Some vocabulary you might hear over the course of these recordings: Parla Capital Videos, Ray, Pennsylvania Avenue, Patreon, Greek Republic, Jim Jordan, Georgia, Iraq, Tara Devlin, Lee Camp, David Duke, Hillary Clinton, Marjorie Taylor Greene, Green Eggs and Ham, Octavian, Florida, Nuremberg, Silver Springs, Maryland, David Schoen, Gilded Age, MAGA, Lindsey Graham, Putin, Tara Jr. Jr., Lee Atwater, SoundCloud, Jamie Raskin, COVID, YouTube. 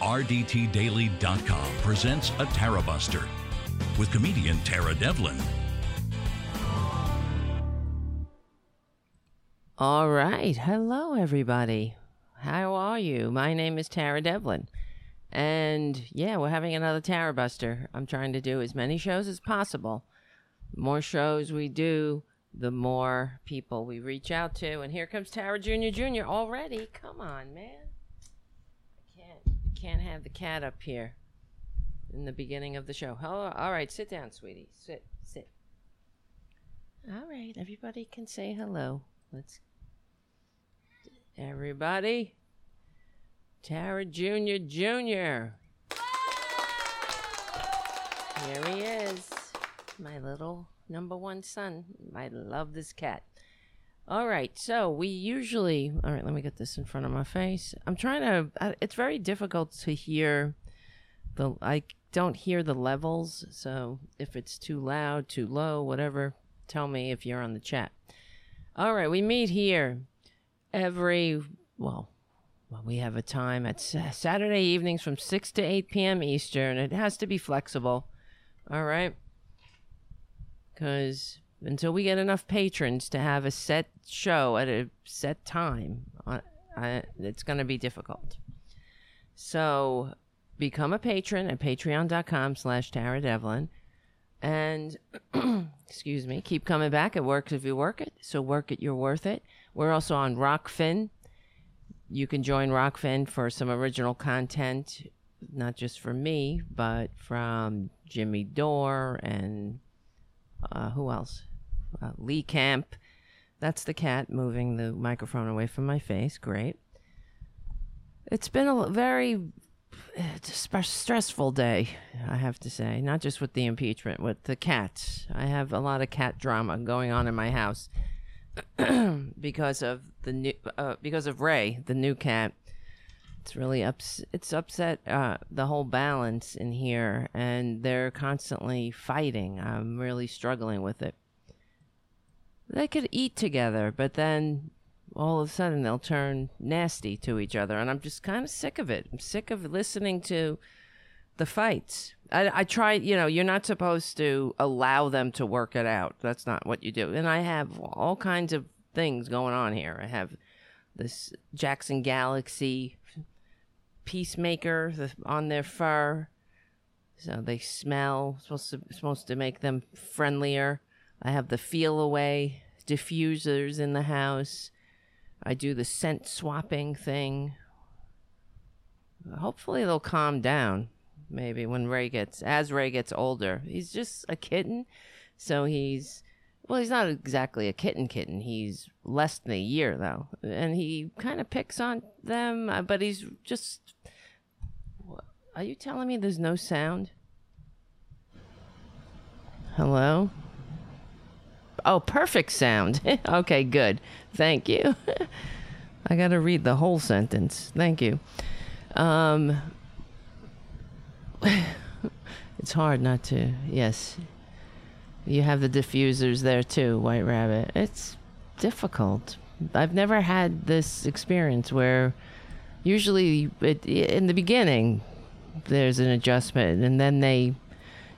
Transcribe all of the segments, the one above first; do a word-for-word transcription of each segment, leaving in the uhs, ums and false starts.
R D T Daily dot com presents a Tara Buster with comedian Tara Devlin. All right. Hello, everybody. How are you? My name is Tara Devlin. And yeah, we're having another Tara Buster. I'm trying to do as many shows as possible. The more shows we do, the more people we reach out to. And here comes Tara Junior Junior already. Come on, man. I can't, can't have the cat up here in the beginning of the show. Hello. All right, sit down, sweetie. Sit, sit. All right, everybody can say hello. Let's, everybody. Tara Junior Junior Here he is, my little number one son. I love this cat. All right, so we usually, all right, let me get this in front of my face. I'm trying to, it's very difficult to hear the, I don't hear the levels. So if it's too loud, too low, whatever, tell me if you're on the chat. All right, we meet here every, well, Well, we have a time at Saturday evenings from six to eight p.m. Eastern. It has to be flexible, all right? Because until we get enough patrons to have a set show at a set time, I, I, it's going to be difficult. So become a patron at patreon dot com slash Tara Devlin. And, excuse me, keep coming back. It works if you work it. So work it, you're worth it. We're also on Rockfin. You can join Rockfin for some original content, not just from me, but from Jimmy Dore and uh, who else? Uh, Lee Camp. That's the cat moving the microphone away from my face. Great. It's been a very it's a stressful day, I have to say, not just with the impeachment, with the cats. I have a lot of cat drama going on in my house. because of the new, uh, because of Ray, the new cat, it's really ups. It's upset uh, the whole balance in here, and they're constantly fighting. I'm really struggling with it. They could eat together, but then all of a sudden they'll turn nasty to each other, and I'm just kind of sick of it. I'm sick of listening to the fights. I, I try, you know, you're not supposed to allow them to work it out. That's not what you do. And I have all kinds of things going on here. I have this Jackson Galaxy peacemaker on their fur. So they smell, supposed to, supposed to make them friendlier. I have the feel away diffusers in the house. I do the scent swapping thing. Hopefully they'll calm down. Maybe when Ray gets, as Ray gets older, he's just a kitten. So he's, well, he's not exactly a kitten kitten. He's less than a year though. And he kind of picks on them, but he's just, are you telling me there's no sound? Hello? Oh, perfect sound. Okay, good. Thank you. I got to read the whole sentence. Thank you. Um... It's hard not to. Yes. You have the diffusers there too, White Rabbit. It's difficult. I've never had this experience where usually it, in the beginning there's an adjustment and then they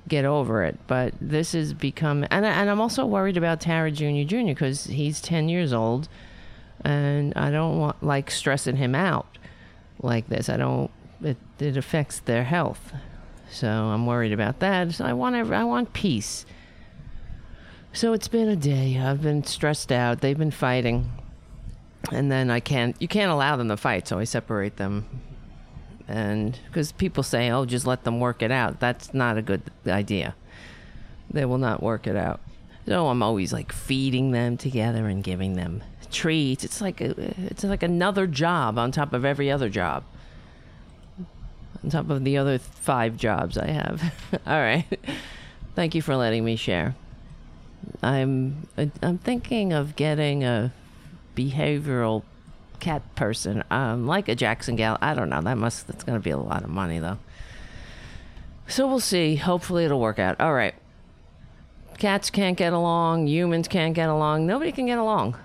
get over it. But this has become... And, I, and I'm also worried about Tara Junior Junior because he's ten years old and I don't want like stressing him out like this. I don't... It, it affects their health. So I'm worried about that. So I want every, I want peace. So it's been a day. I've been stressed out. They've been fighting. And then I can't, you can't allow them to fight, so I separate them. And because people say, oh, just let them work it out. That's not a good idea. They will not work it out. So I'm always like feeding them together and giving them treats. It's like a, it's like another job on top of every other job. On top of the other five jobs I have. All right. Thank you for letting me share. I'm I'm thinking of getting a behavioral cat person, um, like a Jackson Gal. I don't know. That must that's going to be a lot of money though. So we'll see. Hopefully it'll work out. All right. Cats can't get along. Humans can't get along. Nobody can get along.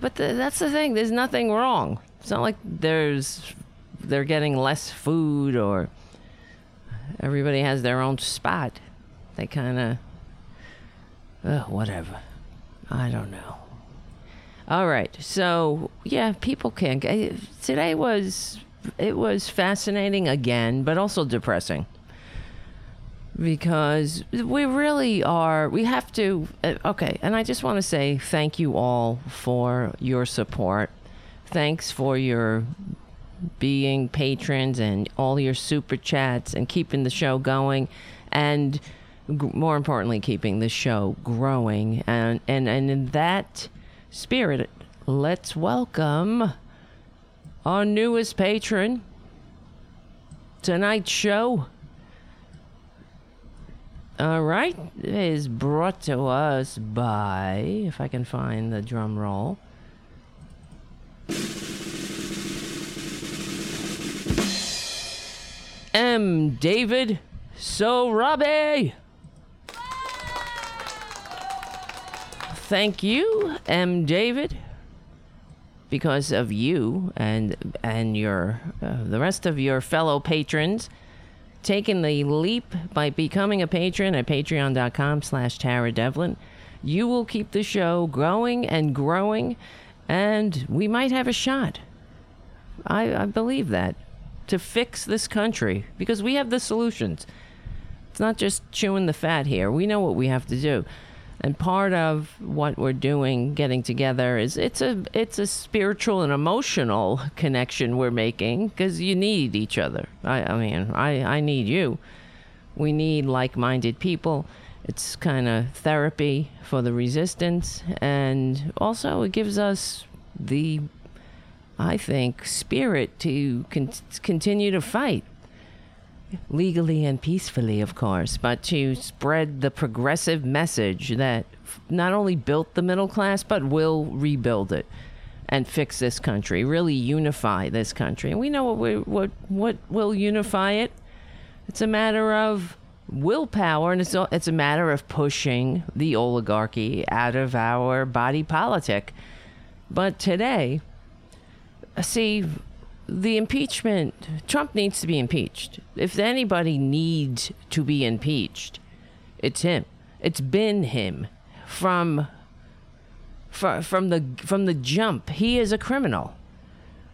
But the, that's the thing. There's nothing wrong. It's not like there's they're getting less food, or everybody has their own spot. They kind of, uh, whatever. I don't know. All right. So, yeah, people can't. Today was, it was fascinating again, but also depressing. Because we really are, we have to, okay, and I just want to say thank you all for your support. Thanks for your being patrons and all your super chats and keeping the show going, and g- more importantly, keeping the show growing. And, and, and in that spirit, let's welcome our newest patron. Tonight's show, all right, it is brought to us by, if I can find the drum roll, M. David Sorabe. Thank you, M. David. Because of you and and your uh, the rest of your fellow patrons taking the leap by becoming a patron at patreon.com slash Tara Devlin. You will keep the show growing and growing, and we might have a shot. I, I believe that. To fix this country, because we have the solutions. It's not just chewing the fat here. We know what we have to do. And part of what we're doing, getting together, is it's a it's a spiritual and emotional connection we're making, because you need each other. I, I mean, I, I need you. We need like-minded people. It's kind of therapy for the resistance. And also it gives us the, I think, spirit to con- continue to fight. Legally and peacefully, of course, but to spread the progressive message that not only built the middle class, but will rebuild it and fix this country, really unify this country. And we know what we, what what will unify it. It's a matter of willpower, and it's a, it's a matter of pushing the oligarchy out of our body politic. But today, see, the impeachment, Trump needs to be impeached. If anybody needs to be impeached, it's him. It's been him from from, from the from the jump. He is a criminal.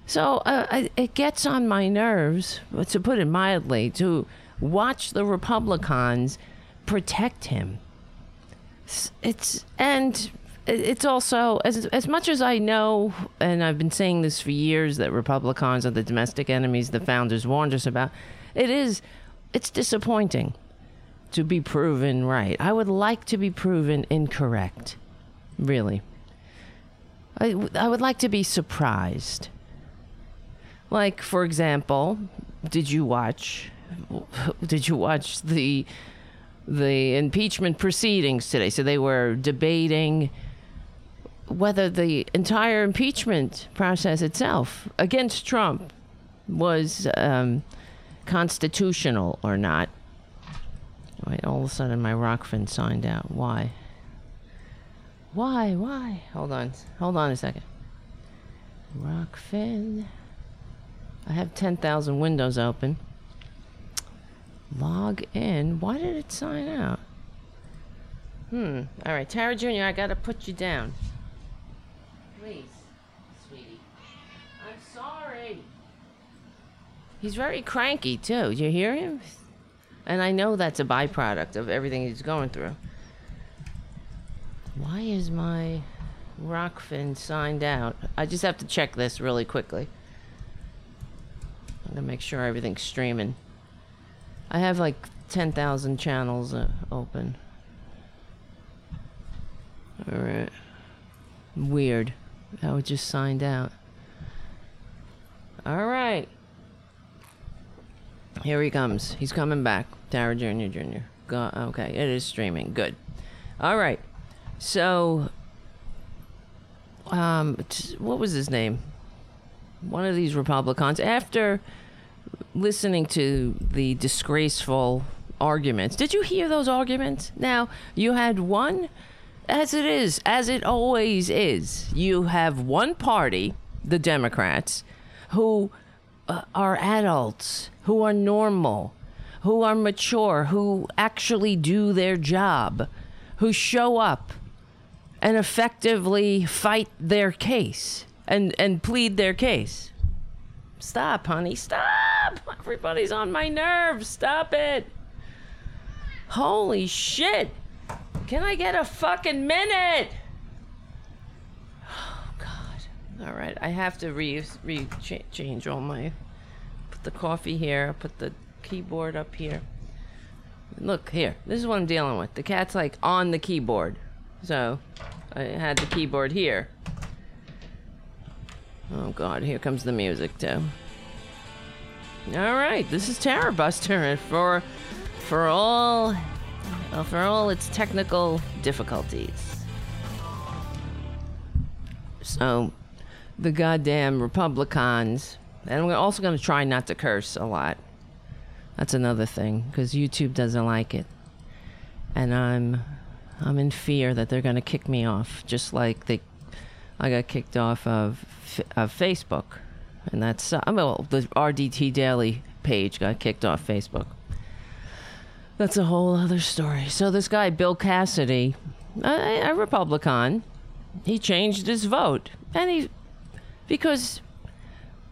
So uh, it gets on my nerves, to put it mildly, to watch the Republicans protect him. It's and it's also, as as much as I know, and I've been saying this for years, that Republicans are the domestic enemies the founders warned us about, it is, it's disappointing to be proven right. I would like to be proven incorrect, really. I, I would like to be surprised. Like, for example, did you watch, did you watch the, the impeachment proceedings today? So they were debating whether the entire impeachment process itself against Trump was um, constitutional or not. Wait, all of a sudden my Rockfin signed out. Why? Why? Why? Hold on. Hold on a second. Rockfin. I have ten thousand windows open. Log in. Why did it sign out? Hmm. All right, Tara Junior, I got to put you down. Please, sweetie. I'm sorry. He's very cranky, too. Do you hear him? And I know that's a byproduct of everything he's going through. Why is my Rockfin signed out? I just have to check this really quickly. I'm going to make sure everything's streaming. I have like ten thousand channels uh, open. All right. Weird. I was just signed out. All right. Here he comes. He's coming back. Tara Junior Junior Go- okay, it is streaming. Good. All right. So, um, t- what was his name? One of these Republicans, after listening to the disgraceful arguments. Did you hear those arguments? Now, you had one, as it is, as it always is. You have one party, the Democrats, who uh, are adults, who are normal, who are mature, who actually do their job, who show up and effectively fight their case and, and plead their case. Stop, honey. Stop. Everybody's on my nerves. Stop it. Holy shit. Can I get a fucking minute? Oh, God. All right. I have to re, re cha- change all my... Put the coffee here. Put the keyboard up here. Look, here. This is what I'm dealing with. The cat's, like, on the keyboard. So, I had the keyboard here. Oh, God, here comes the music, too. All right, this is Tara Buster, and for, for, all, uh, for all its technical difficulties. So, the goddamn Republicans, and I'm also going to try not to curse a lot. That's another thing, because YouTube doesn't like it. And I'm, I'm in fear that they're going to kick me off, just like they... I got kicked off of, of Facebook, and that's uh, well, the R D T Daily page got kicked off Facebook. That's a whole other story. So this guy Bill Cassidy, a, a Republican, he changed his vote, and he because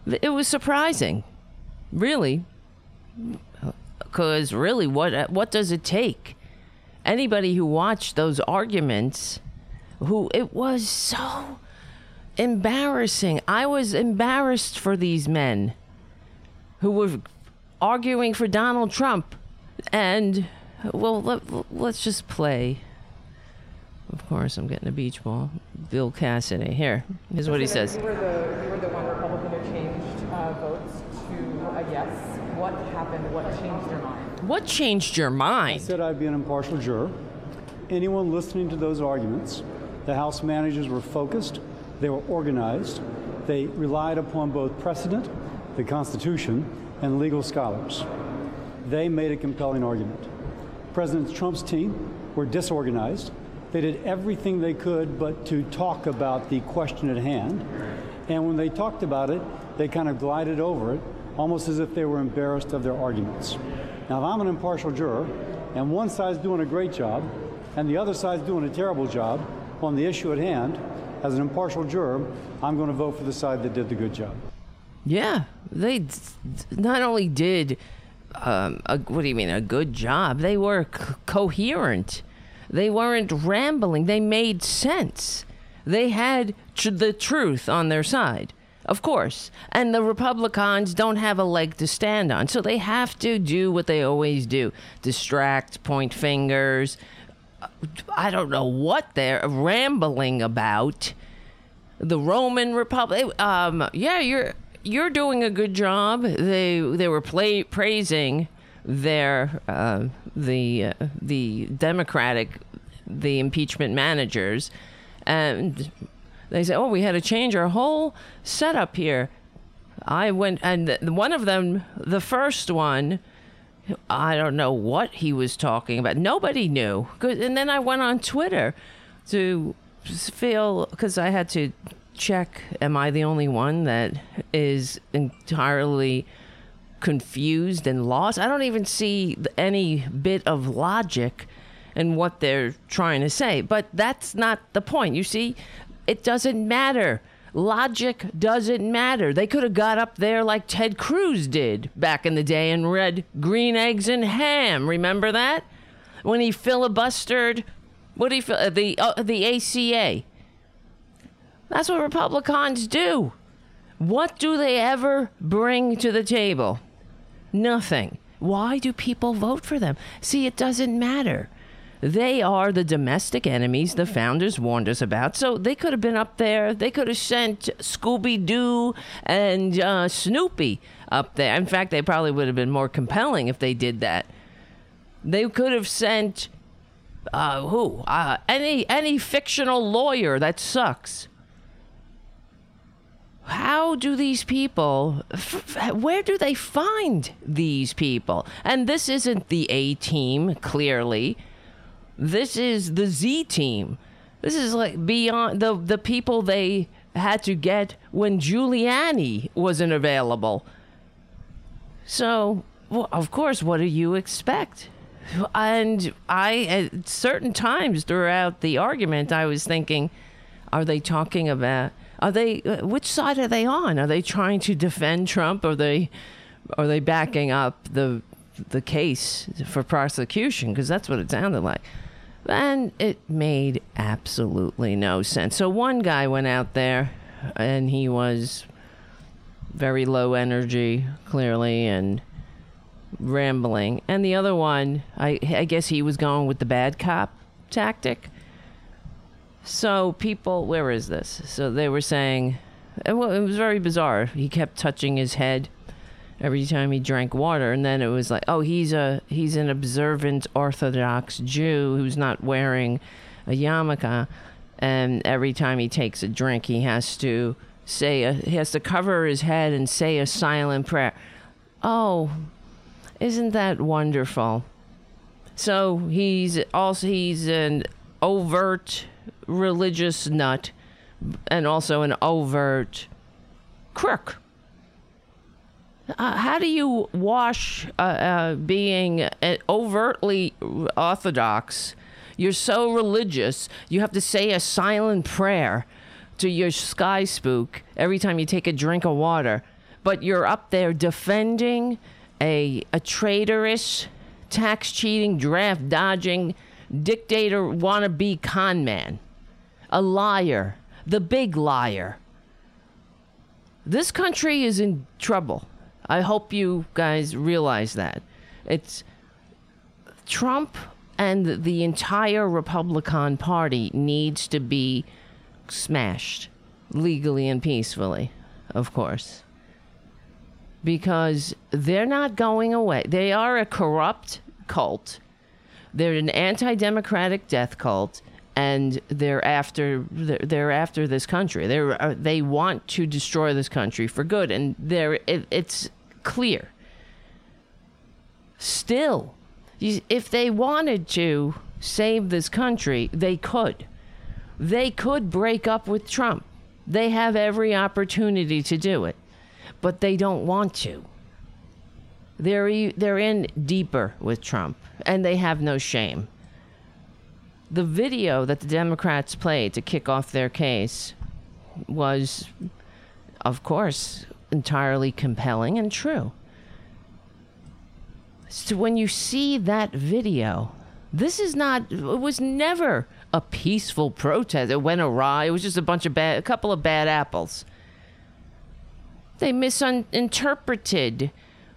it was surprising, really, because really, what what does it take? Anybody who watched those arguments, who it was so. Embarrassing. I was embarrassed for these men who were arguing for Donald Trump. And, well, let, let's just play. Of course, I'm getting a beach ball. Bill Cassidy. Here, here's what he says. You were the, you were the one Republican who changed uh, votes to a yes. What happened? What changed your mind? What changed your mind? I said I'd be an impartial juror. Anyone listening to those arguments, the House managers were focused. They were organized. They relied upon both precedent, the Constitution, and legal scholars. They made a compelling argument. President Trump's team were disorganized. They did everything they could but to talk about the question at hand. And when they talked about it, they kind of glided over it, almost as if they were embarrassed of their arguments. Now, if I'm an impartial juror, and one side's doing a great job, and the other side's doing a terrible job on the issue at hand, as an impartial juror, I'm going to vote for the side that did the good job. Yeah, they d- not only did, um, a, what do you mean, a good job, they were c- coherent. They weren't rambling. They made sense. They had tr- the truth on their side, of course. And the Republicans don't have a leg to stand on, so they have to do what they always do. Distract, point fingers. I don't know what they're rambling about. The Roman Republic. Um, yeah, you're you're doing a good job. They they were play, praising their uh, the uh, the Democratic the impeachment managers, and they said, "Oh, we had to change our whole setup here." I went and one of them, the first one. I don't know what he was talking about. Nobody knew. And then I went on Twitter to feel, because I had to check, am I the only one that is entirely confused and lost? I don't even see any bit of logic in what they're trying to say. But that's not the point. You see, it doesn't matter. Logic doesn't matter. They could have got up there like Ted Cruz did back in the day and read Green Eggs and Ham. Remember that? When he filibustered, what he fil- the uh, the A C A. That's what Republicans do. What do they ever bring to the table? Nothing. Why do people vote for them? See, it doesn't matter. They are the domestic enemies the founders warned us about. So they could have been up there. They could have sent Scooby-Doo and uh, Snoopy up there. In fact, they probably would have been more compelling if they did that. They could have sent uh, who? Uh, any any fictional lawyer that sucks. How do these people, f- where do they find these people? And this isn't the A-team, clearly. This is the Z team. This is like beyond the, the people they had to get when Giuliani wasn't available. So, well, of course, what do you expect? And I, at certain times throughout the argument, I was thinking, are they talking about, are they, which side are they on? Are they trying to defend Trump? Are they, are they backing up the, the case for prosecution? Because that's what it sounded like. And it made absolutely no sense. So one guy went out there and he was very low energy, clearly, and rambling. And the other one, I, I guess he was going with the bad cop tactic. So people, where is this? So they were saying, it was very bizarre. He kept touching his head every time he drank water. And then it was like, oh, he's a he's an observant Orthodox Jew who's not wearing a yarmulke. And every time he takes a drink, he has to say, a, he has to cover his head and say a silent prayer. Oh, isn't that wonderful? So he's also, he's an overt religious nut and also an overt crook. Uh, how do you wash uh, uh, being overtly Orthodox? You're so religious, you have to say a silent prayer to your sky spook every time you take a drink of water. But you're up there defending a, a traitorous, tax-cheating, draft-dodging, dictator-wannabe con man. A liar. The big liar. This country is in trouble. I hope you guys realize that. It's Trump and the entire Republican Party needs to be smashed legally and peacefully, of course, because they're not going away. They are a corrupt cult. They're an anti-democratic death cult, and they're after they're, they're after this country. They uh, they want to destroy this country for good, and they're it, it's clear. Still, if they wanted to save this country, they could. They could break up with Trump. They have every opportunity to do it, but they don't want to. They're, they're in deeper with Trump, and they have no shame. The video that the Democrats played to kick off their case was, of course, entirely compelling and true. So when you see that video, this is not, it was never a peaceful protest. It went awry. It was just a bunch of bad, a couple of bad apples. They misinterpreted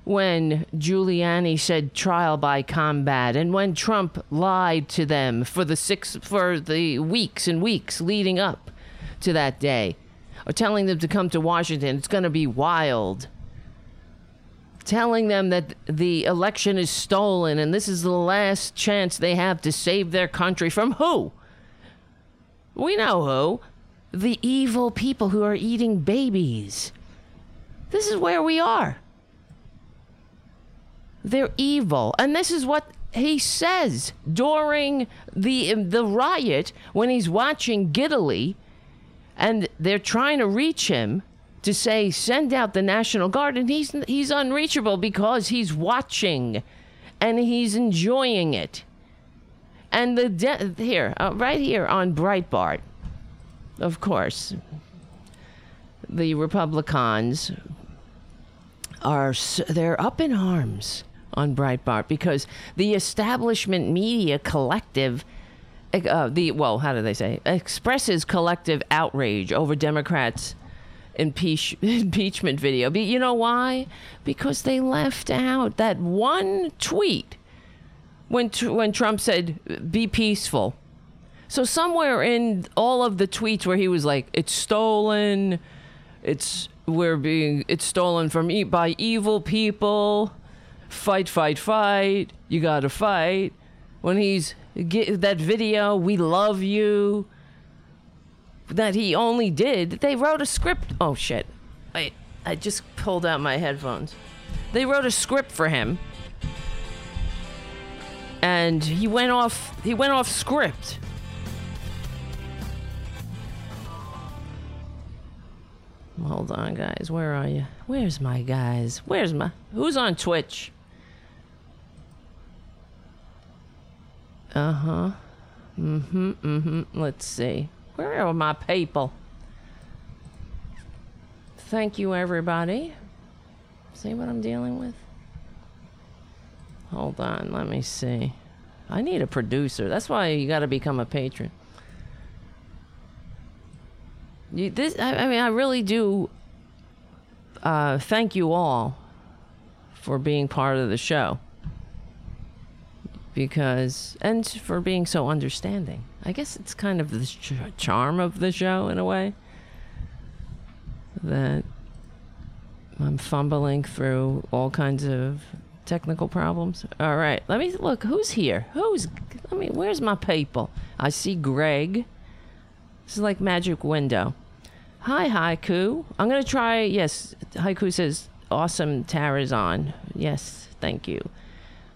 when Giuliani said trial by combat, and when Trump lied to them for the six for the weeks and weeks leading up to that day, or telling them to come to Washington, it's going to be wild. Telling them that the election is stolen and this is the last chance they have to save their country from who? We know who. The evil people who are eating babies. This is where we are. They're evil. And this is what he says during the, the riot when he's watching giddily and they're trying to reach him to say, send out the National Guard, and he's, he's unreachable because he's watching and he's enjoying it. And the de- here, uh, right here on Breitbart, of course, the Republicans are, they're up in arms on Breitbart because the establishment media collective uh, the well how do they say expresses collective outrage over Democrats' impeach, impeachment video. But you know why? Because they left out that one tweet when when Trump said be peaceful. So somewhere in all of the tweets where he was like, it's stolen, it's we're being it's stolen from e- by evil people, fight fight fight, you gotta fight, when he's get that video, we love you, that he only did, they wrote a script. Oh shit, I I just pulled out my headphones. They wrote a script for him, and he went off he went off script. Hold on, guys. Where are you? Where's my guys? Where's my... Who's on Twitch? Uh-huh. Mm-hmm, mm-hmm. Let's see. Where are my people? Thank you, everybody. See what I'm dealing with? Hold on. Let me see. I need a producer. That's why you got to become a patron. You, this, I, I mean, I really do uh, thank you all for being part of the show. Because, and for being so understanding. I guess it's kind of the ch- charm of the show in a way. That I'm fumbling through all kinds of technical problems. All right, let me look. Who's here? Who's, I mean, where's my people? I see Greg. This is like magic window. Hi, Haiku. I'm going to try. Yes, Haiku says, awesome, Tara's on. Yes, thank you.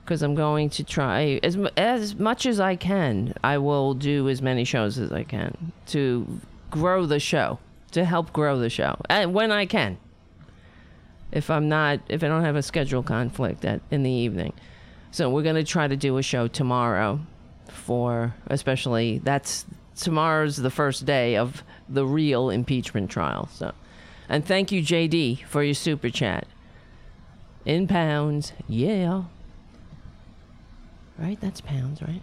Because I'm going to try as, as much as I can. I will do as many shows as I can to grow the show, to help grow the show. And when I can. If I'm not, if I don't have a schedule conflict at, in the evening. So we're going to try to do a show tomorrow for, especially, that's... Tomorrow's the first day of the real impeachment trial. So, and thank you, J D, for your super chat. In pounds, yeah. Right, that's pounds, right?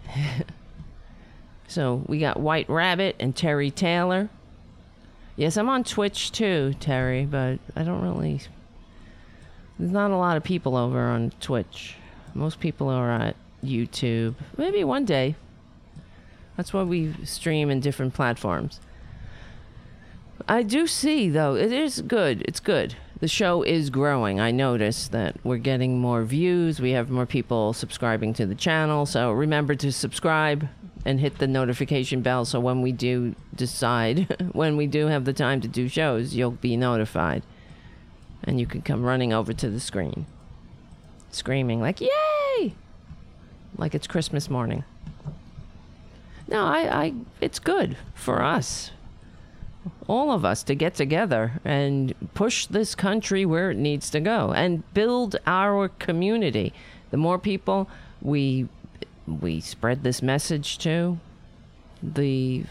So we got White Rabbit and Terry Taylor. Yes, I'm on Twitch too, Terry, but I don't really... There's not a lot of people over on Twitch. Most people are at YouTube. Maybe one day. That's why we stream in different platforms. I do see, though, it is good. It's good. The show is growing. I notice that we're getting more views. We have more people subscribing to the channel. So remember to subscribe and hit the notification bell. So when we do decide, when we do have the time to do shows, you'll be notified. And you can come running over to the screen. Screaming like, yay! Like it's Christmas morning. No, I, I, it's good for us, all of us, to get together and push this country where it needs to go and build our community. The more people we we spread this message to, the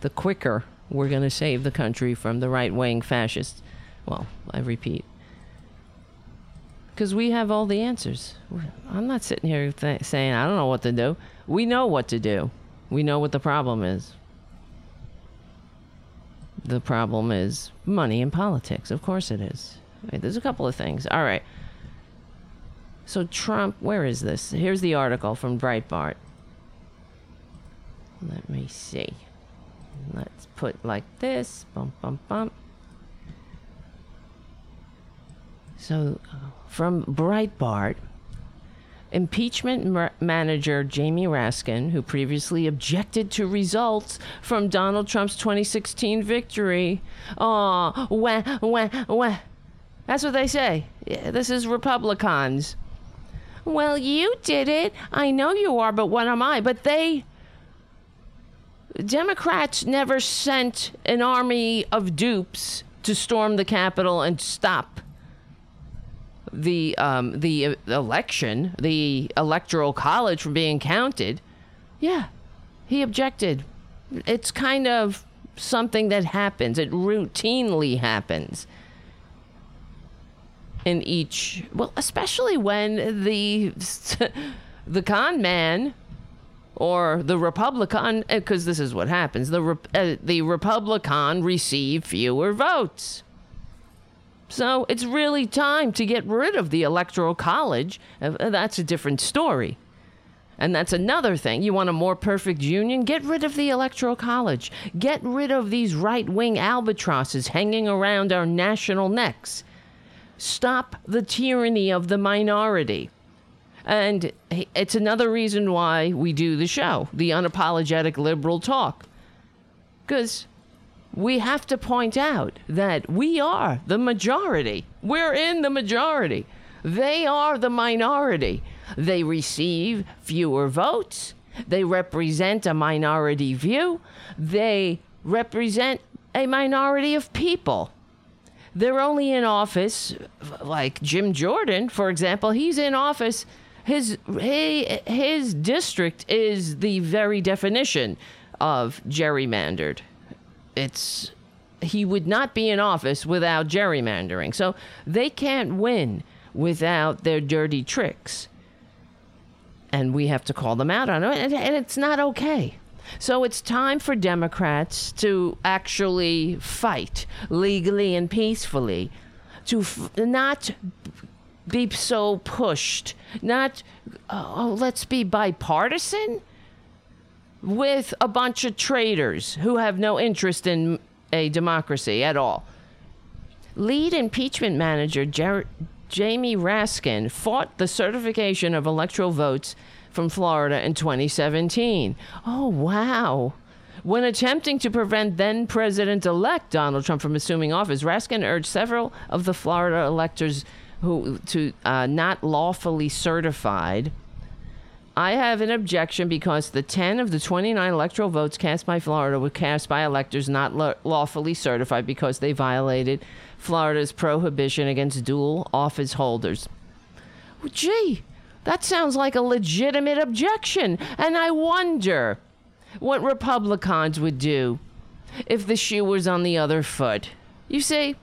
the quicker we're going to save the country from the right-wing fascists. Well, I repeat. Because we have all the answers. I'm not sitting here th- saying, I don't know what to do. We know what to do. We know what the problem is. The problem is money and politics. Of course it is. Right, there's a couple of things. All right. So Trump, where is this? Here's the article from Breitbart. Let me see. Let's put like this. Bump, bump, bump. So from Breitbart... Impeachment ma- manager Jamie Raskin, who previously objected to results from Donald Trump's twenty sixteen victory. Oh, wah, wah, wah. That's what they say. Yeah, this is Republicans. Well, you did it. I know you are, but what am I? But they... Democrats never sent an army of dupes to storm the Capitol and stop the um the election, the electoral college from being counted. Yeah, he objected. It's kind of something that happens. It routinely happens in each, well, especially when the the con man or the Republican, because this is what happens, the uh, the Republican receive fewer votes. So it's really time to get rid of the Electoral College. That's a different story. And that's another thing. You want a more perfect union? Get rid of the Electoral College. Get rid of these right-wing albatrosses hanging around our national necks. Stop the tyranny of the minority. And it's another reason why we do the show, the unapologetic liberal talk. Because... we have to point out that we are the majority. We're in the majority. They are the minority. They receive fewer votes. They represent a minority view. They represent a minority of people. They're only in office, like Jim Jordan, for example. He's in office. His he, his district is the very definition of gerrymandered. It's he would not be in office without gerrymandering. So they can't win without their dirty tricks. And we have to call them out on it. And, and it's not okay. So it's time for Democrats to actually fight legally and peacefully, to f- not be so pushed, not, oh, let's be bipartisan with a bunch of traitors who have no interest in a democracy at all. Lead impeachment manager Jer- Jamie Raskin fought the certification of electoral votes from Florida in twenty seventeen. Oh, wow. When attempting to prevent then President-elect Donald Trump from assuming office, Raskin urged several of the Florida electors who to uh, not lawfully certified. I have an objection because the ten of the twenty-nine electoral votes cast by Florida were cast by electors not la- lawfully certified because they violated Florida's prohibition against dual office holders. Well, gee, that sounds like a legitimate objection. And I wonder what Republicans would do if the shoe was on the other foot. You see,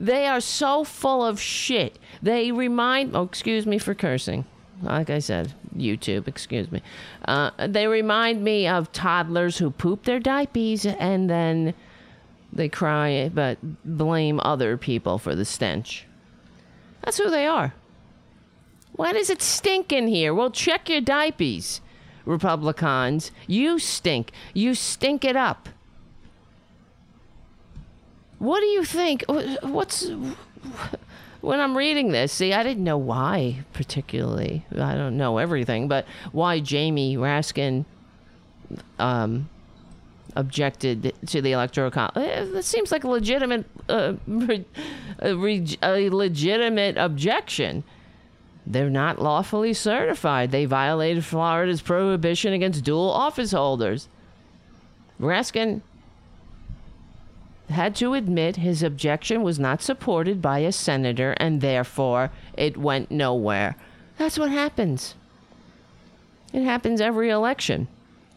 they are so full of shit. They remind, oh, excuse me for cursing. Like I said, YouTube, excuse me. Uh, they remind me of toddlers who poop their diapers and then they cry but blame other people for the stench. That's who they are. Why does it stink in here? Well, check your diapers, Republicans. You stink. You stink it up. What do you think? What's... When I'm reading this, see, I didn't know why particularly. I don't know everything, but why Jamie Raskin um, objected to the Electoral College. It seems like a legitimate, uh, a, re- a legitimate objection. They're not lawfully certified. They violated Florida's prohibition against dual office holders. Raskin had to admit his objection was not supported by a senator and therefore it went nowhere. That's what happens. It happens every election.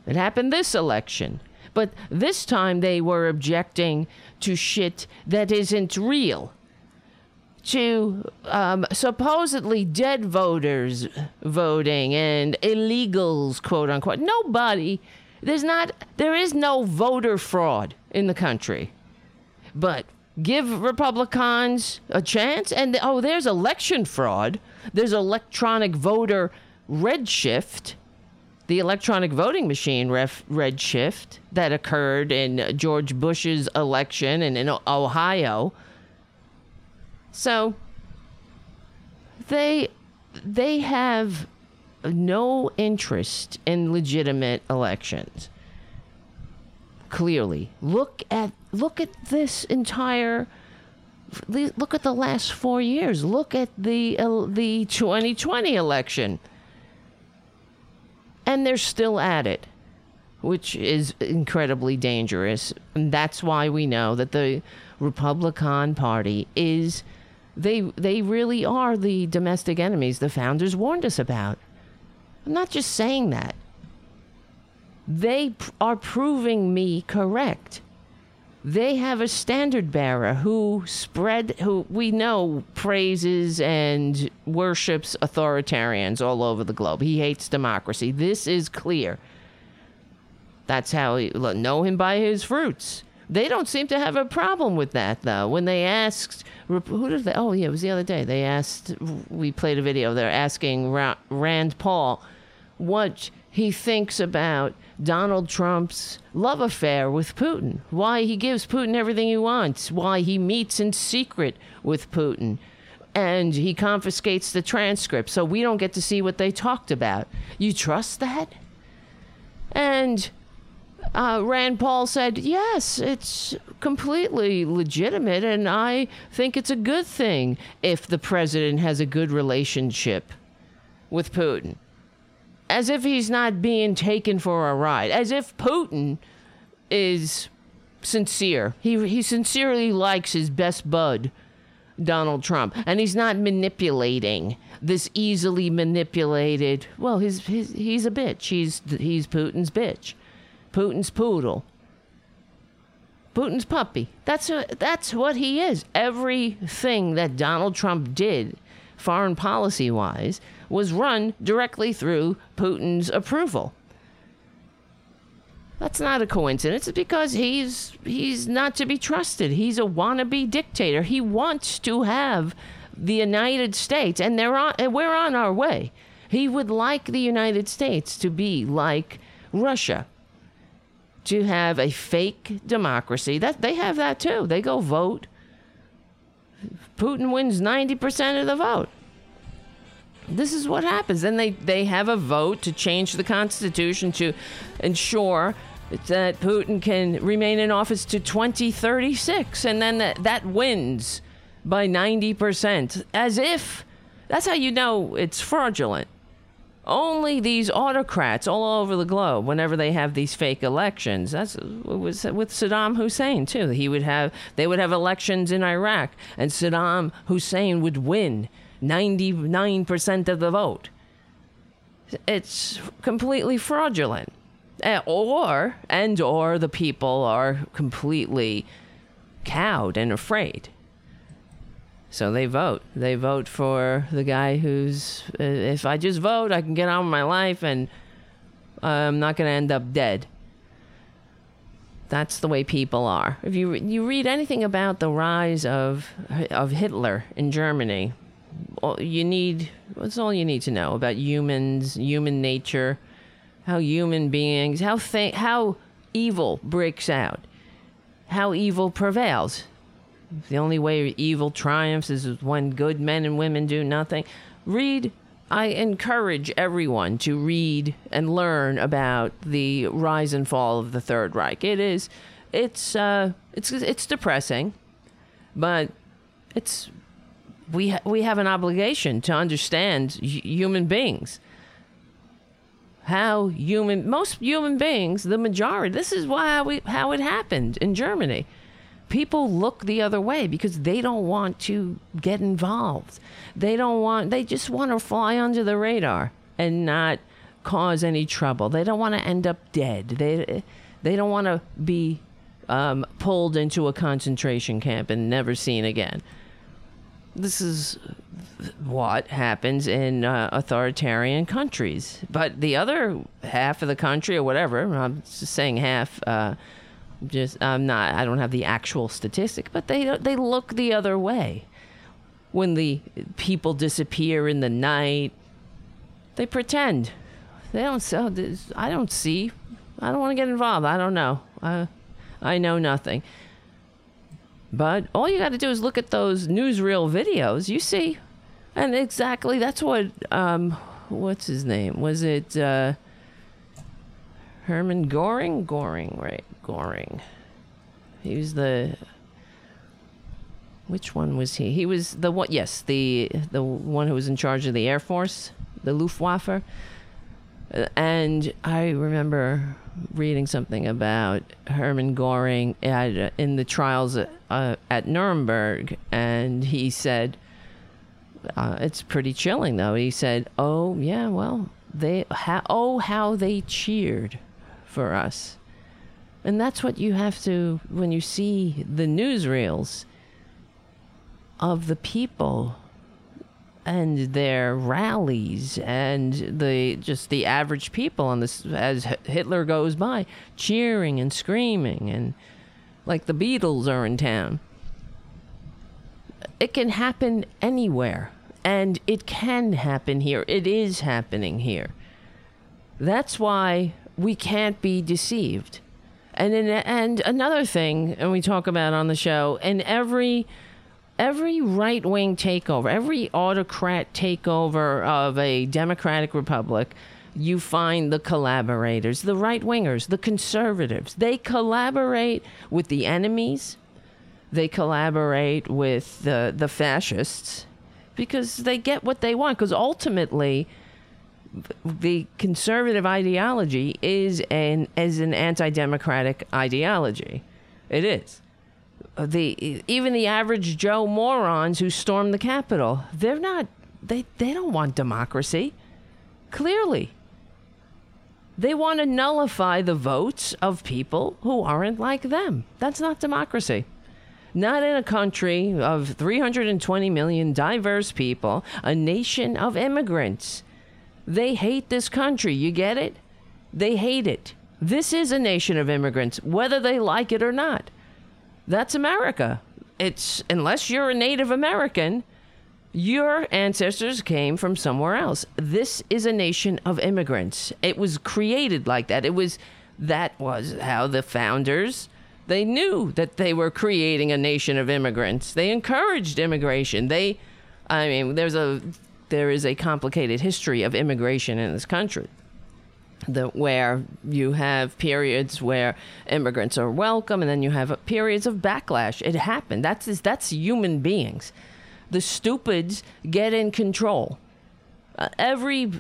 It happened this election. But this time they were objecting to shit that isn't real. To um, supposedly dead voters voting and illegals, quote unquote. Nobody, there's not, there is no voter fraud in the country. But give Republicans a chance. And, oh, there's election fraud. There's electronic voter redshift, the electronic voting machine ref- redshift that occurred in George Bush's election and in Ohio. So they they have no interest in legitimate elections. Clearly, look at look at this entire look at the last four years. Look at the uh, the twenty twenty election, and they're still at it, which is incredibly dangerous. And that's why we know that the Republican Party is they they really are the domestic enemies the founders warned us about. I'm not just saying that. They are proving me correct. They have a standard bearer who spread, who we know praises and worships authoritarians all over the globe. He hates democracy. This is clear. That's how you know him, by his fruits. They don't seem to have a problem with that, though. When they asked, who did they? Oh, yeah, it was the other day. They asked, we played a video. They're asking Rand Paul what he thinks about Donald Trump's love affair with Putin, why he gives Putin everything he wants, why he meets in secret with Putin, and he confiscates the transcript so we don't get to see what they talked about. You trust that? And uh, Rand Paul said, yes, it's completely legitimate, and I think it's a good thing if the president has a good relationship with Putin. As if he's not being taken for a ride. As if Putin is sincere. He he sincerely likes his best bud Donald Trump. And he's not manipulating this easily manipulated. Well, his, his, he's a bitch. He's, he's Putin's bitch. Putin's poodle. Putin's puppy. That's a, that's what he is. Everything that Donald Trump did, foreign policy-wise, was run directly through Putin's approval. That's not a coincidence. It's because he's he's not to be trusted. He's a wannabe dictator. He wants to have the United States, and they're on, we're on our way. He would like the United States to be like Russia, to have a fake democracy. That they have that too. They go vote. Putin wins ninety percent of the vote. This is what happens. Then they, they have a vote to change the Constitution to ensure that Putin can remain in office to twenty thirty-six. And then that, that wins by ninety percent. As if, that's how you know it's fraudulent. Only these autocrats all over the globe, whenever they have these fake elections, that's what was with Saddam Hussein too. He would have, they would have elections in Iraq, and Saddam Hussein would win ninety-nine percent of the vote. It's completely fraudulent. Or, and or the people are completely cowed and afraid. So they vote. They vote for the guy who's, uh, if I just vote, I can get on with my life and I'm not going to end up dead. That's the way people are. If you, you read anything about the rise of, of Hitler in Germany, you need, that's all you need to know about humans, human nature, how human beings, how th- how evil breaks out, how evil prevails. The only way evil triumphs is when good men and women do nothing. Read, I encourage everyone to read and learn about the rise and fall of the Third Reich. It is, it's, uh, it's, it's depressing, but it's, we ha- we have an obligation to understand h- human beings. How human, most human beings, the majority, this is why we, how it happened in Germany. People look the other way because they don't want to get involved. They don't want, they just want to fly under the radar and not cause any trouble. They don't want to end up dead. They, they don't want to be um, pulled into a concentration camp and never seen again. This is what happens in uh, authoritarian countries. But the other half of the country or whatever, I'm just saying half, uh, just I'm not, I don't have the actual statistic, but they they look the other way. When the people disappear in the night, they pretend. They don't, so I don't see, I don't want to get involved. I don't know. I, I know nothing. But all you got to do is look at those newsreel videos. You see, and exactly that's what um, what's his name? Was it uh, Hermann Göring? Göring, right? Göring. He was the. Which one was he? He was the one. Yes, the the one who was in charge of the Air Force, the Luftwaffe. And I remember reading something about Hermann Göring at, in the trials at, uh, at Nuremberg, and he said, uh, it's pretty chilling, though. He said, oh, yeah, well, they ha- oh, how they cheered for us. And that's what you have to, when you see the newsreels of the people and their rallies and the just the average people on this as Hitler goes by cheering and screaming and like the Beatles are in town. It can happen anywhere, and it can happen here. It is happening here. That's why we can't be deceived. And in, and another thing, and we talk about on the show, in every Every right-wing takeover, every autocrat takeover of a democratic republic, you find the collaborators, the right-wingers, the conservatives. They collaborate with the enemies. They collaborate with the, the fascists because they get what they want. Because ultimately, the conservative ideology is an, is an anti-democratic ideology. It is. the even the average Joe morons who stormed the Capitol, they're not, they, they don't want democracy. Clearly. They want to nullify the votes of people who aren't like them. That's not democracy. Not in a country of three hundred twenty million diverse people, a nation of immigrants. They hate this country. You get it? They hate it. This is a nation of immigrants, whether they like it or not. That's America. It's, unless you're a Native American, your ancestors came from somewhere else. This is a nation of immigrants. It was created like that. It was, that was how the founders, they knew that they were creating a nation of immigrants. They encouraged immigration. They, I mean, there's a, there is a complicated history of immigration in this country. The, where you have periods where immigrants are welcome, and then you have periods of backlash. It happened. That's that's human beings. The stupids get in control. Uh, every,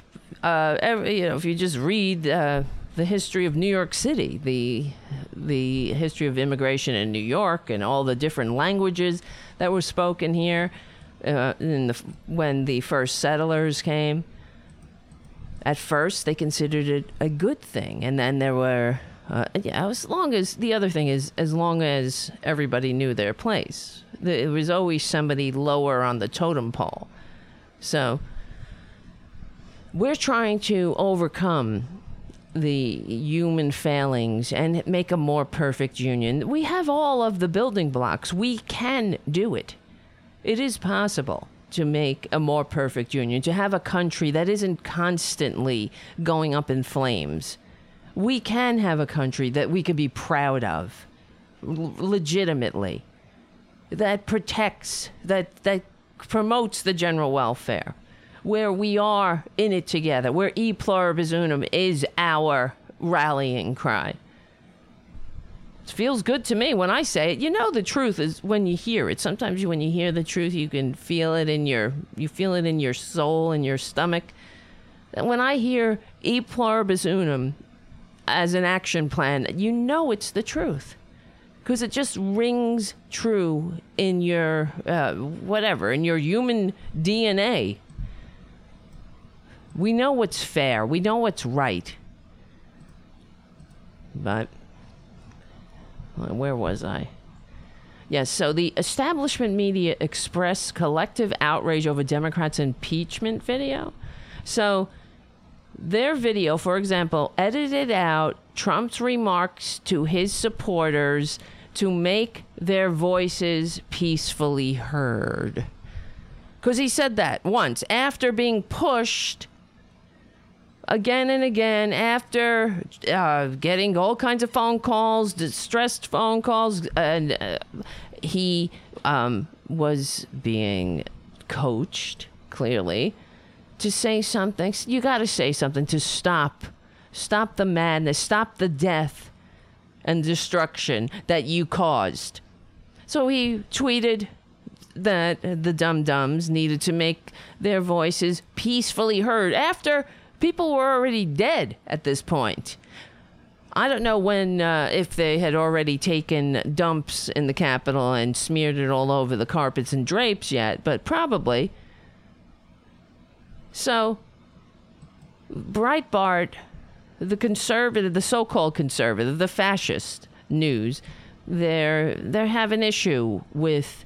uh, every, you know, if you just read uh, the history of New York City, the the history of immigration in New York, and all the different languages that were spoken here, uh, in the, when the first settlers came. At first, they considered it a good thing, and then there were, uh, yeah, as long as, the other thing is, as long as everybody knew their place. There was always somebody lower on the totem pole. So, we're trying to overcome the human failings and make a more perfect union. We have all of the building blocks. We can do it. It is possible to make a more perfect union, to have a country that isn't constantly going up in flames. We can have a country that we can be proud of, l- legitimately, that protects, that, that promotes the general welfare, where we are in it together, where e pluribus unum is our rallying cry. It feels good to me when I say it. You know, the truth is when you hear it. Sometimes when you hear the truth, you can feel it in your, you feel it in your soul, in your stomach. And when I hear E Pluribus Unum as an action plan, you know it's the truth. Because it just rings true in your, uh, whatever, in your human D N A. We know what's fair. We know what's right. But... where was I? Yes, so the establishment media expressed collective outrage over Democrats' impeachment video. So their video, for example, edited out Trump's remarks to his supporters to make their voices peacefully heard. Because he said that once, after being pushed again and again, after uh, getting all kinds of phone calls, distressed phone calls, and uh, he um, was being coached, clearly, to say something. You got to say something to stop, stop the madness, stop the death and destruction that you caused. So he tweeted that the dum-dums needed to make their voices peacefully heard after... people were already dead at this point. I don't know when, uh, if they had already taken dumps in the Capitol and smeared it all over the carpets and drapes yet, but probably. So, Breitbart, the conservative, the so-called conservative, the fascist news, they're, they have an issue with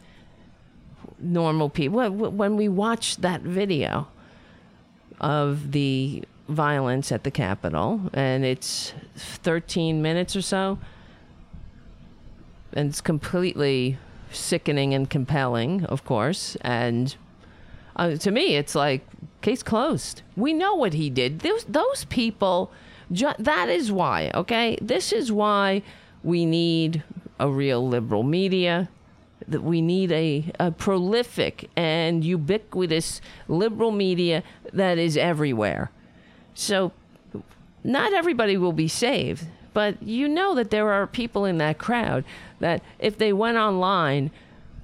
normal people. When we watched that video of the violence at the Capitol, and it's thirteen minutes or so, and it's completely sickening and compelling, of course, and uh, to me it's like, case closed. We know what he did. Those, those people, ju- that is why, okay? This is why we need a real liberal media, that we need a, a prolific and ubiquitous liberal media that is everywhere. So not everybody will be saved, but you know that there are people in that crowd that if they went online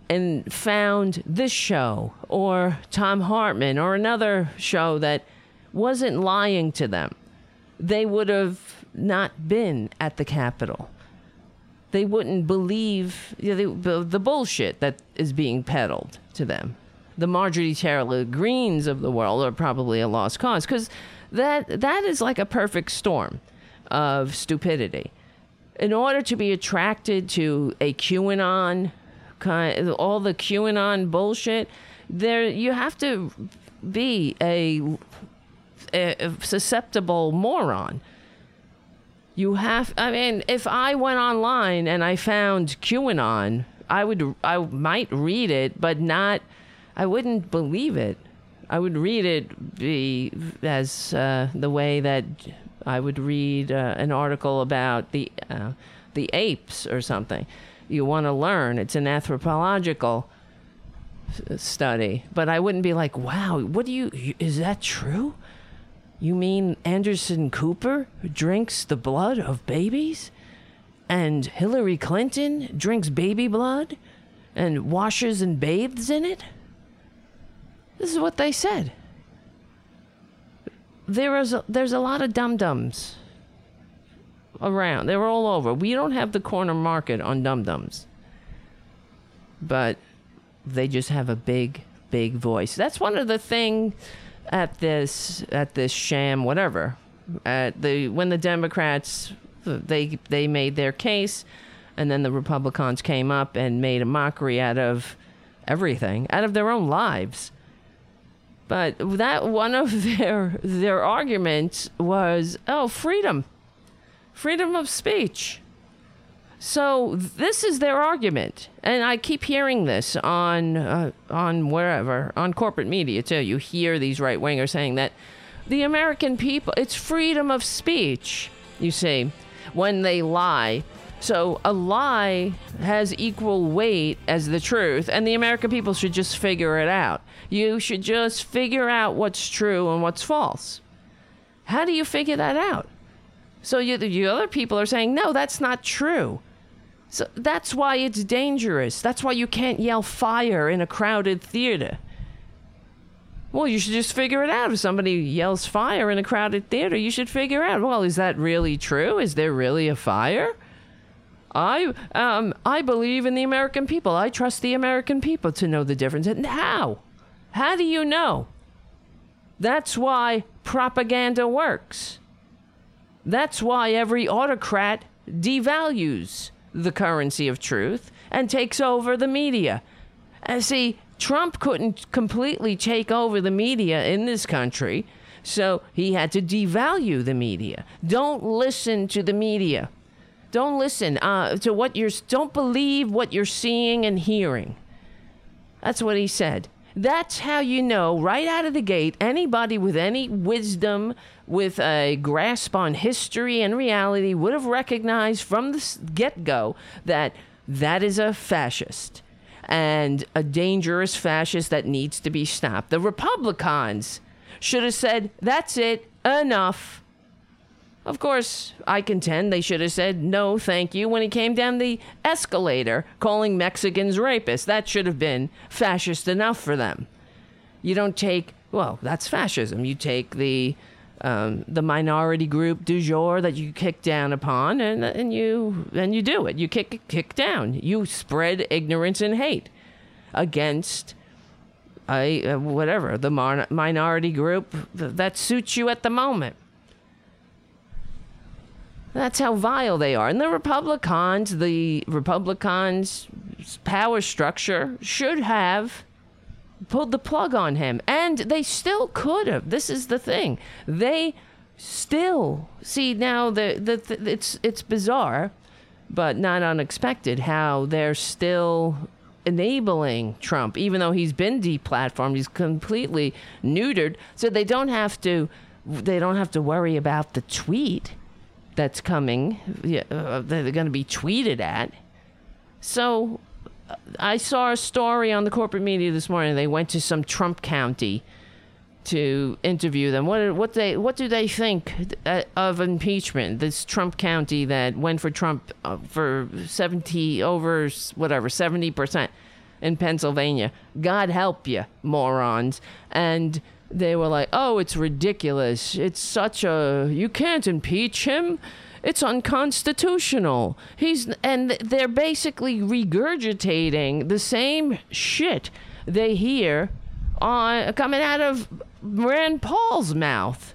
and found this show or Tom Hartman or another show that wasn't lying to them, they would have not been at the Capitol. they wouldn't believe you know, they, the bullshit that is being peddled to them. The Marjorie Taylor Greens of the world are probably a lost cause, because that that is like a perfect storm of stupidity. In order to be attracted to a QAnon, kind, all the QAnon bullshit, there you have to be a, a susceptible moron. You have, I mean, if I went online and I found QAnon, I would, I might read it, but not, I wouldn't believe it. I would read it be as uh, the way that I would read uh, an article about the uh, the apes or something. You want to learn. It's an anthropological study, but I wouldn't be like, wow, what do you, is that true? You mean Anderson Cooper drinks the blood of babies? And Hillary Clinton drinks baby blood and washes and bathes in it? This is what they said. There is a, there's a lot of dum-dums around. They're all over. We don't have the corner market on dum-dums. But they just have a big, big voice. That's one of the things... At this, at this sham, whatever, at the when the Democrats they they made their case, and then the Republicans came up and made a mockery out of everything, out of their own lives. But that one of their their arguments was, oh, freedom, freedom of speech. So this is their argument, and I keep hearing this on uh, on wherever, on corporate media too. You hear these right-wingers saying that the American people, it's freedom of speech, you see, when they lie. So a lie has equal weight as the truth, and the American people should just figure it out. You should just figure out what's true and what's false. How do you figure that out? So you, the other people are saying, no, that's not true. So that's why it's dangerous. That's why you can't yell fire in a crowded theater. Well, you should just figure it out. If somebody yells fire in a crowded theater, you should figure out, well, is that really true? Is there really a fire? I um I believe in the American people. I trust the American people to know the difference. And how? How do you know? That's why propaganda works. That's why every autocrat devalues the currency of truth and takes over the media. And see, Trump couldn't completely take over the media in this country, so he had to devalue the media. Don't listen to the media. Don't listen uh, to what you're... Don't believe what you're seeing and hearing. That's what he said. That's how you know, right out of the gate, anybody with any wisdom, with a grasp on history and reality, would have recognized from the get-go that that is a fascist and a dangerous fascist that needs to be stopped. The Republicans should have said, that's it, enough. Of course, I contend they should have said no, thank you when he came down the escalator calling Mexicans rapists. That should have been fascist enough for them. You don't take, well, that's fascism. You take the um, the minority group du jour that you kick down upon, and and you and you do it. You kick kick down. You spread ignorance and hate against a uh, whatever the mar- minority group that suits you at the moment. That's how vile they are. And the Republicans, the Republicans' power structure should have pulled the plug on him. And they still could have. This is the thing. They still... See, now, the, the, the, it's, it's bizarre, but not unexpected, how they're still enabling Trump, even though he's been deplatformed, he's completely neutered, so they don't have to, they don't have to worry about the tweet that's coming, uh, they're going to be tweeted at. So uh, I saw a story on the corporate media this morning. They went to some Trump county to interview them. What what they what do they think uh, of impeachment? This Trump county that went for Trump uh, for seventy over whatever seventy percent in Pennsylvania. God help you, morons. And they were like, oh, it's ridiculous. It's such a... You can't impeach him. It's unconstitutional. He's and they're basically regurgitating the same shit they hear on coming out of Rand Paul's mouth.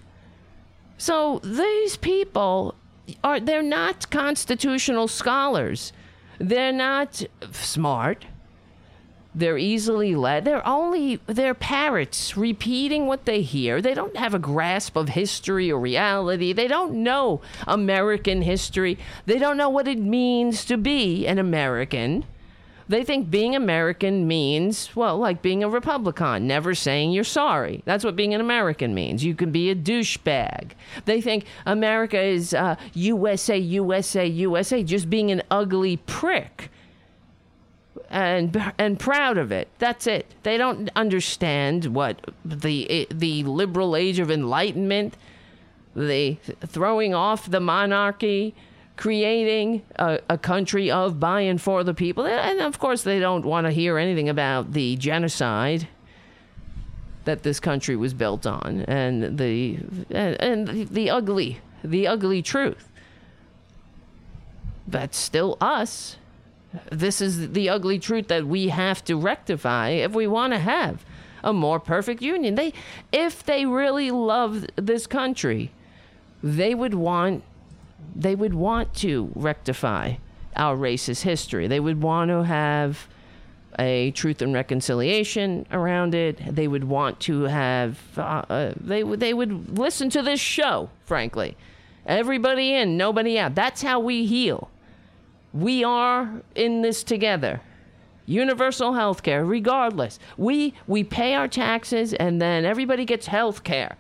So these people are they're not constitutional scholars. They're not smart. They're easily led. They're only, they're parrots repeating what they hear. They don't have a grasp of history or reality. They don't know American history. They don't know what it means to be an American. They think being American means, well, like being a Republican, never saying you're sorry. That's what being an American means. You can be a douchebag. They think America is uh, U S A, U S A, U S A, just being an ugly prick. And and proud of it. That's it. They don't understand what the the liberal age of enlightenment, the throwing off the monarchy, creating a, a country of by and for the people. And of course, they don't want to hear anything about the genocide that this country was built on, and the and, and the ugly the ugly truth. That's still us. This is the ugly truth that we have to rectify if we want to have a more perfect union. They, if they really loved this country, they would want, they would want to rectify our racist history. They would want to have a truth and reconciliation around it. They would want to have. Uh, they would. They would listen to this show. Frankly, everybody in, nobody out. That's how we heal. We are in this together. Universal health care, regardless. We we pay our taxes and then everybody gets health care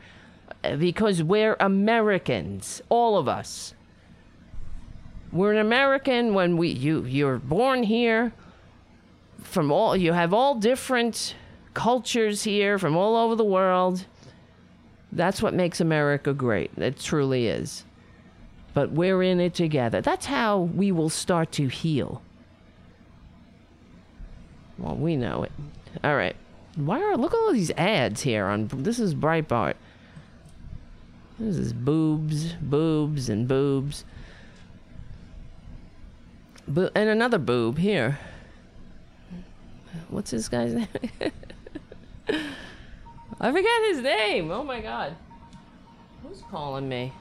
because we're Americans, all of us. We're an American when we you you're born here from all you have all different cultures here from all over the world. That's what makes America great. It truly is. But we're in it together. That's how we will start to heal. Well, we know it. All right. Why are look at all these ads here on this is Breitbart. This is boobs, boobs, and boobs. Bo- and another boob here. What's this guy's name? I forgot his name. Oh my God. Who's calling me?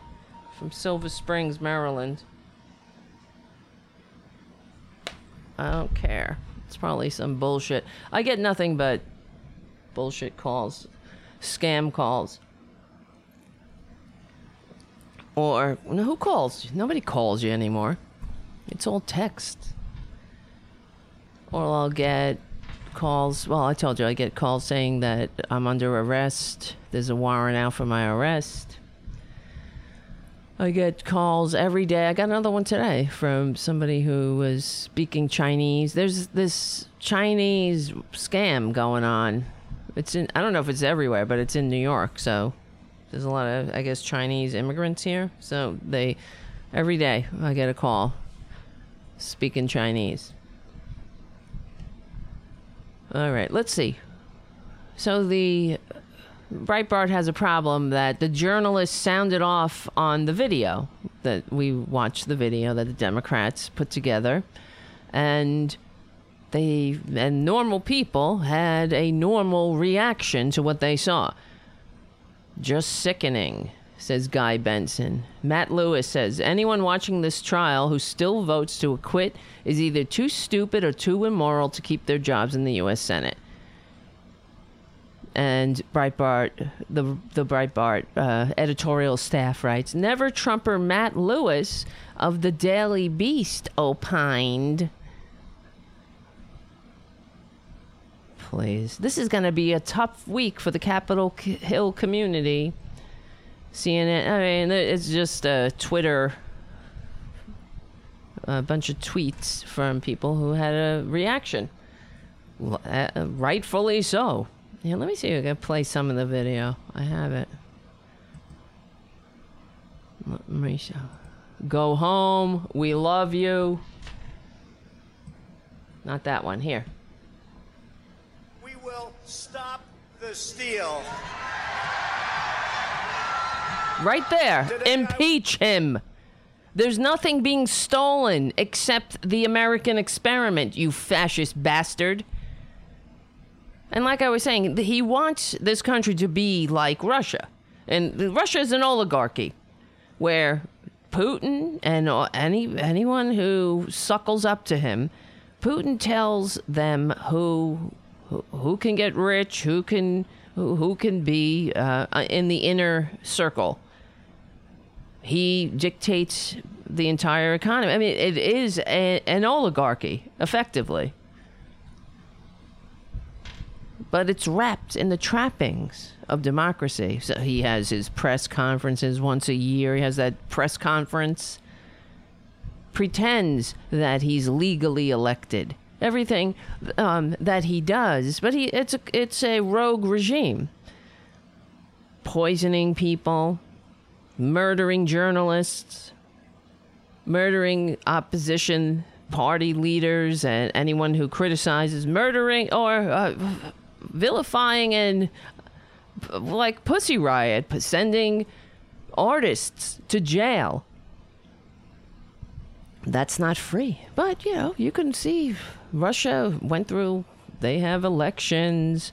From Silver Springs, Maryland. I don't care. It's probably some bullshit. I get nothing but bullshit calls, scam calls. Or who calls? Nobody calls you anymore. It's all text. Or I'll get calls. Well, I told you I get calls saying that I'm under arrest. There's a warrant out for my arrest. I get calls every day. I got another one today from somebody who was speaking Chinese. There's this Chinese scam going on. It's in, I don't know if it's everywhere, but it's in New York. So there's a lot of, I guess, Chinese immigrants here. So they, every day I get a call speaking Chinese. All right, let's see. So the Breitbart has a problem that the journalists sounded off on the video that we watched the video that the Democrats put together, and they and normal people had a normal reaction to what they saw. Just sickening, says Guy Benson. Matt Lewis says anyone watching this trial who still votes to acquit is either too stupid or too immoral to keep their jobs in the U S Senate. And Breitbart, the the Breitbart uh, editorial staff writes, never Trumper Matt Lewis of the Daily Beast opined. Please. This is going to be a tough week for the Capitol Hill community. C N N, I mean, it's just a Twitter, a bunch of tweets from people who had a reaction. Rightfully so. Yeah, let me see if I can play some of the video. I have it. Let me show. Go home. We love you. Not that one. Here. We will stop the steal. Right there. Today Impeach I- him. There's nothing being stolen except the American experiment, you fascist bastard. And like I was saying, he wants this country to be like Russia. And Russia is an oligarchy where Putin and any anyone who suckles up to him, Putin tells them who who, who can get rich, who can who, who can be uh, in the inner circle. He dictates the entire economy. I mean, it is a, an oligarchy, effectively. But it's wrapped in the trappings of democracy. So he has his press conferences once a year. He has that press conference. Pretends that he's legally elected. Everything um, that he does, but he it's a, it's a rogue regime. Poisoning people. Murdering journalists, murdering opposition party leaders and anyone who criticizes, murdering or uh, vilifying and like Pussy Riot, sending artists to jail. That's not free. But, you know, you can see Russia went through, they have elections.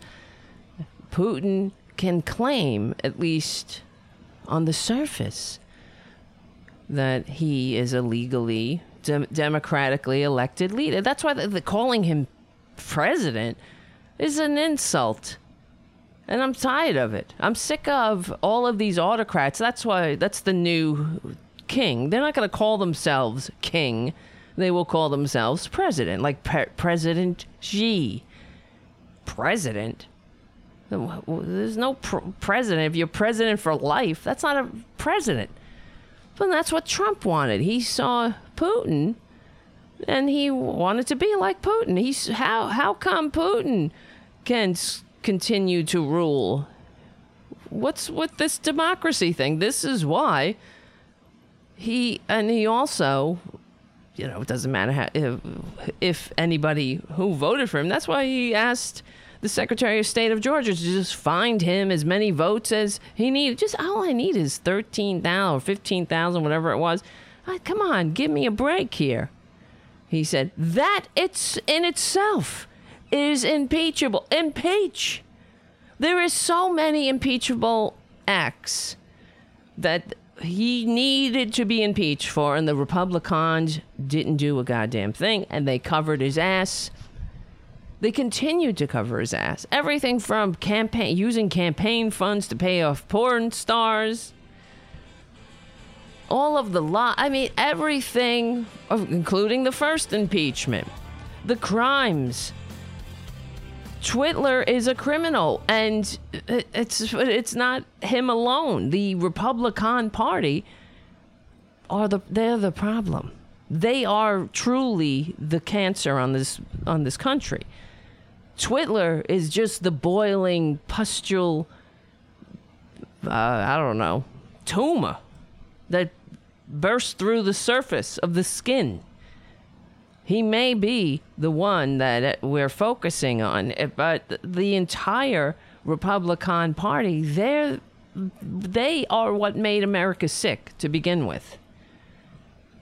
Putin can claim, at least on the surface, that he is a legally, de- democratically elected leader. That's why the, the calling him president is an insult. And I'm tired of it. I'm sick of all of these autocrats. That's why, that's the new king. They're not going to call themselves king. They will call themselves president, like pre- President Xi. President? There's no pr- president. If you're president for life, that's not a president. But that's what Trump wanted. He saw Putin, and he wanted to be like Putin. He's how how come Putin can s- continue to rule? What's with this democracy thing? This is why he and he also, you know, it doesn't matter how, if, if anybody who voted for him. That's why he asked the Secretary of State of Georgia to just find him as many votes as he needed. Just all I need is thirteen thousand or fifteen thousand, whatever it was. I, come on, give me a break here. He said, that it's in itself is impeachable. Impeach. There is so many impeachable acts that he needed to be impeached for, and the Republicans didn't do a goddamn thing, and they covered his ass. They continued to cover his ass. Everything from campaign, using campaign funds to pay off porn stars. All of the law. I mean, everything, including the first impeachment. The crimes. Twitler is a criminal, and it's it's not him alone. The Republican Party are the they're the problem. They are truly the cancer on this on this country. Twitler is just the boiling pustule, uh, I don't know, tumor that bursts through the surface of the skin. He may be the one that we're focusing on, but the entire Republican Party, they're, they are what made America sick to begin with.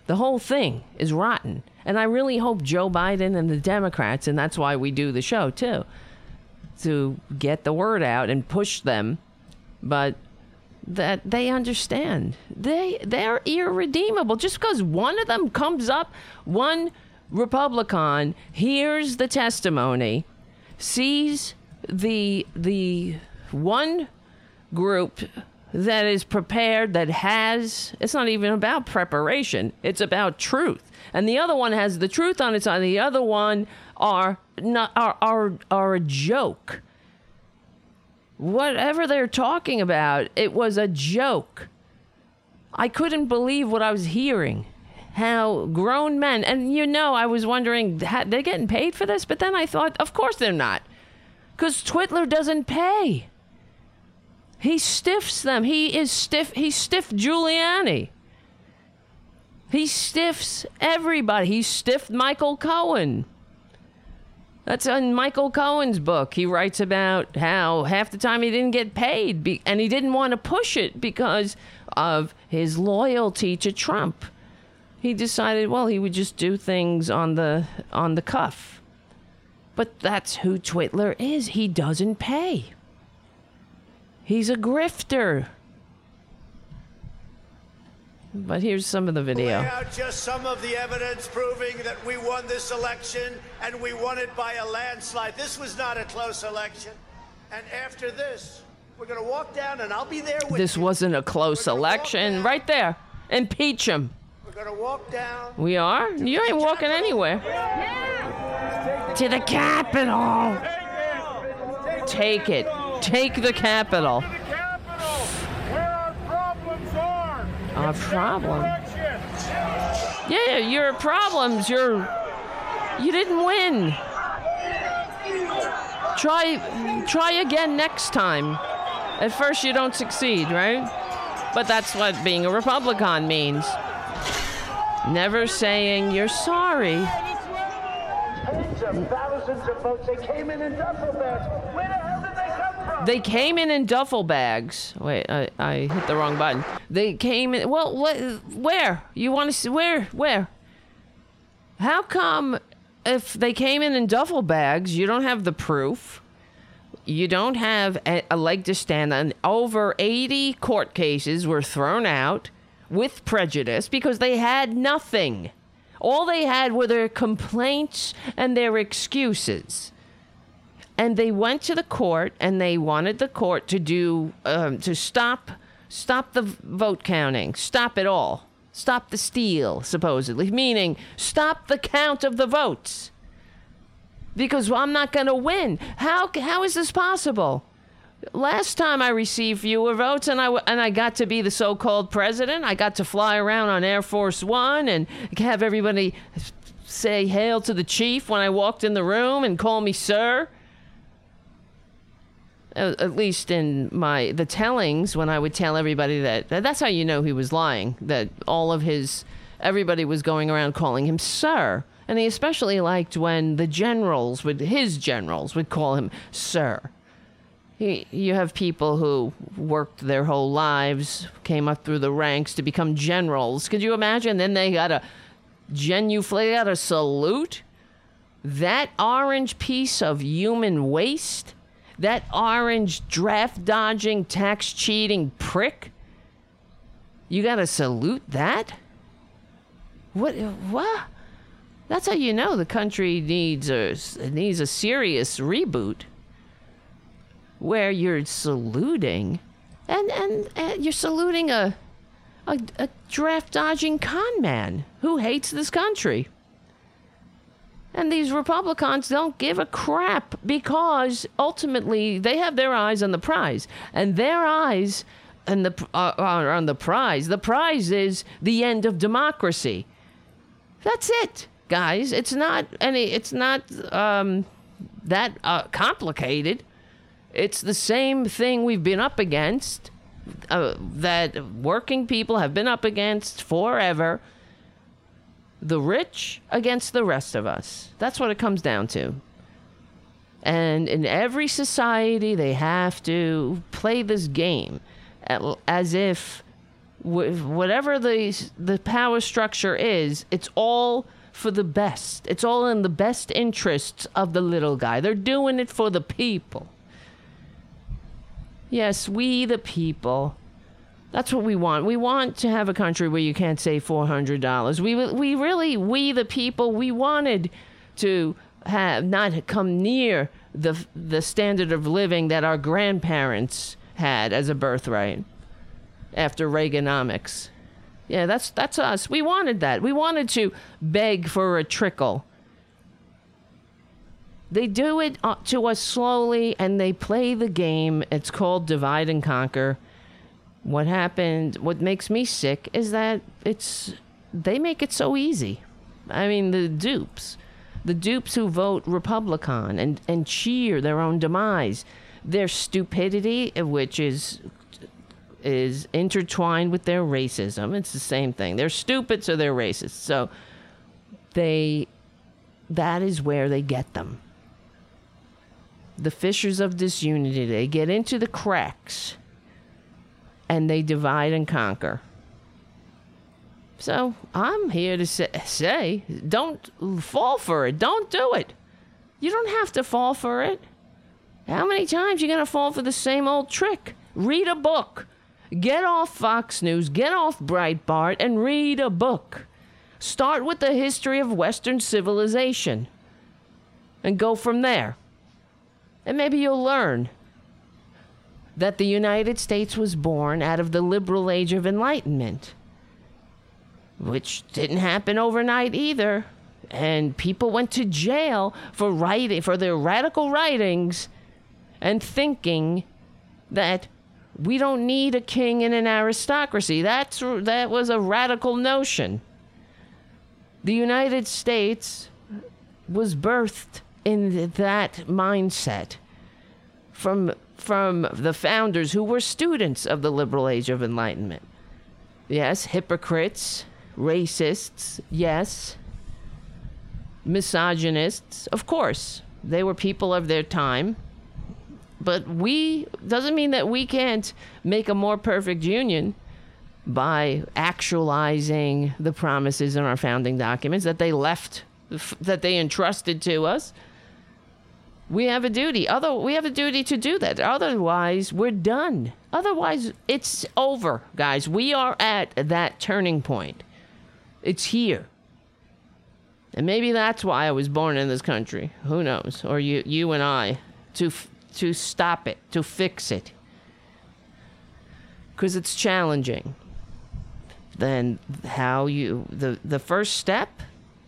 The whole thing is rotten. And I really hope Joe Biden and the Democrats, and that's why we do the show too, to get the word out and push them, but that they understand. They, they're irredeemable. Just because one of them comes up, one Republican hears the testimony, sees the the one group that is prepared, that has, it's not even about preparation, it's about truth. And the other one has the truth on its side, the other one are not are, are are a joke. Whatever they're talking about, it was a joke. I couldn't believe what I was hearing. How grown men, and you know, I was wondering, how, they're getting paid for this? But then I thought, of course they're not. Because Twitler doesn't pay. He stiffs them. He is stiff. He stiffed Giuliani. He stiffs everybody. He stiffed Michael Cohen. That's in Michael Cohen's book. He writes about how half the time he didn't get paid, be- and he didn't want to push it because of his loyalty to Trump. he decided, well, he would just do things on the on the cuff. But that's who Twitler is. He doesn't pay. He's a grifter. But here's some of the video. Lay out just some of the evidence proving that we won this election, and we won it by a landslide. This was not a close election. And after this, we're going to walk down, and I'll be there with you. This wasn't a close election. Right there. Impeach him. We're going to walk down. We are? You ain't walking anywhere. Yeah. To the Capitol. Take it. Take the Capitol. A problem. Yeah, your problems. You're you didn't win. Try try again next time. At first you don't succeed, right? But that's what being a Republican means. Never saying you're sorry. Tens of thousands of votes. They came in in duffel bags. Where the hell did they come from? They came in in duffel bags. Wait, I, I hit the wrong button. They came in. Well, what? Where? You want to see? Where? Where? How come if they came in in duffel bags, you don't have the proof? You don't have a, a leg to stand on. Over eighty court cases were thrown out with prejudice because they had nothing. All they had were their complaints and their excuses. And they went to the court and they wanted the court to do, um, to stop, stop the vote counting. Stop it all. Stop the steal, supposedly. Meaning, stop the count of the votes. Because I'm not going to win. How, how is this possible? Last time I received fewer votes and I, and I got to be the so-called president. I got to fly around on Air Force One and have everybody say hail to the chief when I walked in the room and call me sir. At least in my the tellings when I would tell everybody that. That's how you know he was lying. That all of his, everybody was going around calling him sir. And he especially liked when the generals would, his generals would call him sir. He, you have people who worked their whole lives, came up through the ranks to become generals. Could you imagine? Then they got a genuflate, got a salute. That orange piece of human waste, that orange draft-dodging, tax-cheating prick. You got to salute that? What? What? That's how you know the country needs a, needs a serious reboot. Where you're saluting, and, and, and you're saluting a, a, a draft-dodging con man who hates this country. And these Republicans don't give a crap because ultimately they have their eyes on the prize. And their eyes and the, uh, are on the prize. The prize is the end of democracy. That's it, guys. It's not any. It's not um, that uh, complicated. It's the same thing we've been up against, uh, that working people have been up against forever. The rich against the rest of us. That's what it comes down to. And in every society, they have to play this game as if whatever the, the power structure is, it's all for the best. It's all in the best interests of the little guy. They're doing it for the people. Yes, we the people. That's what we want. We want to have a country where you can't save four hundred dollars. We we really, we the people, we wanted to have not come near the the standard of living that our grandparents had as a birthright after Reaganomics. Yeah, that's that's us. We wanted that. We wanted to beg for a trickle. They do it to us slowly, and they play the game. It's called divide and conquer. What happened, what makes me sick is that it's, they make it so easy. I mean, the dupes, the dupes who vote Republican and, and cheer their own demise, their stupidity, which is, is intertwined with their racism. It's the same thing. They're stupid, so they're racist. So they, that is where they get them. The fissures of disunity, they get into the cracks. And they divide and conquer. So I'm here to say, say, don't fall for it. Don't do it. You don't have to fall for it. How many times are you going to fall for the same old trick? Read a book. Get off Fox News. Get off Breitbart and read a book. Start with the history of Western civilization and go from there. And maybe you'll learn that the United States was born out of the liberal age of enlightenment, which didn't happen overnight either. And people went to jail for writing, for their radical writings, and thinking that we don't need a king and an aristocracy. That's, that was a radical notion. The United States was birthed in that mindset from, from the founders who were students of the liberal age of enlightenment. Yes, hypocrites, racists, yes, misogynists, of course. They were people of their time. But we, doesn't mean that we can't make a more perfect union by actualizing the promises in our founding documents that they left, that they entrusted to us. We have a duty. Other, we have a duty to do that. Otherwise, we're done. Otherwise, it's over, guys. We are at that turning point. It's here. And maybe that's why I was born in this country. Who knows? Or you, you and I, to... to stop it, to fix it, because it's challenging. Then how you, the, the first step,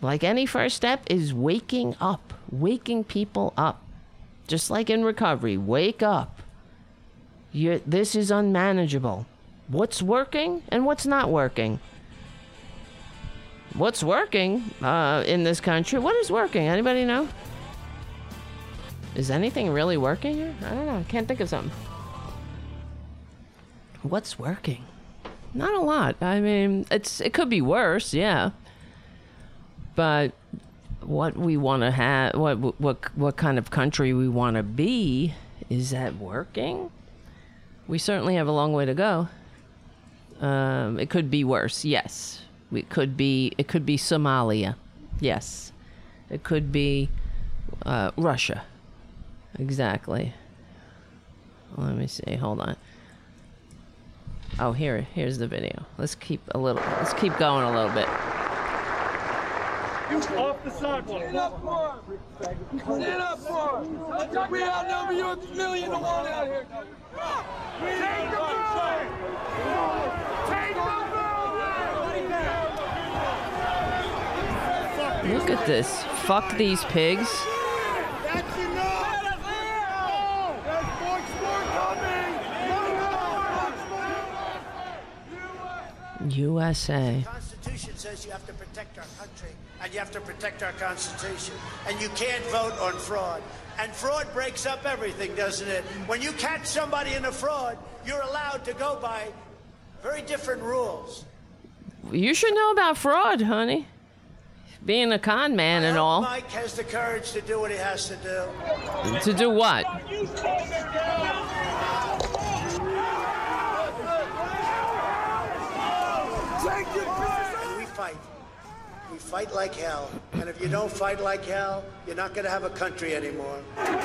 like any first step, is waking up, waking people up. Just like in recovery, wake up. You're, this is unmanageable. What's working and what's not working? What's working uh, in this country? What is working? Anybody know? Is anything really working here? I don't know. I can't think of something. What's working? Not a lot. I mean, it's it could be worse, yeah. But what we want to have, what what what kind of country we want to be, is that working? We certainly have a long way to go. Um, it could be worse, yes. It could be. It could be Somalia, yes. It could be uh, Russia. Exactly. Let me see. Hold on. Oh, here, here's the video. Let's keep a little. Let's keep going a little bit. You off the sidewalk. Stand up for him. Stand up for him. We outnumber you a million to one out here. We take the building. Take the building. Look at this. Fuck these pigs. U S A. The Constitution says you have to protect our country, and you have to protect our Constitution, and you can't vote on fraud. And fraud breaks up everything, doesn't it? When you catch somebody in a fraud, you're allowed to go by very different rules. You should know about fraud, honey. Being a con man and all. Mike has the courage to do what he has to do. To do what? We fight. We fight like hell. And if you don't fight like hell, you're not going to have a country anymore. So we're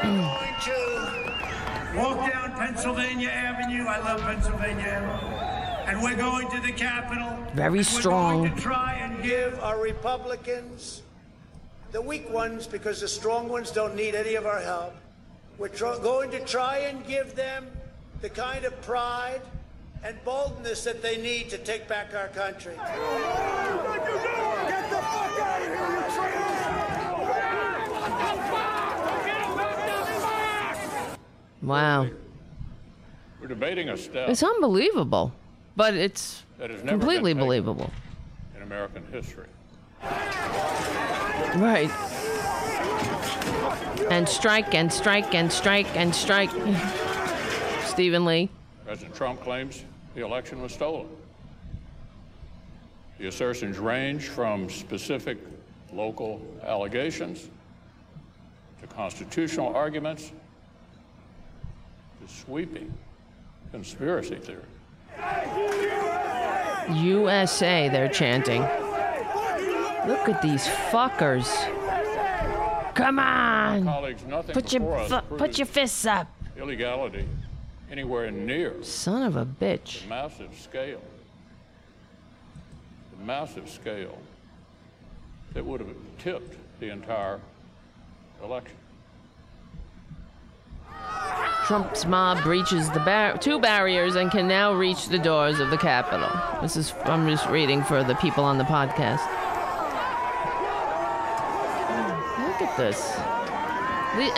going to walk down Pennsylvania Avenue. I love Pennsylvania Avenue. And we're going to the Capitol. Very strong. We're going to try and give our Republicans, the weak ones, because the strong ones don't need any of our help. We're tr- going to try and give them the kind of pride and boldness that they need to take back our country. Get the fuck out of here, you traitors! Wow. We're debating a step. It's unbelievable, but it's completely believable. In American history. Right. And strike and strike and strike and strike. Stephen Lee. President Trump claims the election was stolen. The assertions range from specific local allegations constitutional arguments to sweeping conspiracy theory. U S A, they're chanting. Look at these fuckers. Come on! Put your, put your fists up! Illegality anywhere near. Son of a bitch. The massive scale. The massive scale that would have tipped the entire election. Trump's mob breaches the bar two barriers and can now reach the doors of the Capitol. This is, I'm just reading for the people on the podcast. Look at this.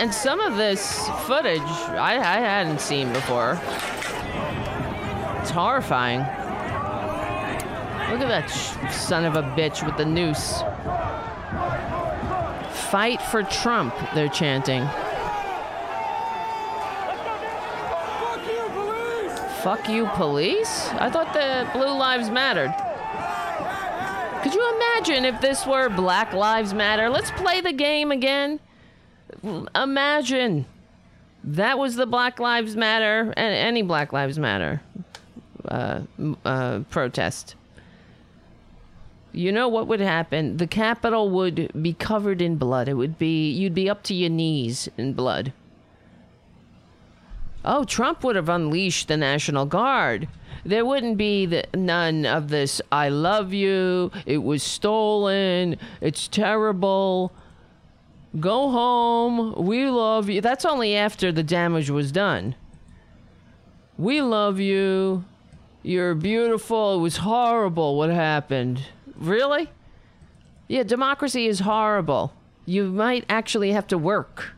And some of this footage I, I hadn't seen before. It's horrifying. Look at that son of a bitch with the noose. Fight for Trump, they're chanting. Fuck you, police? I thought the blue lives mattered. Could you imagine if this were Black Lives Matter? Let's play the game again. Imagine. That was the Black Lives Matter, and any Black Lives Matter uh, uh, protest. You know what would happen? The Capitol would be covered in blood. It would be, you'd be up to your knees in blood. Oh, Trump would have unleashed the National Guard. There wouldn't be the, none of this, I love you, it was stolen, it's terrible, go home, we love you. That's only after the damage was done. We love you, you're beautiful, it was horrible what happened. Really? Yeah, democracy is horrible. You might actually have to work.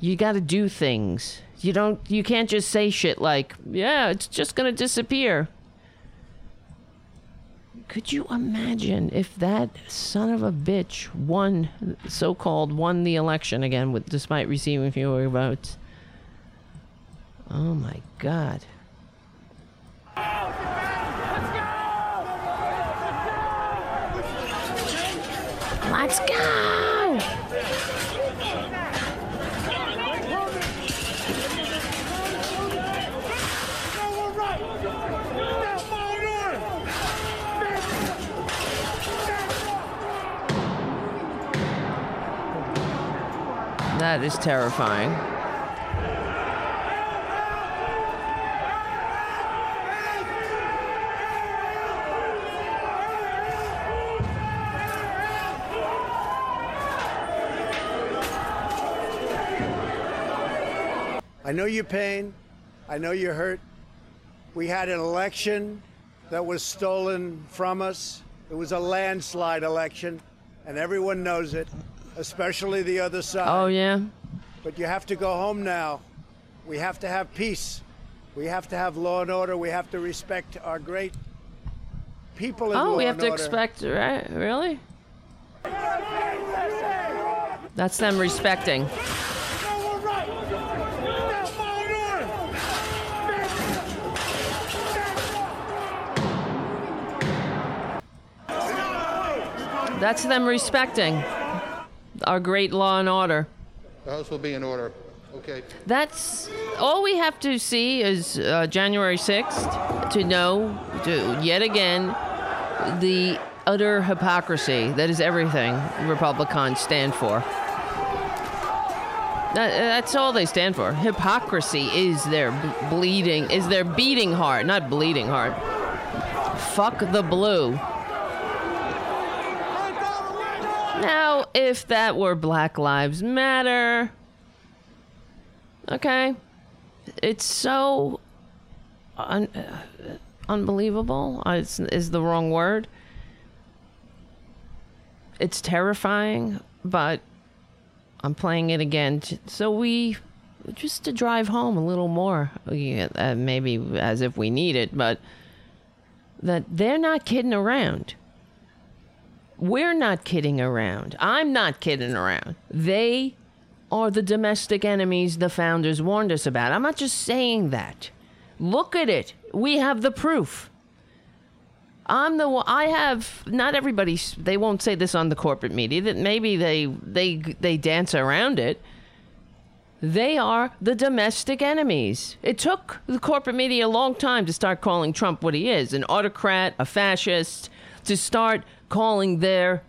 You gotta do things. You don't, you can't just say shit like, yeah, it's just gonna disappear. Could you imagine if that son of a bitch won, so-called won the election again, with, despite receiving fewer votes? Oh my God. Let's go! Let's go! That is terrifying. I know your pain. I know you're hurt. We had an election that was stolen from us. It was a landslide election, and everyone knows it. Especially the other side. Oh, yeah. But you have to go home now. We have to have peace. We have to have law and order. We have to respect our great people in law and order. Oh, we have to expect, right? Really? That's them respecting. That's them respecting our great law and order. The house will be in order. Okay. That's all we have to see is uh, January sixth to know, to yet again, the utter hypocrisy that is everything Republicans stand for. That, that's all they stand for. Hypocrisy is their bleeding, is their beating heart, not bleeding heart. Fuck the blue. Now, if that were Black Lives Matter, okay, it's so un uh, unbelievable, uh, it's, is the wrong word. It's terrifying, but I'm playing it again. T so we, just to drive home a little more, uh, maybe as if we need it, but that they're not kidding around. We're not kidding around. I'm not kidding around. They are the domestic enemies the founders warned us about. I'm not just saying that. Look at it. We have the proof. I'm the one, I have, not everybody, they won't say this on the corporate media, that maybe they, they, they dance around it. They are the domestic enemies. It took the corporate media a long time to start calling Trump what he is, an autocrat, a fascist, to start calling their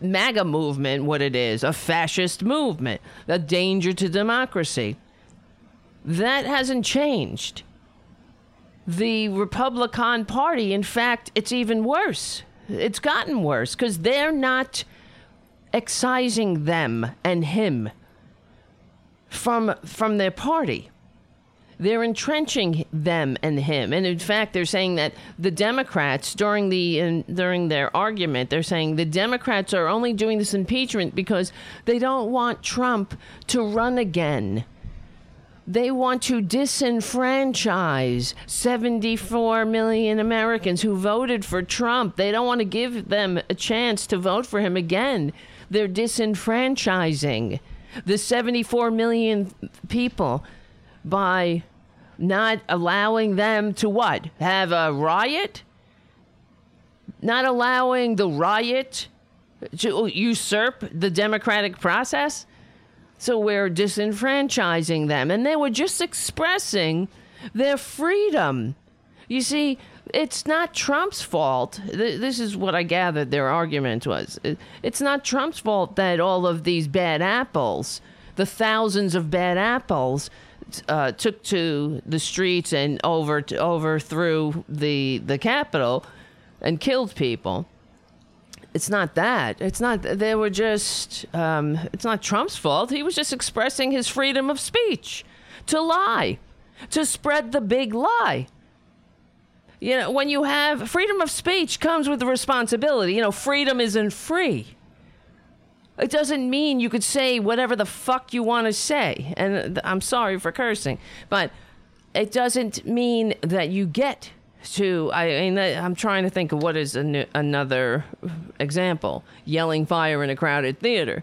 MAGA movement what it is, a fascist movement, a danger to democracy. That hasn't changed. The Republican Party, in fact, it's even worse. It's gotten worse because they're not excising them and him from from their party. They're entrenching them and him. And in fact, they're saying that the Democrats, during the in, during their argument, they're saying the Democrats are only doing this impeachment because they don't want Trump to run again. They want to disenfranchise seventy-four million Americans who voted for Trump. They don't want to give them a chance to vote for him again. They're disenfranchising the seventy-four million people by not allowing them to what? Have a riot? Not allowing the riot to usurp the democratic process? So we're disenfranchising them. And they were just expressing their freedom. You see, it's not Trump's fault. This is what I gathered their argument was. It's not Trump's fault that all of these bad apples, the thousands of bad apples, uh, took to the streets and over to, overthrew the, the Capitol and killed people. It's not that. It's not. They were just. Um, it's not Trump's fault. He was just expressing his freedom of speech, to lie, to spread the big lie. You know, when you have freedom of speech, comes with the responsibility. You know, freedom isn't free. It doesn't mean you could say whatever the fuck you want to say. And I'm sorry for cursing, but it doesn't mean that you get. To I mean, I'm trying to think of what is an, another example. Yelling fire in a crowded theater.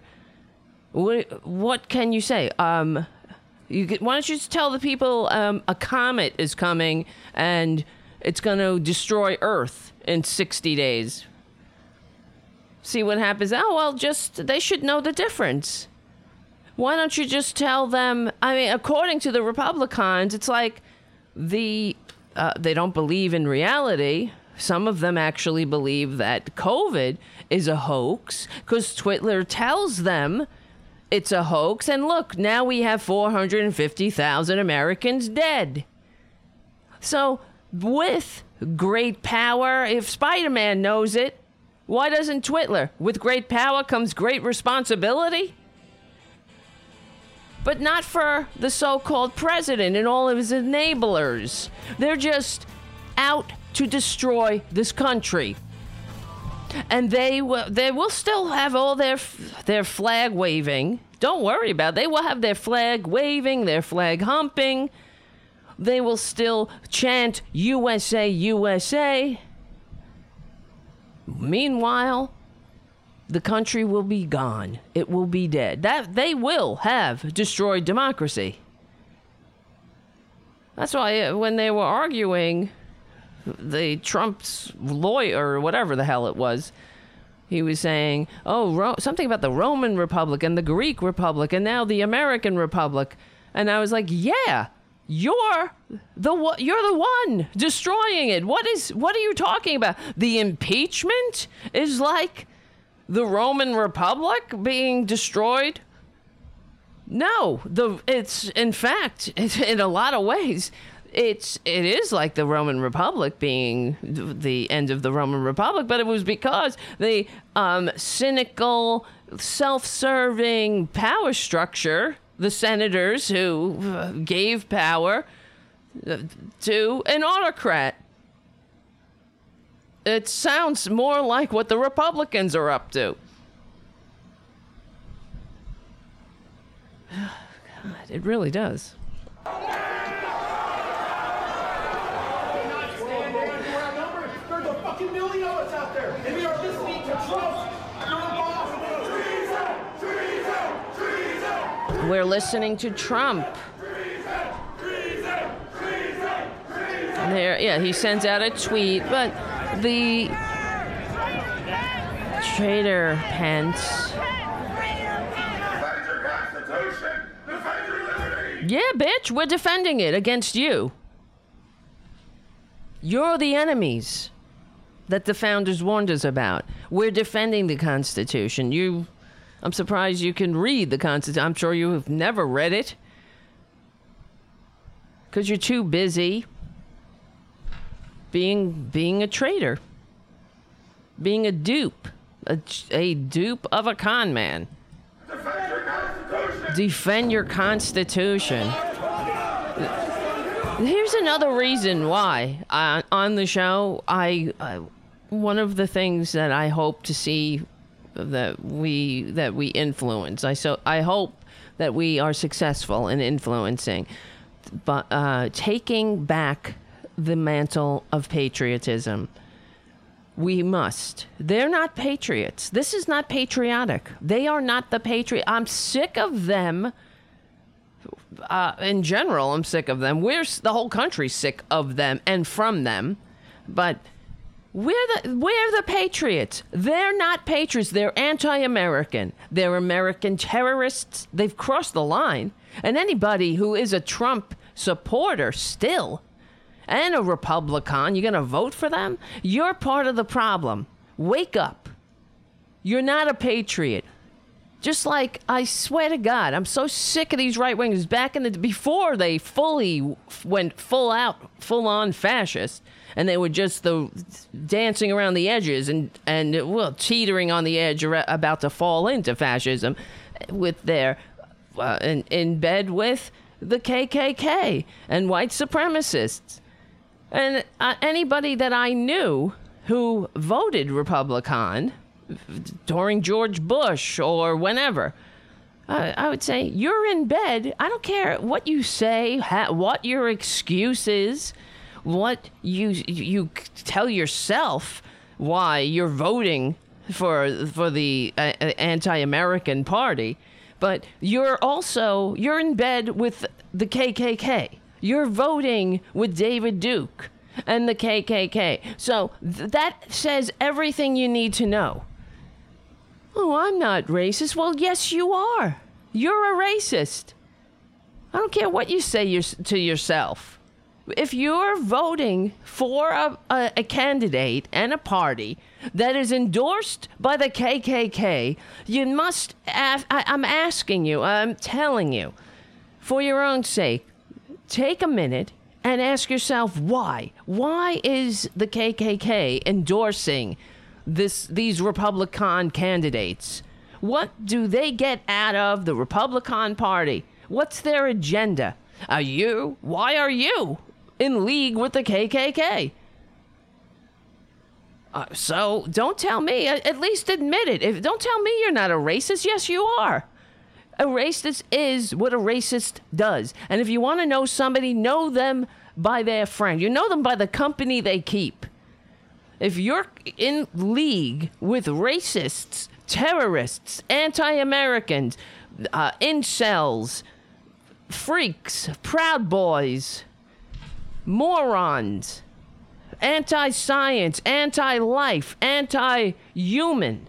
What, what can you say? Um, you could, why don't you just tell the people um, a comet is coming and it's going to destroy Earth in sixty days? See what happens. Oh well, just they should know the difference. Why don't you just tell them? I mean, according to the Republicans, it's like the. Uh, they don't believe in reality. Some of them actually believe that COVID is a hoax because Twitter tells them it's a hoax. And look, now we have four hundred fifty thousand Americans dead. So with great power, if Spider-Man knows it, why doesn't Twitter? With great power comes great responsibility. But not for the so-called president and all of his enablers. They're just out to destroy this country. And they will, they will still have all their their flag waving. Don't worry about it. They will have their flag waving, their flag humping. They will still chant U S A, U S A. Meanwhile, the country will be gone. It will be dead. That they will have destroyed democracy. That's why when they were arguing, the Trump's lawyer or whatever the hell it was, he was saying, oh, Ro- something about the Roman Republic and the Greek Republic and now the American Republic. And I was like, yeah, you're the you're the one destroying it. What is what are you talking about? The impeachment is like the Roman Republic being destroyed? No, the it's in fact it, in a lot of ways it's it is like the Roman Republic being the end of the Roman Republic, but it was because the um, cynical, self-serving power structure, the senators who gave power to an autocrat. It sounds more like what the Republicans are up to. Oh, God, it really does. We're listening to Trump. There, yeah, he sends out a tweet, but the traitor pants. Yeah, bitch, we're defending it against you. You're the enemies that the founders warned us about. We're defending the Constitution. You, I'm surprised you can read the Constitution. I'm sure you have never read it. Because you're too busy being, being a traitor. Being a dupe. A, a dupe of a con man. Defend your Constitution. Defend your Constitution. Here's another reason why uh, on the show, I uh, one of the things that I hope to see that we that we influence. I so I hope that we are successful in influencing, but uh, taking back the mantle of patriotism. We must. They're not patriots. This is not patriotic. They are not the patriot. I'm sick of them. Uh, in general, I'm sick of them. We're the whole country's sick of them and from them, but we're the we're the patriots. They're not patriots. They're anti-American. They're American terrorists. They've crossed the line. And anybody who is a Trump supporter still, and a Republican, you're going to vote for them? You're part of the problem. Wake up. You're not a patriot. Just like, I swear to God, I'm so sick of these right wingers. Back in the before they fully went full out, full on fascist, and they were just the dancing around the edges and and well teetering on the edge, about to fall into fascism, with their uh, in in bed with the K K K and white supremacists, and uh, anybody that I knew who voted Republican during George Bush or whenever, uh, I would say, you're in bed. I don't care what you say, ha- what your excuse is, what you you tell yourself why you're voting for for the uh, anti-American party, but you're also you're in bed with the K K K. You're voting with David Duke and the K K K. So th- that says everything you need to know. Oh, I'm not racist. Well, yes, you are. You're a racist. I don't care what you say your, to yourself. If you're voting for a, a, a candidate and a party that is endorsed by the K K K, you must, af- I, I'm asking you, I'm telling you, for your own sake, take a minute and ask yourself why. Why is the K K K endorsing This, these Republican candidates? What do they get out of the Republican Party? What's their agenda? Are you, why are you in league with the K K K? Uh, so don't tell me, at least admit it. If, don't tell me you're not a racist. Yes, you are. A racist is what a racist does. And if you want to know somebody, know them by their friend. You know them by the company they keep. If you're in league with racists, terrorists, anti-Americans, uh, incels, freaks, proud boys, morons, anti-science, anti-life, anti-human,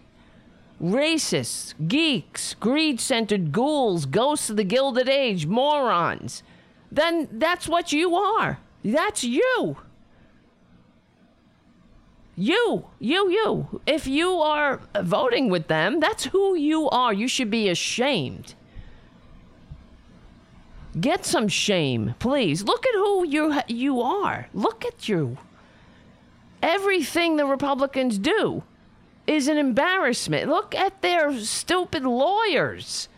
racists, geeks, greed-centered ghouls, ghosts of the Gilded Age, morons, then that's what you are. That's you. You, you, you. If you are voting with them, that's who you are. You should be ashamed. Get some shame, please. Look at who you you are. Look at you. Everything the Republicans do is an embarrassment. Look at their stupid lawyers.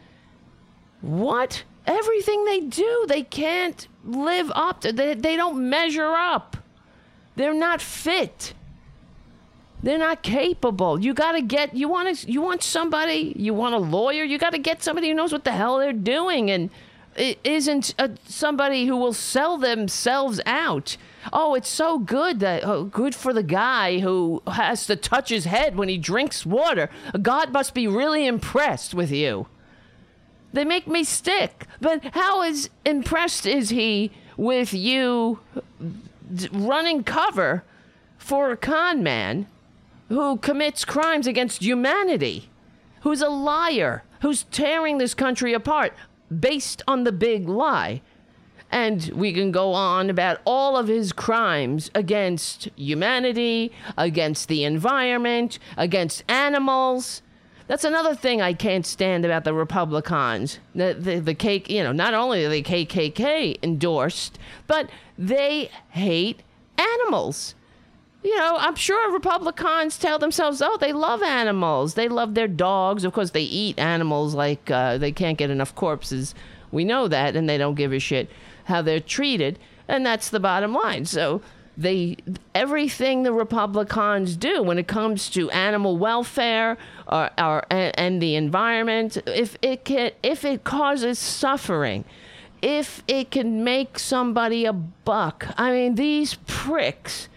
What? Everything they do, they can't live up to. They, they don't measure up. They're not fit. They're not capable. You got to get, you want to, you want somebody, you want a lawyer, you got to get somebody who knows what the hell they're doing and isn't a, somebody who will sell themselves out. Oh, it's so good that, oh, good for the guy who has to touch his head when he drinks water. God must be really impressed with you. They make me sick. But how is impressed is he with you running cover for a con man who commits crimes against humanity, who's a liar, who's tearing this country apart based on the big lie. And we can go on about all of his crimes against humanity, against the environment, against animals. That's another thing I can't stand about the Republicans. The, the, the K, you know, not only are the K K K endorsed, but they hate animals. You know, I'm sure Republicans tell themselves, oh, they love animals. They love their dogs. Of course, they eat animals like uh, they can't get enough corpses. We know that, and they don't give a shit how they're treated, and that's the bottom line. So they, everything the Republicans do when it comes to animal welfare or, or and the environment, if it can, if it causes suffering, if it can make somebody a buck, I mean, these pricks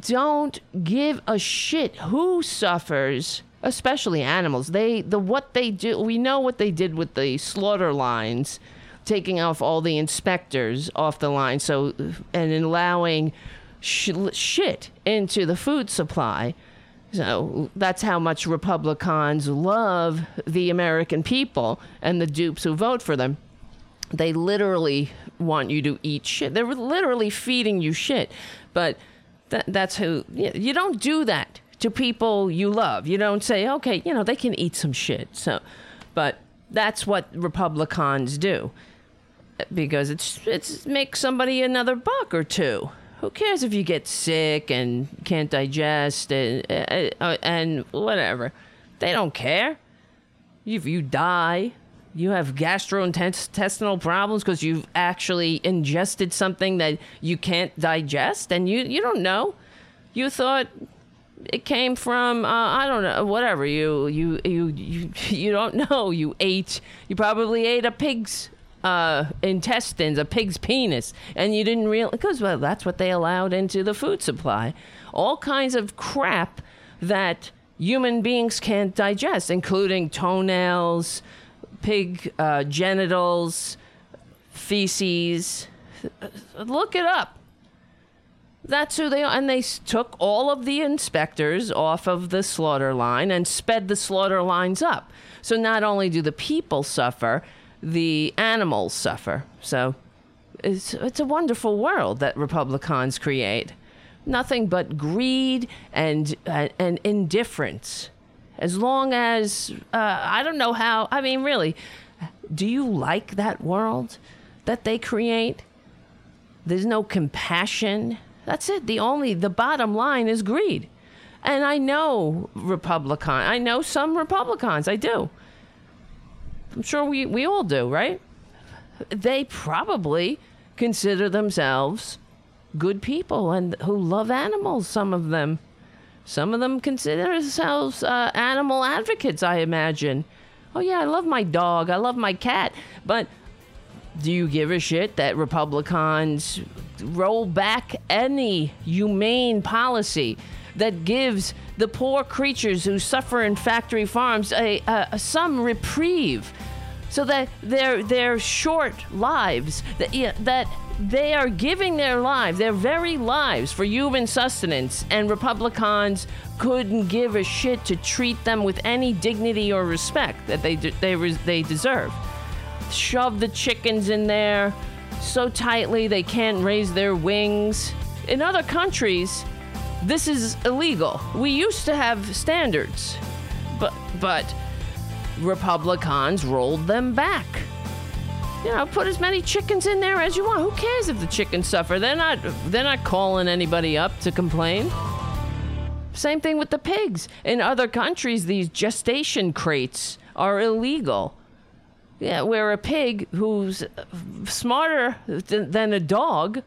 don't give a shit who suffers. Especially animals. They, the what they do, we know what they did with the slaughter lines, taking off all the inspectors off the line, so, and allowing sh- shit into the food supply. So that's how much Republicans love the American people and the dupes who vote for them. They literally want you to eat shit. They're literally feeding you shit. But th- that's who, you don't do that to people you love. You don't say, okay, you know, they can eat some shit. So, but that's what Republicans do, because it's it's make somebody another buck or two. Who cares if you get sick and can't digest and and whatever? They don't care. If you die, you have gastrointestinal problems because you've actually ingested something that you can't digest, and you you don't know. You thought it came from, uh, I don't know, whatever. You, you, you, you, you don't know. You ate, you probably ate a pig's uh, intestines, a pig's penis, and you didn't realize, because, well, that's what they allowed into the food supply. All kinds of crap that human beings can't digest, including toenails, pig uh, genitals, feces. Look it up. That's who they are. And they took all of the inspectors off of the slaughter line and sped the slaughter lines up. So not only do the people suffer, the animals suffer. So it's, it's a wonderful world that Republicans create. Nothing but greed and, uh, and indifference. As long as, uh, I don't know how, I mean, really, do you like that world that they create? There's no compassion. That's it. The only, the bottom line is greed. And I know Republican. I know some Republicans. I do. I'm sure we, we all do, right? They probably consider themselves good people and who love animals, some of them. Some of them consider themselves uh, animal advocates, I imagine. Oh, yeah, I love my dog. I love my cat. But do you give a shit that Republicans roll back any humane policy that gives the poor creatures who suffer in factory farms a, a some reprieve, so that their their short lives that yeah, that they are giving their lives, their very lives, for human sustenance, and Republicans couldn't give a shit to treat them with any dignity or respect that they they they deserve. Shove the chickens in there so tightly they can't raise their wings. In other countries, this is illegal. We used to have standards, but but Republicans rolled them back. You know, put as many chickens in there as you want. Who cares if the chickens suffer? They're not they're not calling anybody up to complain. Same thing with the pigs. In other countries, these gestation crates are illegal. Yeah, where a pig who's smarter th- than a dog,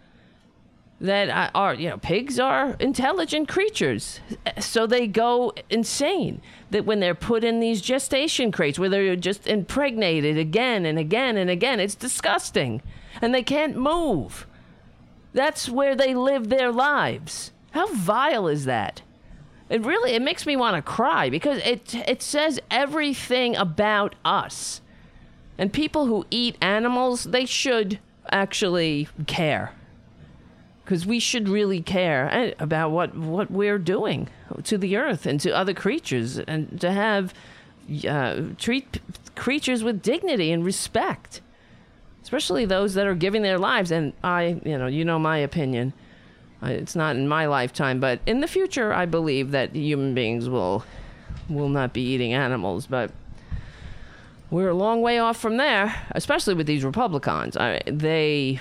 that are, you know, pigs are intelligent creatures. So they go insane that when they're put in these gestation crates where they're just impregnated again and again and again. It's disgusting. And they can't move. That's where they live their lives. How vile is that? It really, it makes me want to cry, because it it says everything about us. And people who eat animals, they should actually care. Because we should really care about what, what we're doing to the earth and to other creatures, and to have uh, treat p- creatures with dignity and respect, especially those that are giving their lives. And I, you know, you know my opinion. I, it's not in my lifetime, but in the future, I believe that human beings will will not be eating animals. But we're a long way off from there, especially with these Republicans. I, they,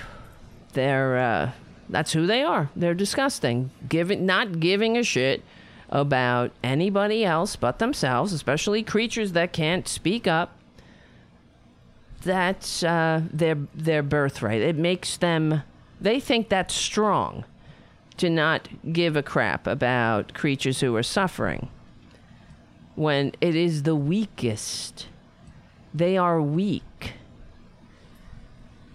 they're. Uh, That's who they are. They're disgusting. Giving, not giving a shit about anybody else but themselves, especially creatures that can't speak up. That's uh, their their birthright. It makes them. They think that's strong, to not give a crap about creatures who are suffering. When it is the weakest, they are weak.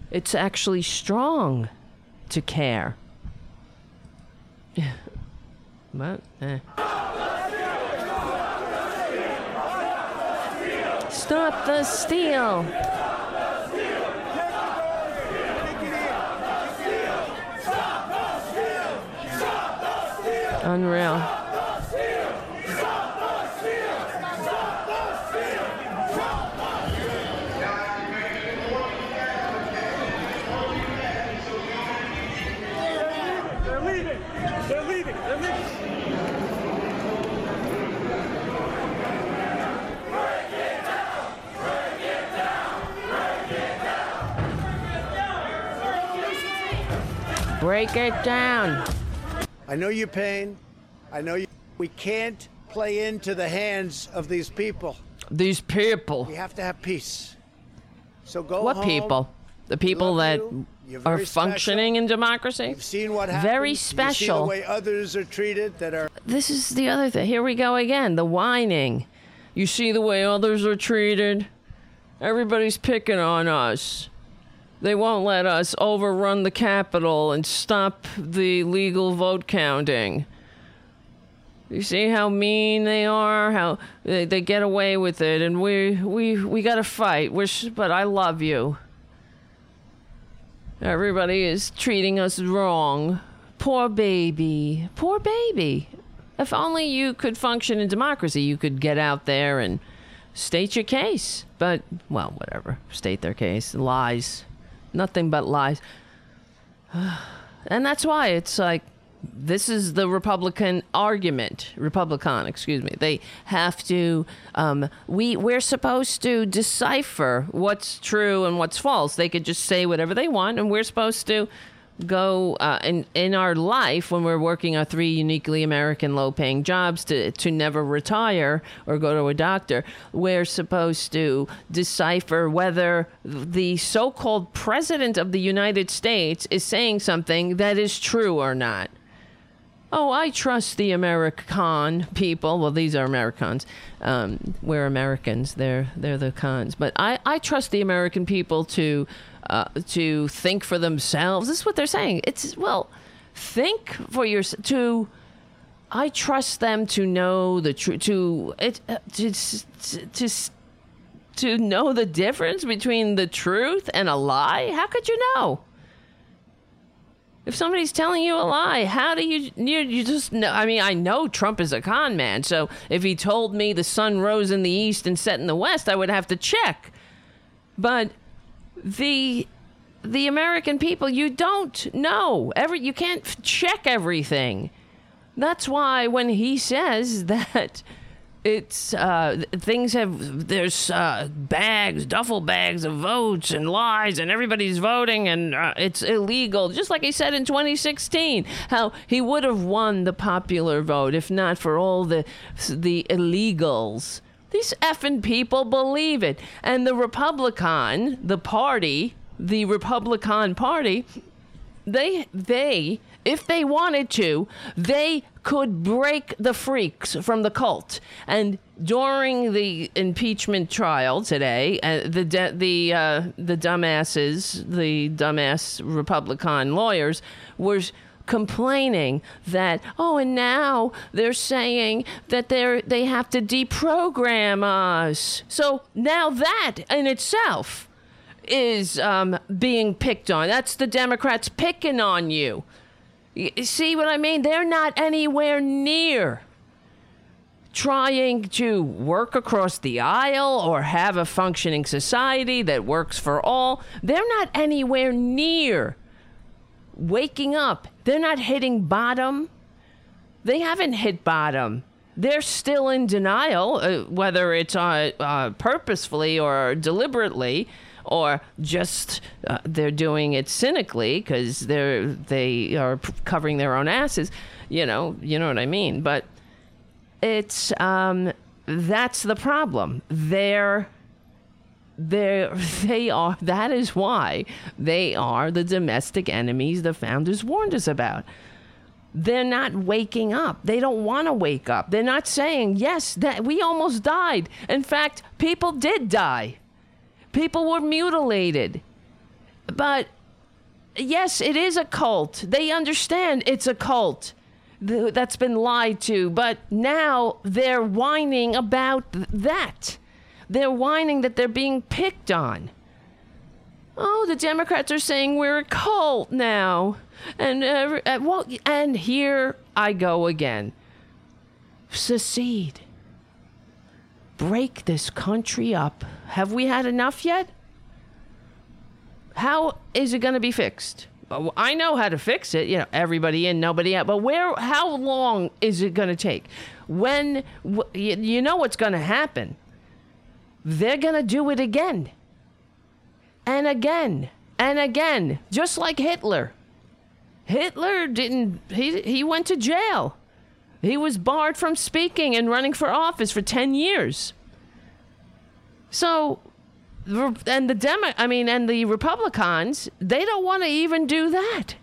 It's actually strong to care. But, eh. Stop the steal! Unreal. Break it down. I know your pain. I know you. We can't play into the hands of these people. These people. We have to have peace. So go what home. What people? The people that you. are functioning special. in democracy? You've seen what happens. Very special. You've seen the way others are treated that are. This is the other thing. Here we go again. The whining. You see the way others are treated. Everybody's picking on us. They won't let us overrun the Capitol and stop the legal vote counting. You see how mean they are, how they, they get away with it, and we we we got to fight. We're, but I love you. Everybody is treating us wrong. Poor baby. Poor baby. If only you could function in democracy, you could get out there and state your case. But, well, whatever. State their case. Lies. Nothing but lies. And that's why it's like, this is the Republican argument. Republican, excuse me. They have to, um, we, we're supposed to decipher what's true and what's false. They could just say whatever they want, and we're supposed to go uh, in, in our life when we're working our three uniquely American low-paying jobs to, to never retire or go to a doctor. We're supposed to decipher whether the so-called president of the United States is saying something that is true or not. Oh, I trust the American people. Well, these are Americans. Um, we're Americans. They're they're the cons. But I, I trust the American people to uh, to think for themselves. This is what they're saying. It's, well, think for your to. I trust them to know the truth. To it uh, to, to to to know the difference between the truth and a lie. How could you know? If somebody's telling you a lie, how do you, you, you just know? I mean, I know Trump is a con man, so if he told me the sun rose in the east and set in the west, I would have to check. But the the American people, you don't know. Every, you can't check everything. That's why when he says that it's uh, things have, there's uh, bags, duffel bags of votes and lies, and everybody's voting, and uh, it's illegal. Just like he said in twenty sixteen, how he would have won the popular vote if not for all the the illegals. These effing people believe it. And the Republican, the party, the Republican Party, they they if they wanted to, they could break the freaks from the cult. And during the impeachment trial today, uh, the de- the uh, the dumbasses, the dumbass Republican lawyers were complaining that, oh, and now they're saying that they they have to deprogram us. So now that in itself is um, being picked on. That's the Democrats picking on you. You see what I mean? They're not anywhere near trying to work across the aisle or have a functioning society that works for all. They're not anywhere near waking up. They're not hitting bottom. They haven't hit bottom. They're still in denial, uh, whether it's uh, uh, purposefully or deliberately, or just uh, they're doing it cynically because they're they are covering their own asses. You know, you know what I mean. But it's um, that's the problem. They're they they are. That is why they are the domestic enemies the founders warned us about. They're not waking up. They don't want to wake up. They're not saying, yes, that we almost died. In fact, people did die. People were mutilated. But yes, it is a cult. They understand it's a cult th- that's been lied to. But now they're whining about th- that. They're whining that they're being picked on. Oh, the Democrats are saying we're a cult now. And uh, well, and here I go again. Secede. Break this country up. Have we had enough yet? How is it going to be fixed? I know how to fix it. You know, everybody in, nobody out. But where? How long is it going to take? When? Wh- you know what's going to happen. They're going to do it again. And again, and again, just like Hitler. Hitler didn't, he he went to jail. He was barred from speaking and running for office for ten years. So, and the Demo, I mean, and the Republicans, they don't want to even do that.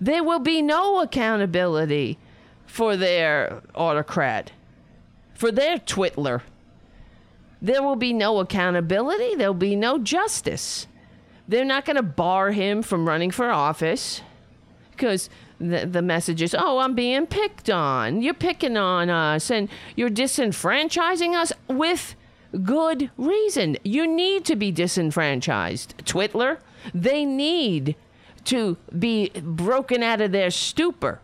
There will be no accountability for their autocrat, for their Twitler. There will be no accountability. There'll be no justice. They're not going to bar him from running for office because the, the message is, oh, I'm being picked on. You're picking on us and you're disenfranchising us with good reason. You need to be disenfranchised, Twitler. They need to be broken out of their stupor.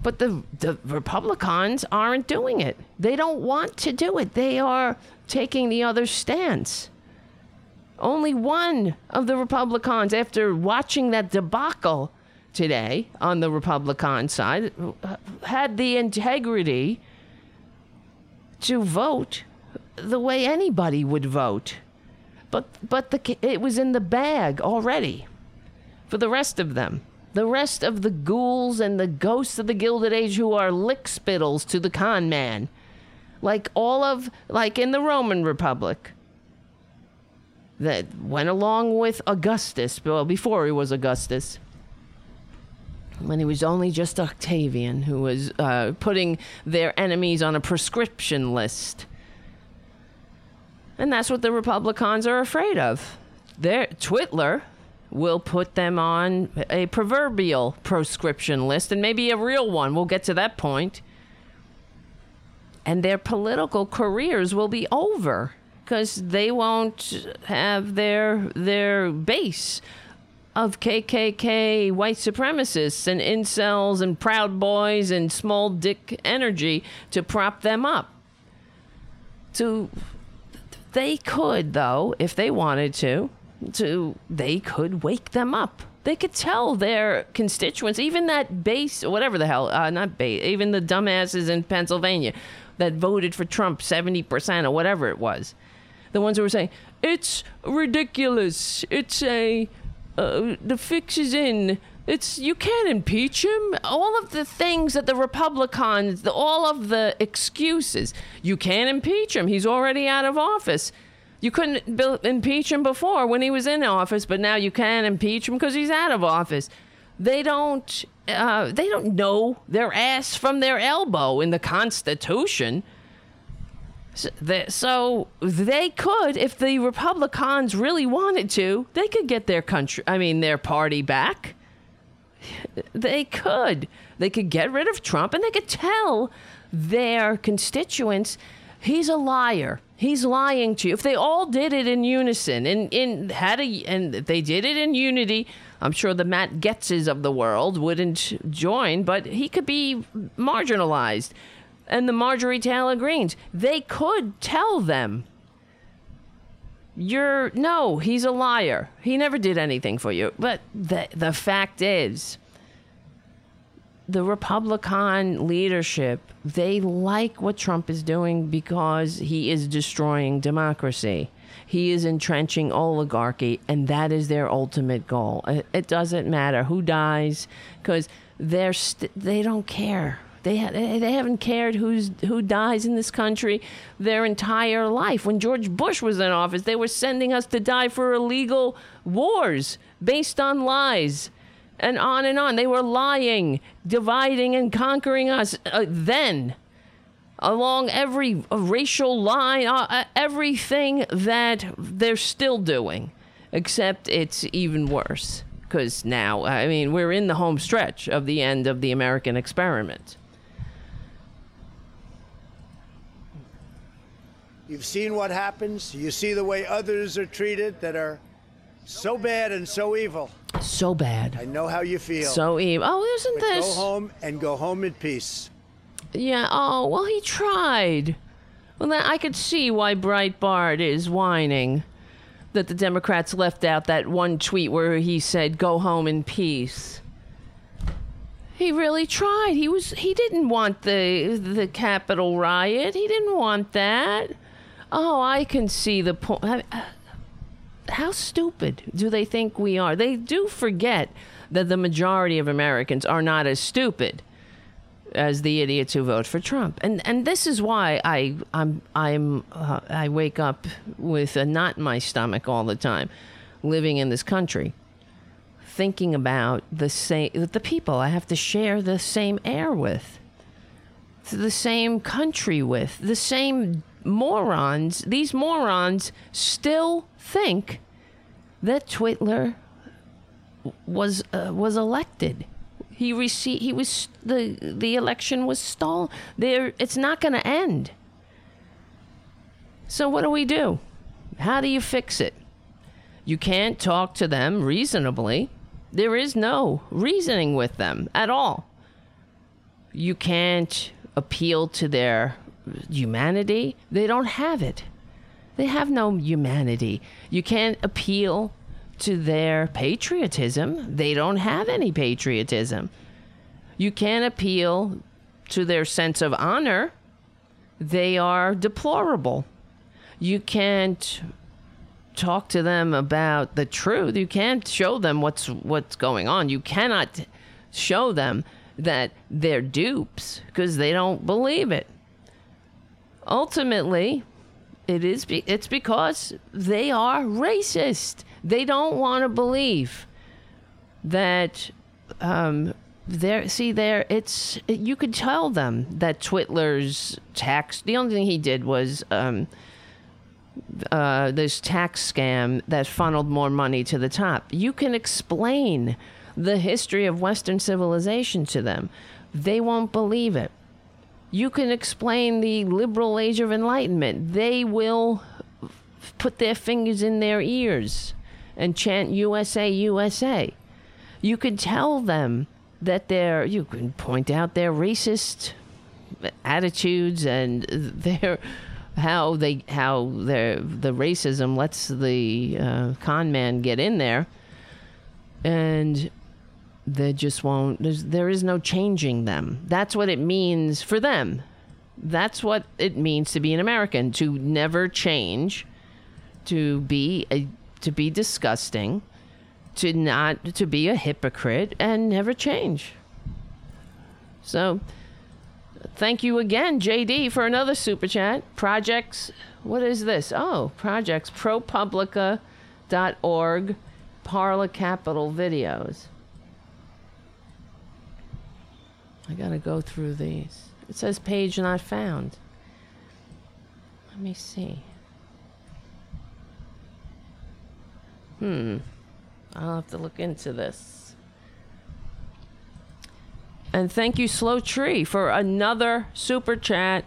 But the, the Republicans aren't doing it. They don't want to do it. They are taking the other stance. Only one of the Republicans, after watching that debacle today on the Republican side, had the integrity to vote the way anybody would vote. But but the, it was in the bag already for the rest of them. The rest of the ghouls and the ghosts of the Gilded Age who are lickspittles to the con man. Like all of, like in the Roman Republic. That went along with Augustus, well, before he was Augustus. When he was only just Octavian, who was uh, putting their enemies on a prescription list. And that's what the Republicans are afraid of. They're, Twitler will put them on a proverbial proscription list, and maybe a real one. We'll get to that point. And their political careers will be over because they won't have their their base of K K K white supremacists and incels and Proud Boys and small dick energy to prop them up. So they could, though, if they wanted to, to they could wake them up. They could tell their constituents, even that base, or whatever the hell, uh, not base, even the dumbasses in Pennsylvania that voted for Trump seventy percent or whatever it was. The ones who were saying, it's ridiculous. It's a, uh, the fix is in. It's, you can't impeach him. All of the things that the Republicans, the, all of the excuses, you can't impeach him. He's already out of office. You couldn't impeach him before when he was in office, but now you can impeach him because he's out of office. They don't uh, they don't know their ass from their elbow in the Constitution. So they, so they could, if the Republicans really wanted to, they could get their country, I mean, their party back. They could. They could get rid of Trump, and they could tell their constituents, He's a liar. He's lying to you. If they all did it in unison and in had a and they did it in unity, I'm sure the Matt Getzes of the world wouldn't join, but he could be marginalized. And the Marjorie Taylor Greens, they could tell them, you're no, he's a liar. He never did anything for you. But the the fact is, the Republican leadership, they like what Trump is doing because he is destroying democracy. He is entrenching oligarchy, and that is their ultimate goal. It, it doesn't matter who dies, because they're st- they don't care. They ha- they haven't cared who's who dies in this country their entire life. When George Bush was in office, they were sending us to die for illegal wars based on lies. And on and on. They were lying, dividing and conquering us uh, then. Along every uh, racial line, uh, uh, everything that they're still doing. Except it's even worse. Because now, I mean, we're in the home stretch of the end of the American experiment. You've seen what happens. You see the way others are treated that are so bad and so evil. So bad. I know how you feel. So evil. Oh, isn't but this? Go home and go home in peace. Yeah. Oh, well, he tried. Well, then I could see why Breitbart is whining that the Democrats left out that one tweet where he said, "Go home in peace." He really tried. He was. He didn't want the the Capitol riot. He didn't want that. Oh, I can see the point. I mean, uh, how stupid do they think we are? They do forget that the majority of Americans are not as stupid as the idiots who vote for Trump. And and this is why I I'm I'm uh, I wake up with a knot in my stomach all the time, living in this country, thinking about the same the people I have to share the same air with, the same country with, the same morons. These morons still think that Twitler was uh, was elected. He received. He was the the election was stolen. There, it's not going to end. So what do we do? How do you fix it? You can't talk to them reasonably. There is no reasoning with them at all. You can't appeal to their humanity. They don't have it. They have no humanity. You can't appeal to their patriotism. They don't have any patriotism. You can't appeal to their sense of honor. They are deplorable. You can't talk to them about the truth. You can't show them what's what's going on. You cannot show them that they're dupes because they don't believe it. Ultimately, it is be- it's because they are racist. They don't want to believe that um, there. See, there. It's you could tell them that Twitler's tax. The only thing he did was um, uh, this tax scam that funneled more money to the top. You can explain the history of Western civilization to them. They won't believe it. You can explain the liberal age of enlightenment. They will f- put their fingers in their ears and chant U S A, U S A. You can tell them that they're, you can point out their racist attitudes and their, how they, how their, the racism lets the uh, con man get in there. And they just won't, there's, there is no changing them. That's what it means for them. That's what it means to be an American, to never change, to be a, to be disgusting, to not, to be a hypocrite and never change. So thank you again, J D, for another super chat. Projects, what is this? Oh, projects, propublica dot org, Parla Capital Videos. I gotta go through these. It says page not found. Let me see. Hmm. I'll have to look into this. And thank you, Slow Tree, for another super chat.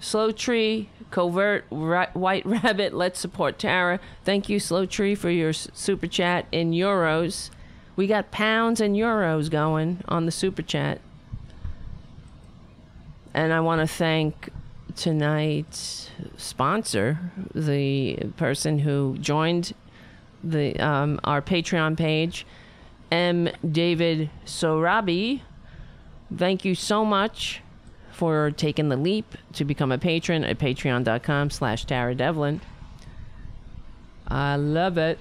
Slow Tree, Covert, Ra- White Rabbit, let's support Tara. Thank you, Slow Tree, for your s- super chat in euros. We got pounds and euros going on the super chat. And I want to thank tonight's sponsor, the person who joined the um, our Patreon page, M. David Sorabe. Thank you so much for taking the leap to become a patron at patreon.com slash Tara Devlin. I love it.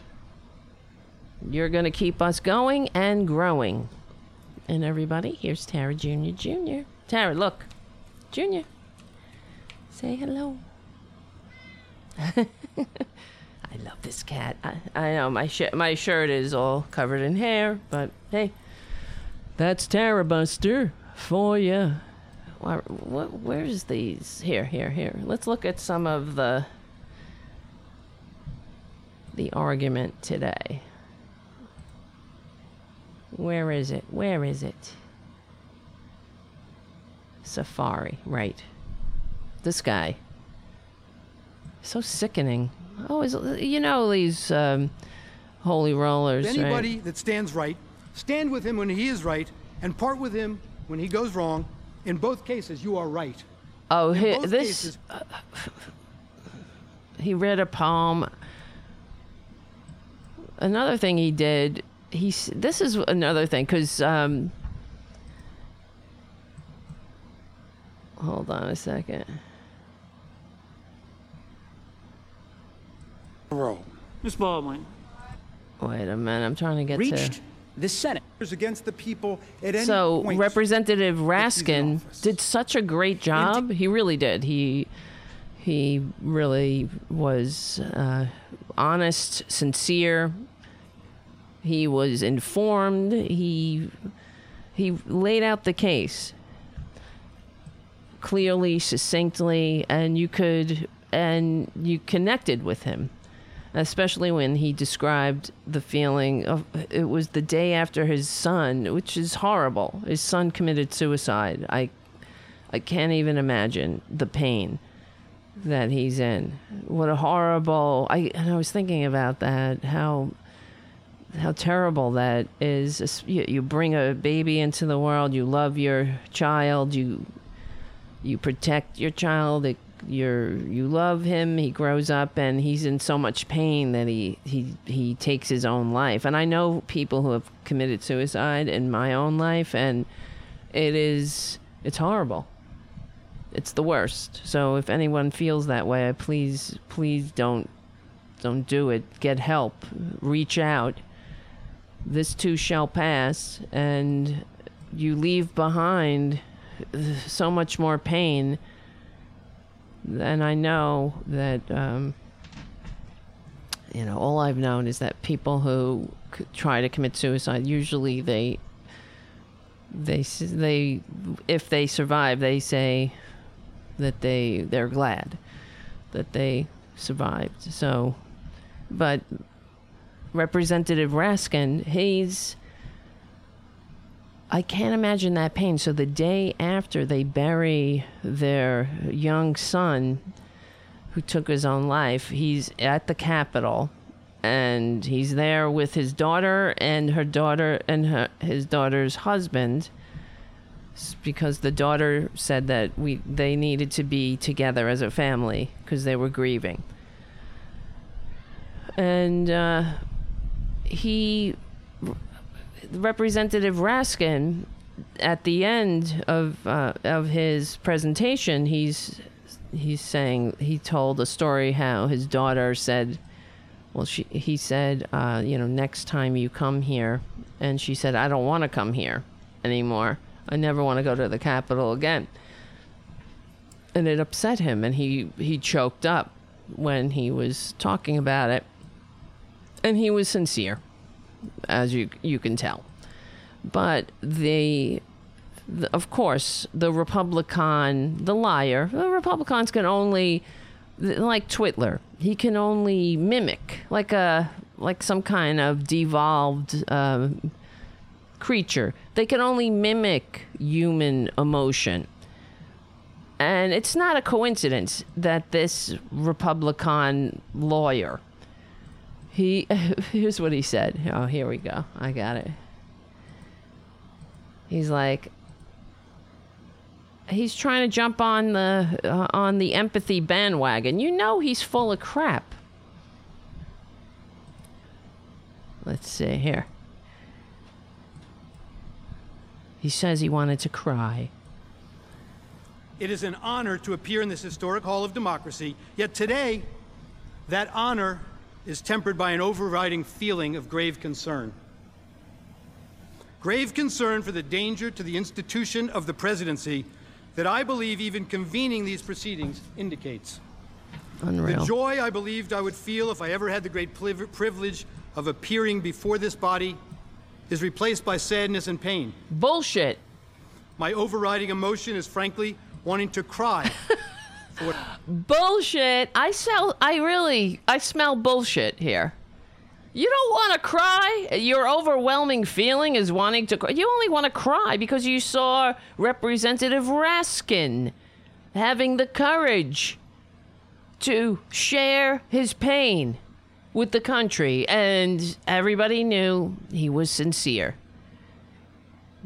You're going to keep us going and growing. And everybody, here's Tara Junior Junior Tara, look. Junior. Say hello. I love this cat. I, I know my, sh- my shirt is all covered in hair, but hey. That's Tara Buster for ya. What, where's these? Here, here, here. Let's look at some of the the argument today. Where is it? Where is it? Safari, right. This guy. So sickening. Always, you know, these um, holy rollers. Anybody right? that stands right, stand with him when he is right, and part with him when he goes wrong. In both cases, you are right. Oh, he, this... Cases, uh, he read a poem. Another thing he did... He, this is another thing, because... Um, hold on a second. Roll. Miss Baldwin. Wait a minute, I'm trying to get Reached. to... The Senate against the people at any so point. Representative Raskin did such a great job. He really did. He he really was uh, honest, sincere. He was informed. He he laid out the case clearly, succinctly, and you could and you connected with him. Especially when he described the feeling of it was the day after his son, which is horrible. His son committed suicide. I, I can't even imagine the pain that he's in. What a horrible! I and I was thinking about that. How, how terrible that is. You, you bring a baby into the world. You love your child. You, you protect your child. It, You're, you love him, he grows up, and he's in so much pain that he, he, he takes his own life. And I know people who have committed suicide in my own life, and it is, it's horrible. It's the worst. So if anyone feels that way, please, please don't, don't do it. Get help. Reach out. This too shall pass, and you leave behind so much more pain. And I know that, um, you know, all I've known is that people who c- try to commit suicide, usually they, they, they, if they survive, they say that they, they're glad that they survived. So, but Representative Raskin, he's, I can't imagine that pain. So the day after they bury their young son who took his own life, he's at the Capitol and he's there with his daughter and her daughter and her, his daughter's husband, because the daughter said that we they needed to be together as a family because they were grieving. And uh, he... Representative Raskin, at the end of uh, of his presentation, he's he's saying he told a story how his daughter said, well, she he said, uh, you know, next time you come here, and she said, I don't want to come here anymore. I never want to go to the Capitol again. And it upset him, and he he choked up when he was talking about it, and he was sincere. As you you can tell, but the, the of course the Republican the liar the Republicans can only like Twitler he can only mimic like a like some kind of devolved uh, creature. They can only mimic human emotion. And it's not a coincidence that this Republican lawyer, he, here's what he said. Oh, here we go. I got it. He's like, he's trying to jump on the uh, on the empathy bandwagon. You know he's full of crap. Let's see here. He says he wanted to cry. It is an honor to appear in this historic hall of democracy, yet today, that honor is tempered by an overriding feeling of grave concern. Grave concern for the danger to the institution of the presidency that I believe even convening these proceedings indicates. Unreal. The joy I believed I would feel if I ever had the great privilege of appearing before this body is replaced by sadness and pain. Bullshit. My overriding emotion is frankly wanting to cry. Bullshit. I sell, I really, I smell bullshit here. You don't want to cry. Your overwhelming feeling is wanting to cry. You only want to cry because you saw Representative Raskin having the courage to share his pain with the country, and everybody knew he was sincere.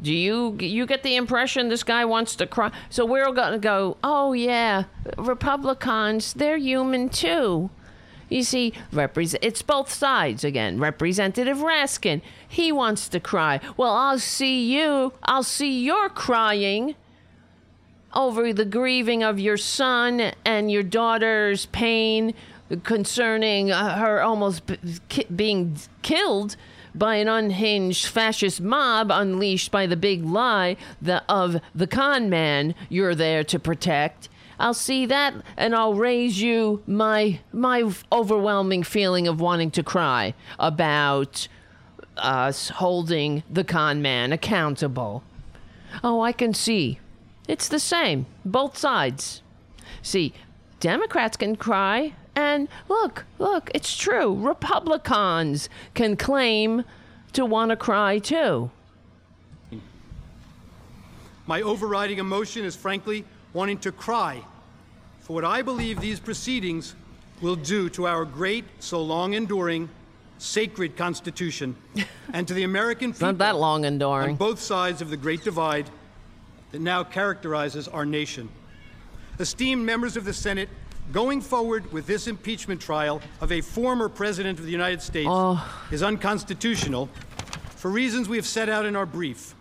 Do you you get the impression this guy wants to cry? So we're all going to go, oh, yeah, Republicans, they're human, too. You see, repre- it's both sides again. Representative Raskin, he wants to cry. Well, I'll see you. I'll see your crying over the grieving of your son and your daughter's pain concerning uh, her almost b- ki- being killed by an unhinged fascist mob unleashed by the big lie the, of the con man you're there to protect. I'll see that, and I'll raise you my my overwhelming feeling of wanting to cry about us holding the con man accountable. Oh, I can see. It's the same. Both sides. See, Democrats can cry. And look, look, it's true. Republicans can claim to want to cry, too. My overriding emotion is, frankly, wanting to cry for what I believe these proceedings will do to our great, so long-enduring, sacred Constitution and to the American people. Not that long-enduring. On both sides of the great divide that now characterizes our nation. Esteemed members of the Senate, going forward with this impeachment trial of a former president of the United States oh. is unconstitutional for reasons we have set out in our brief.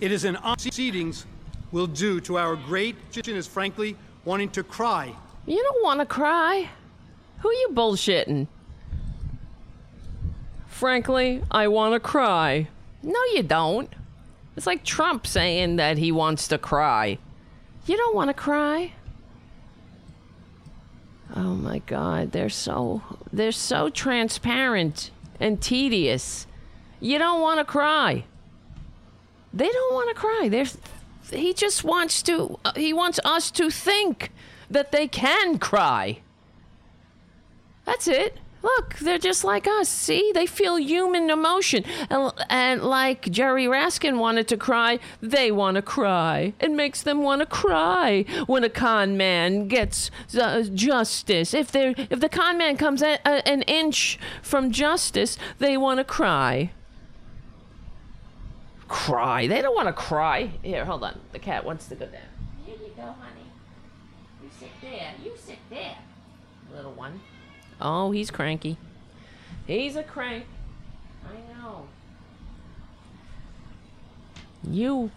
It is an honor proceedings will do to our great nation is frankly wanting to cry. You don't want to cry. Who are you bullshitting? Frankly, I want to cry. No, you don't. It's like Trump saying that he wants to cry. You don't want to cry. Oh my God, they're so they're so transparent and tedious. You don't want to cry. They don't want to cry. They're, he just wants to he wants us to think that they can cry. That's it. Look, they're just like us. See, they feel human emotion. And, and like Jerry Raskin wanted to cry, they want to cry. It makes them want to cry when a con man gets uh, justice. If they, if the con man comes a, a, an inch from justice, they want to cry. Cry. They don't want to cry. Here, hold on. The cat wants to go down. Here you go, honey. You sit there. You sit there, little one. Oh, he's cranky. He's a crank. I know. You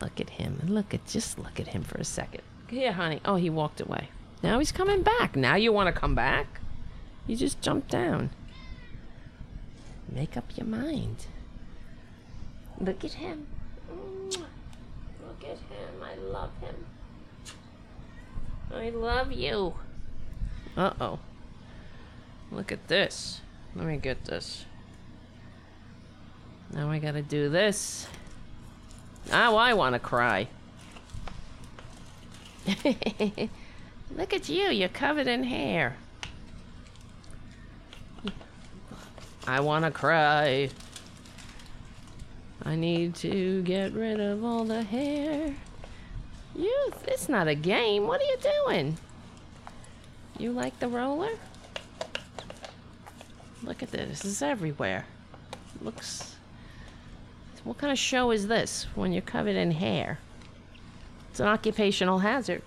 look at him. Look at just look at him for a second. Here, honey. Oh, he walked away. Now he's coming back. Now you want to come back? You just jump down. Make up your mind. Look at him. Look at him. I love him. I love you. Uh-oh. Look at this. Let me get this. Now I gotta do this. Now I wanna cry. Look at you, you're covered in hair. I wanna cry. I need to get rid of all the hair. You, it's not a game. What are you doing? You like the roller? Look at this. This is everywhere. Looks... What kind of show is this when you're covered in hair? It's an occupational hazard.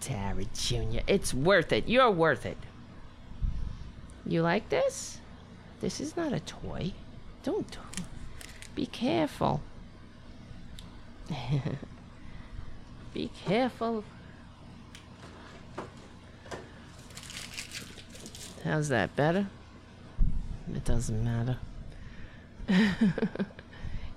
Tara Junior It's worth it. You're worth it. You like this? This is not a toy. Don't... Be careful. Be careful. How's that? Better? It doesn't matter.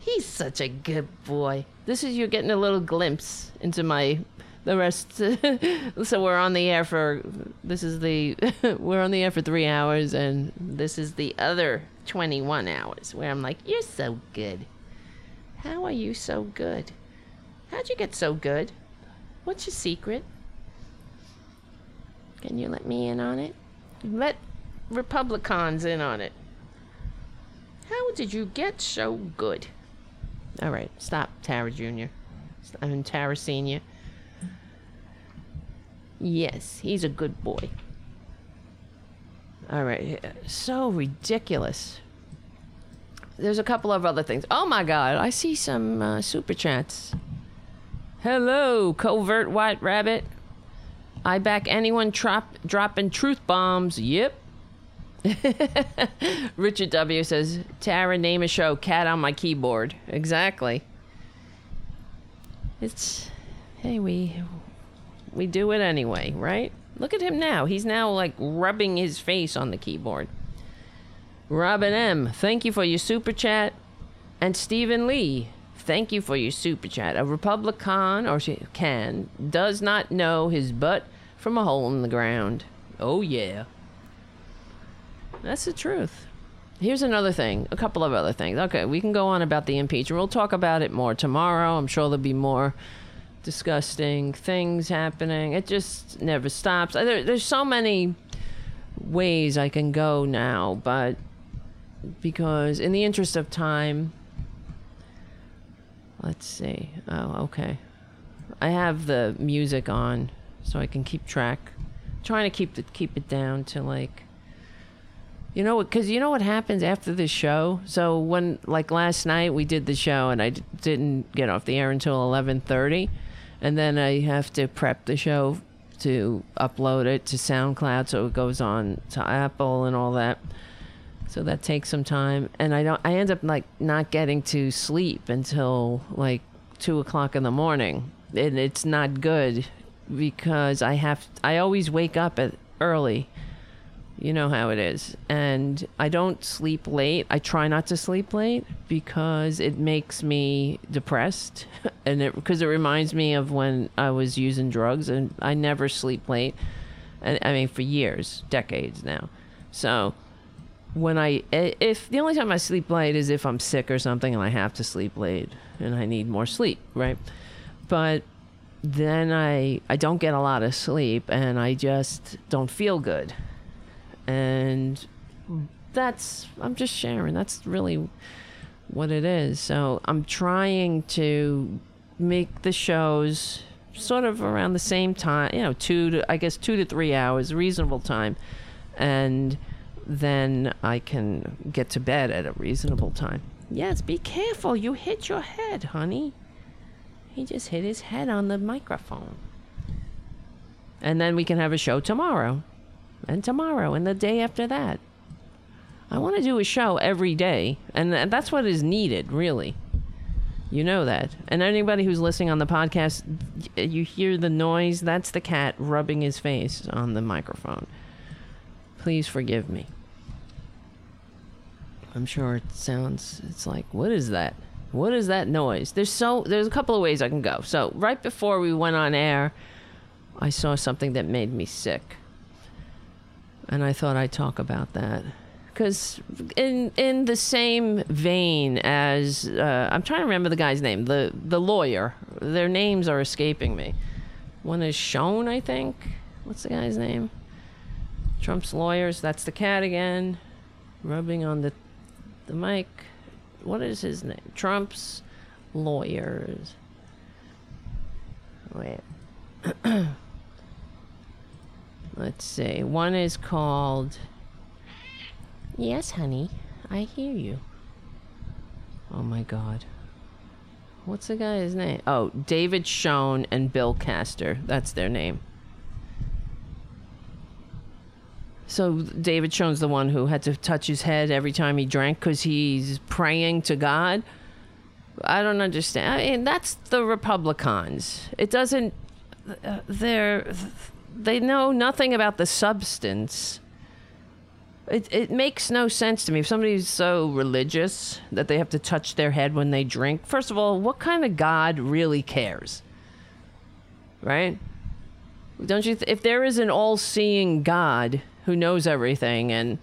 He's such a good boy. This is you getting a little glimpse into my the rest. So we're on the air for this is the we're on the air for three hours, and this is the other twenty-one hours where I'm like, you're so good. How are you so good? How'd you get so good? What's your secret? Can you let me in on it? Let Republicans in on it. How did you get so good? All right, stop, Tara Junior I mean, Tara Senior Yes, he's a good boy. All right, so ridiculous. There's a couple of other things. Oh my God, I see some uh, super chats. Hello, covert white rabbit. I back anyone trop- dropping truth bombs. Yep. Richard W. says, Tara, name a show, Cat on My Keyboard. Exactly. It's, hey, we we do it anyway, right? Look at him now. He's now, like, rubbing his face on the keyboard. Robin M., thank you for your super chat. And Stephen Lee, thank you for your super chat. A Republican, or she can, does not know his butt from a hole in the ground. Oh, yeah. That's the truth. Here's another thing. A couple of other things. Okay, we can go on about the impeachment. We'll talk about it more tomorrow. I'm sure there'll be more disgusting things happening. It just never stops. There, there's so many ways I can go now, but because in the interest of time, let's see. Oh, okay. I have the music on so I can keep track. I'm trying to keep the, keep it down to like... You know, because you know what happens after this show? So when, like last night, we did the show and I d- didn't get off the air until eleven thirty. And then I have to prep the show to upload it to SoundCloud so it goes on to Apple and all that. So that takes some time. And I don't. I end up, like, not getting to sleep until, like, two o'clock in the morning. And it's not good because I have... I always wake up at early. You know how it is. And I don't sleep late. I try not to sleep late because it makes me depressed. And it because it reminds me of when I was using drugs, and I never sleep late. And I mean, for years, decades now. So when I, if the only time I sleep late is if I'm sick or something and I have to sleep late and I need more sleep, right? But then I, I don't get a lot of sleep and I just don't feel good. And that's, I'm just sharing. That's really what it is. So I'm trying to make the shows sort of around the same time, you know, two to, I guess, two to three hours, reasonable time. And then I can get to bed at a reasonable time. Yes, be careful. You hit your head, honey. He just hit his head on the microphone. And then we can have a show tomorrow. And tomorrow and the day after that. I want to do a show every day, and th- that's what is needed, really. You know that. And anybody who's listening on the podcast, y- you hear the noise. That's the cat rubbing his face on the microphone. Please forgive me. I'm sure it sounds, it's like, what is that? What is that noise? There's so there's a couple of ways I can go. So right before we went on air, I saw something that made me sick. And I thought I'd talk about that. Because in in the same vein as... Uh, I'm trying to remember the guy's name. The the lawyer. Their names are escaping me. One is Schoen, I think. What's the guy's name? Trump's lawyers. That's the cat again. Rubbing on the, the mic. What is his name? Trump's lawyers. Wait. Let's see. One is called... Yes, honey. I hear you. Oh, my God. What's the guy's name? Oh, David Schoen and Bill Caster. That's their name. So David Schoen's the one who had to touch his head every time he drank because he's praying to God. I don't understand. I mean, that's the Republicans. It doesn't... They're... They know nothing about the substance. It, it makes no sense to me. If somebody's so religious that they have to touch their head when they drink, first of all, what kind of God really cares? Right? Don't you? Th- if there is an all-seeing God who knows everything and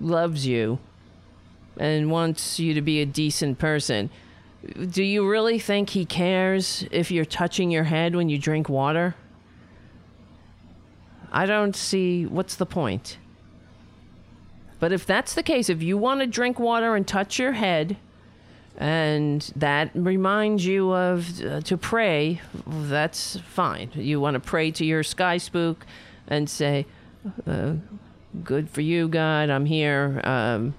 loves you and wants you to be a decent person, do you really think he cares if you're touching your head when you drink water? I don't see what's the point. But if that's the case, if you want to drink water and touch your head, and that reminds you of uh, to pray, that's fine. You want to pray to your sky spook and say, uh, good for you, God, I'm here. Um,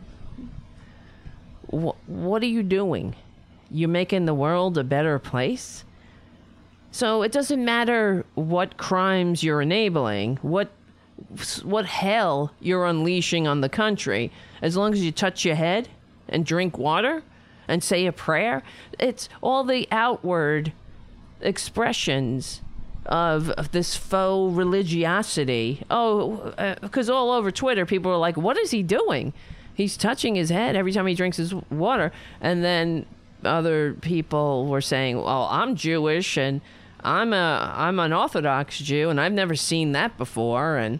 wh- what are you doing? You're making the world a better place? So it doesn't matter what crimes you're enabling, what what hell you're unleashing on the country, as long as you touch your head and drink water and say a prayer. It's all the outward expressions of, of this faux religiosity. Oh, because uh, all over Twitter, people are like, what is he doing? He's touching his head every time he drinks his water. And then other people were saying, well, I'm Jewish and I'm a I'm an Orthodox Jew and I've never seen that before, and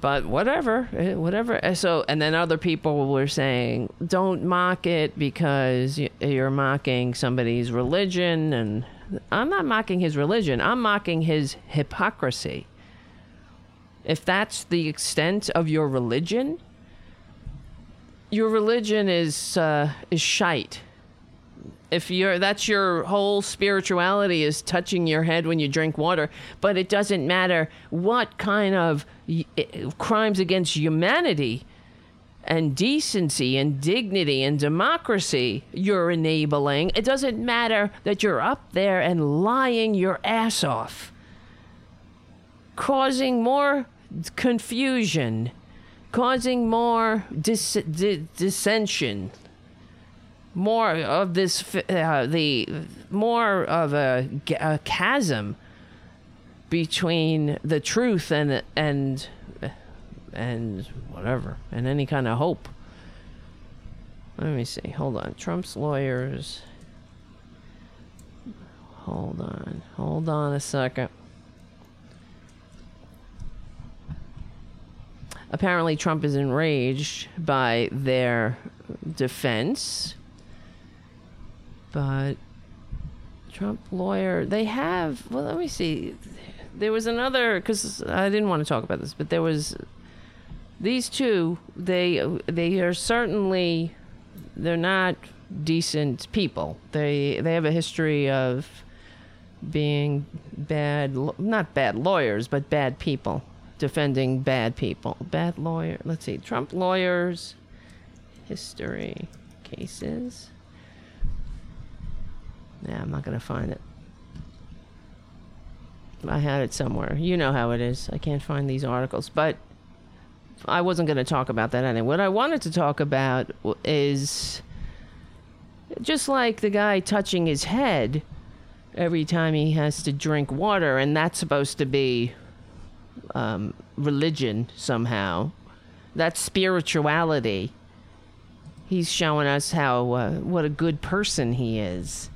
but whatever whatever so and then other people were saying, don't mock it because you're mocking somebody's religion. And I'm not mocking his religion, I'm mocking his hypocrisy. If that's the extent of your religion, your religion is uh, is shite. If you're, that's your whole spirituality is touching your head when you drink water, but it doesn't matter what kind of y- crimes against humanity and decency and dignity and democracy you're enabling. It doesn't matter that you're up there and lying your ass off, causing more confusion, causing more dis- dis- dissension. More of this, uh, the more of a, a chasm between the truth and and and whatever, and any kind of hope. Let me see. Hold on. Trump's lawyers. Hold on. Hold on a second. Apparently, Trump is enraged by their defense. But Trump lawyer, they have, well, let me see. There was another, because I didn't want to talk about this, but there was, these two, they they are certainly, they're not decent people. They they have a history of being bad, not bad lawyers, but bad people, defending bad people. Bad lawyer, let's see, Trump lawyers, history, cases. Yeah, I'm not going to find it. I had it somewhere. You know how it is. I can't find these articles. But I wasn't going to talk about that anyway. What I wanted to talk about is just like the guy touching his head every time he has to drink water, and that's supposed to be um, religion somehow. That's spirituality. He's showing us how uh, what a good person he is.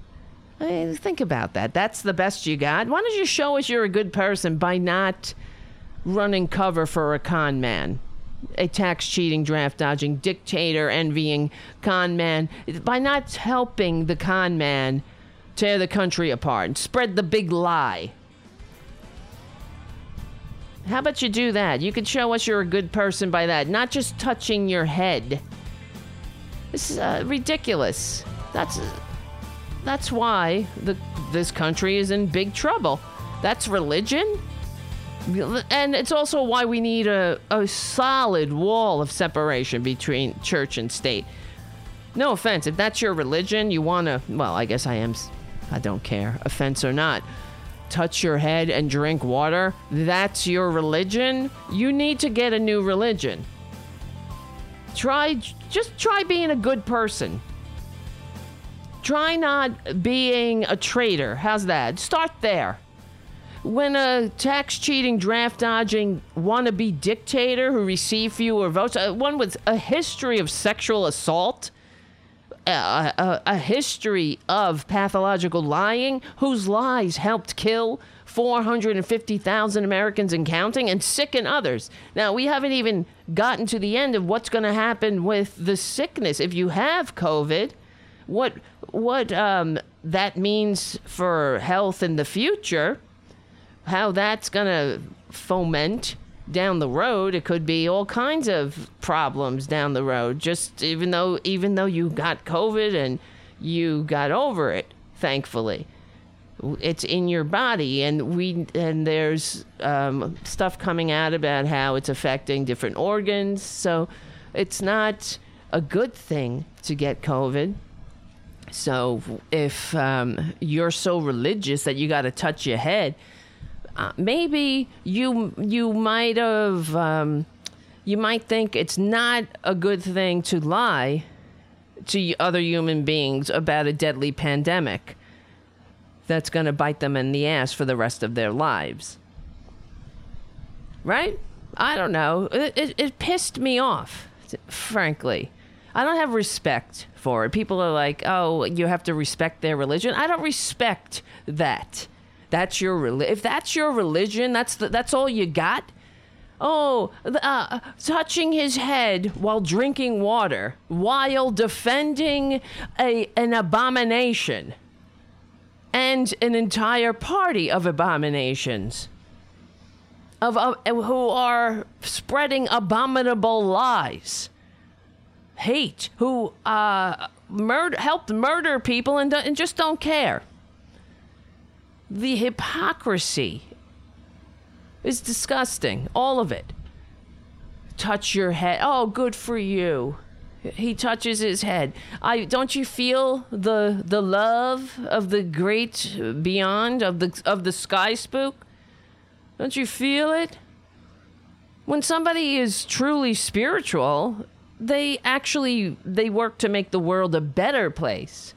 I mean, think about that. That's the best you got. Why don't you show us you're a good person by not running cover for a con man, a tax cheating, draft dodging, dictator envying con man, by not helping the con man tear the country apart and spread the big lie? How about you do that? You could show us you're a good person by that, not just touching your head. This is uh, ridiculous. That's... Uh, That's why the this country is in big trouble. That's religion. And it's also why we need a, a solid wall of separation between church and state. No offense. If that's your religion, you want to... Well, I guess I am... I don't care. Offense or not. Touch your head and drink water. That's your religion. You need to get a new religion. Try... Just try being a good person. Try not being a traitor. How's that? Start there. When a tax-cheating, draft-dodging, wannabe dictator who received fewer votes, uh, one with a history of sexual assault, uh, a, a history of pathological lying, whose lies helped kill four hundred fifty thousand Americans and counting, and sicken others. Now, we haven't even gotten to the end of what's going to happen with the sickness. If you have COVID, what, what um, that means for health in the future... How that's going to foment down the road. It could be all kinds of problems down the road. Just even though even though you got COVID and you got over it, thankfully, it's in your body. And we and there's um, stuff coming out about how it's affecting different organs. So it's not a good thing to get COVID. So if um, you're so religious that you got to touch your head, Uh, maybe you you might have um, you might think it's not a good thing to lie to other human beings about a deadly pandemic that's going to bite them in the ass for the rest of their lives. Right? I don't know. It, it, it pissed me off, frankly. I don't have respect for it. People are like, oh, you have to respect their religion. I don't respect that. That's your reli- if that's your religion, that's the, that's all you got? Oh, uh, touching his head while drinking water, while defending a an abomination and an entire party of abominations of uh, who are spreading abominable lies, hate, who uh, murder helped murder people and, and just don't care. The hypocrisy is disgusting. All of it. Touch your head. Oh, good for you. He touches his head. I don't you feel the the love of the great beyond, of the of the sky spook? Don't you feel it? When somebody is truly spiritual, they actually they work to make the world a better place.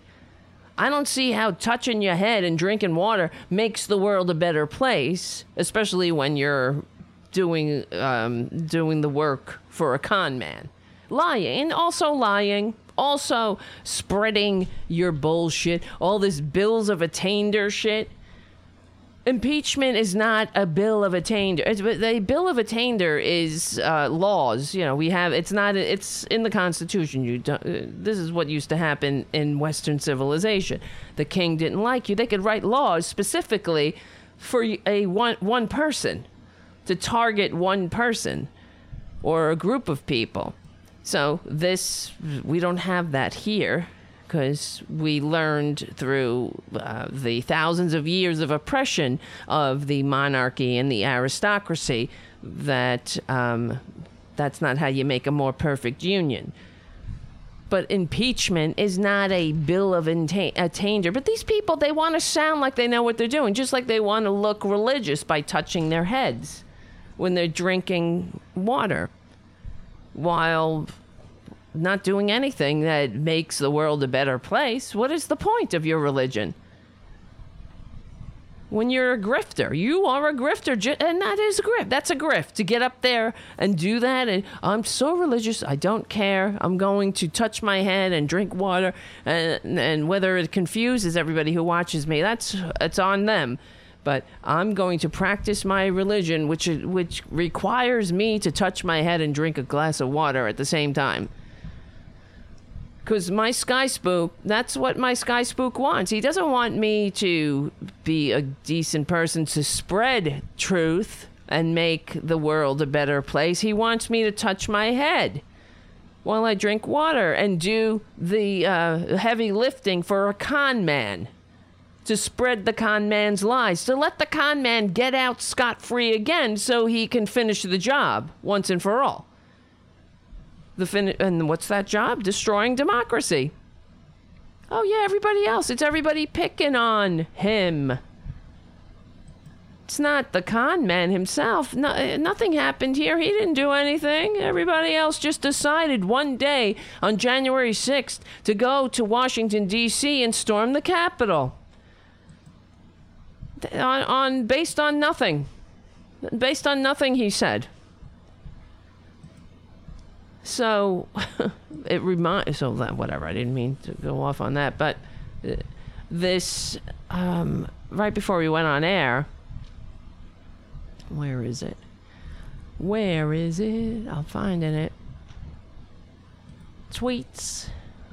I don't see how touching your head and drinking water makes the world a better place, especially when you're doing um, doing the work for a con man. Lying, and also lying, also spreading your bullshit, all this bills of attainder shit. Impeachment is not a bill of attainder. It's, a bill of attainder is uh, laws. You know, we have. It's not. It's in the Constitution. You don't, this is what used to happen in Western civilization. The king didn't like you. They could write laws specifically for a one one person, to target one person, or a group of people. So this we don't have that here. Because we learned through uh, the thousands of years of oppression of the monarchy and the aristocracy that um, that's not how you make a more perfect union. But impeachment is not a bill of atta- attainder. But these people, they want to sound like they know what they're doing, just like they want to look religious by touching their heads when they're drinking water while... not doing anything that makes the world a better place. What is the point of your religion? When you're a grifter, you are a grifter, and that is a grift. That's a grift, to get up there and do that. And I'm so religious, I don't care. I'm going to touch my head and drink water, and and whether it confuses everybody who watches me, that's it's on them. But I'm going to practice my religion, which which requires me to touch my head and drink a glass of water at the same time. Because my sky spook, that's what my sky spook wants. He doesn't want me to be a decent person, to spread truth and make the world a better place. He wants me to touch my head while I drink water and do the uh, heavy lifting for a con man to spread the con man's lies, to let the con man get out scot-free again so he can finish the job once and for all. The fin- and what's that job? Destroying democracy. Oh, yeah, everybody else. It's everybody picking on him. It's not the con man himself. No, nothing happened here. He didn't do anything. Everybody else just decided one day on January sixth to go to Washington, D C and storm the Capitol. On, on based on nothing. Based on nothing, he said. So it reminds. So that whatever. I didn't mean to go off on that, but this um, right before we went on air. Where is it? Where is it? I'll find in it. Tweets.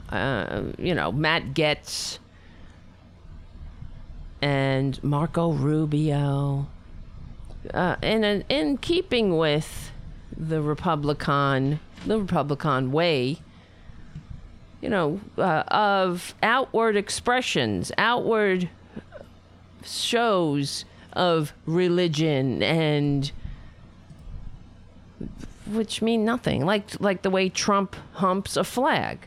Uh, you know, Matt Gaetz and Marco Rubio. Uh, in an, in keeping with the Republican. The Republican way, you know, uh, of outward expressions, outward shows of religion, and which mean nothing. Like like the way Trump humps a flag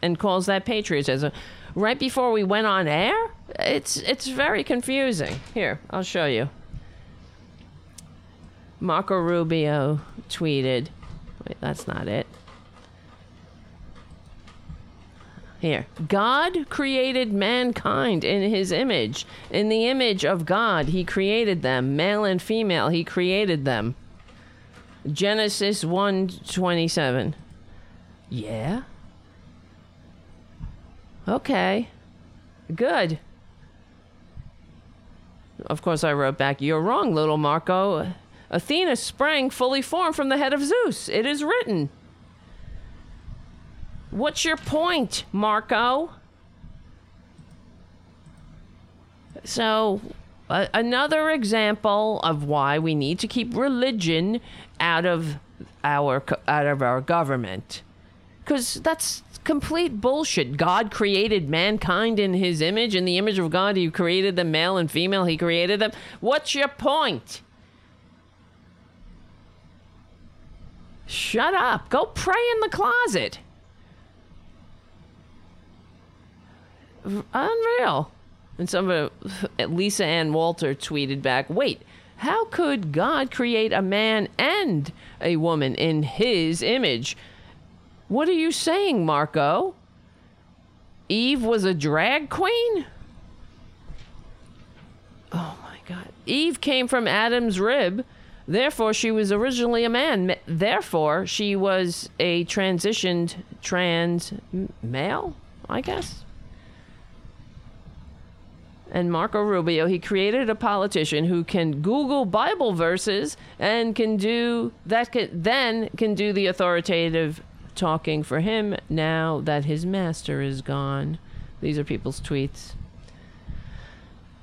and calls that patriotism. Right before we went on air, it's it's very confusing. Here, I'll show you. Marco Rubio tweeted. Wait, that's not it. Here. God created mankind in his image. In the image of God, he created them. Male and female, he created them. Genesis one twenty-seven. Yeah? Okay. Good. Of course, I wrote back, you're wrong, little Marco. Athena sprang fully formed from the head of Zeus. It is written. What's your point, Marco? So, uh, another example of why we need to keep religion out of our out of our government. 'Cause that's complete bullshit. God created mankind in his image. In the image of God, he created them, male and female. He created them. What's your point? Shut up. Go pray in the closet. Unreal. And somebody, Lisa Ann Walter, tweeted back, wait, how could God create a man and a woman in his image? What are you saying, Marco? Eve was a drag queen? Oh, my God. Eve came from Adam's rib. Therefore, she was originally a man. Therefore, she was a transitioned trans male, I guess. And Marco Rubio, he created a politician who can Google Bible verses and can do that, can, then can do the authoritative talking for him now that his master is gone. These are people's tweets.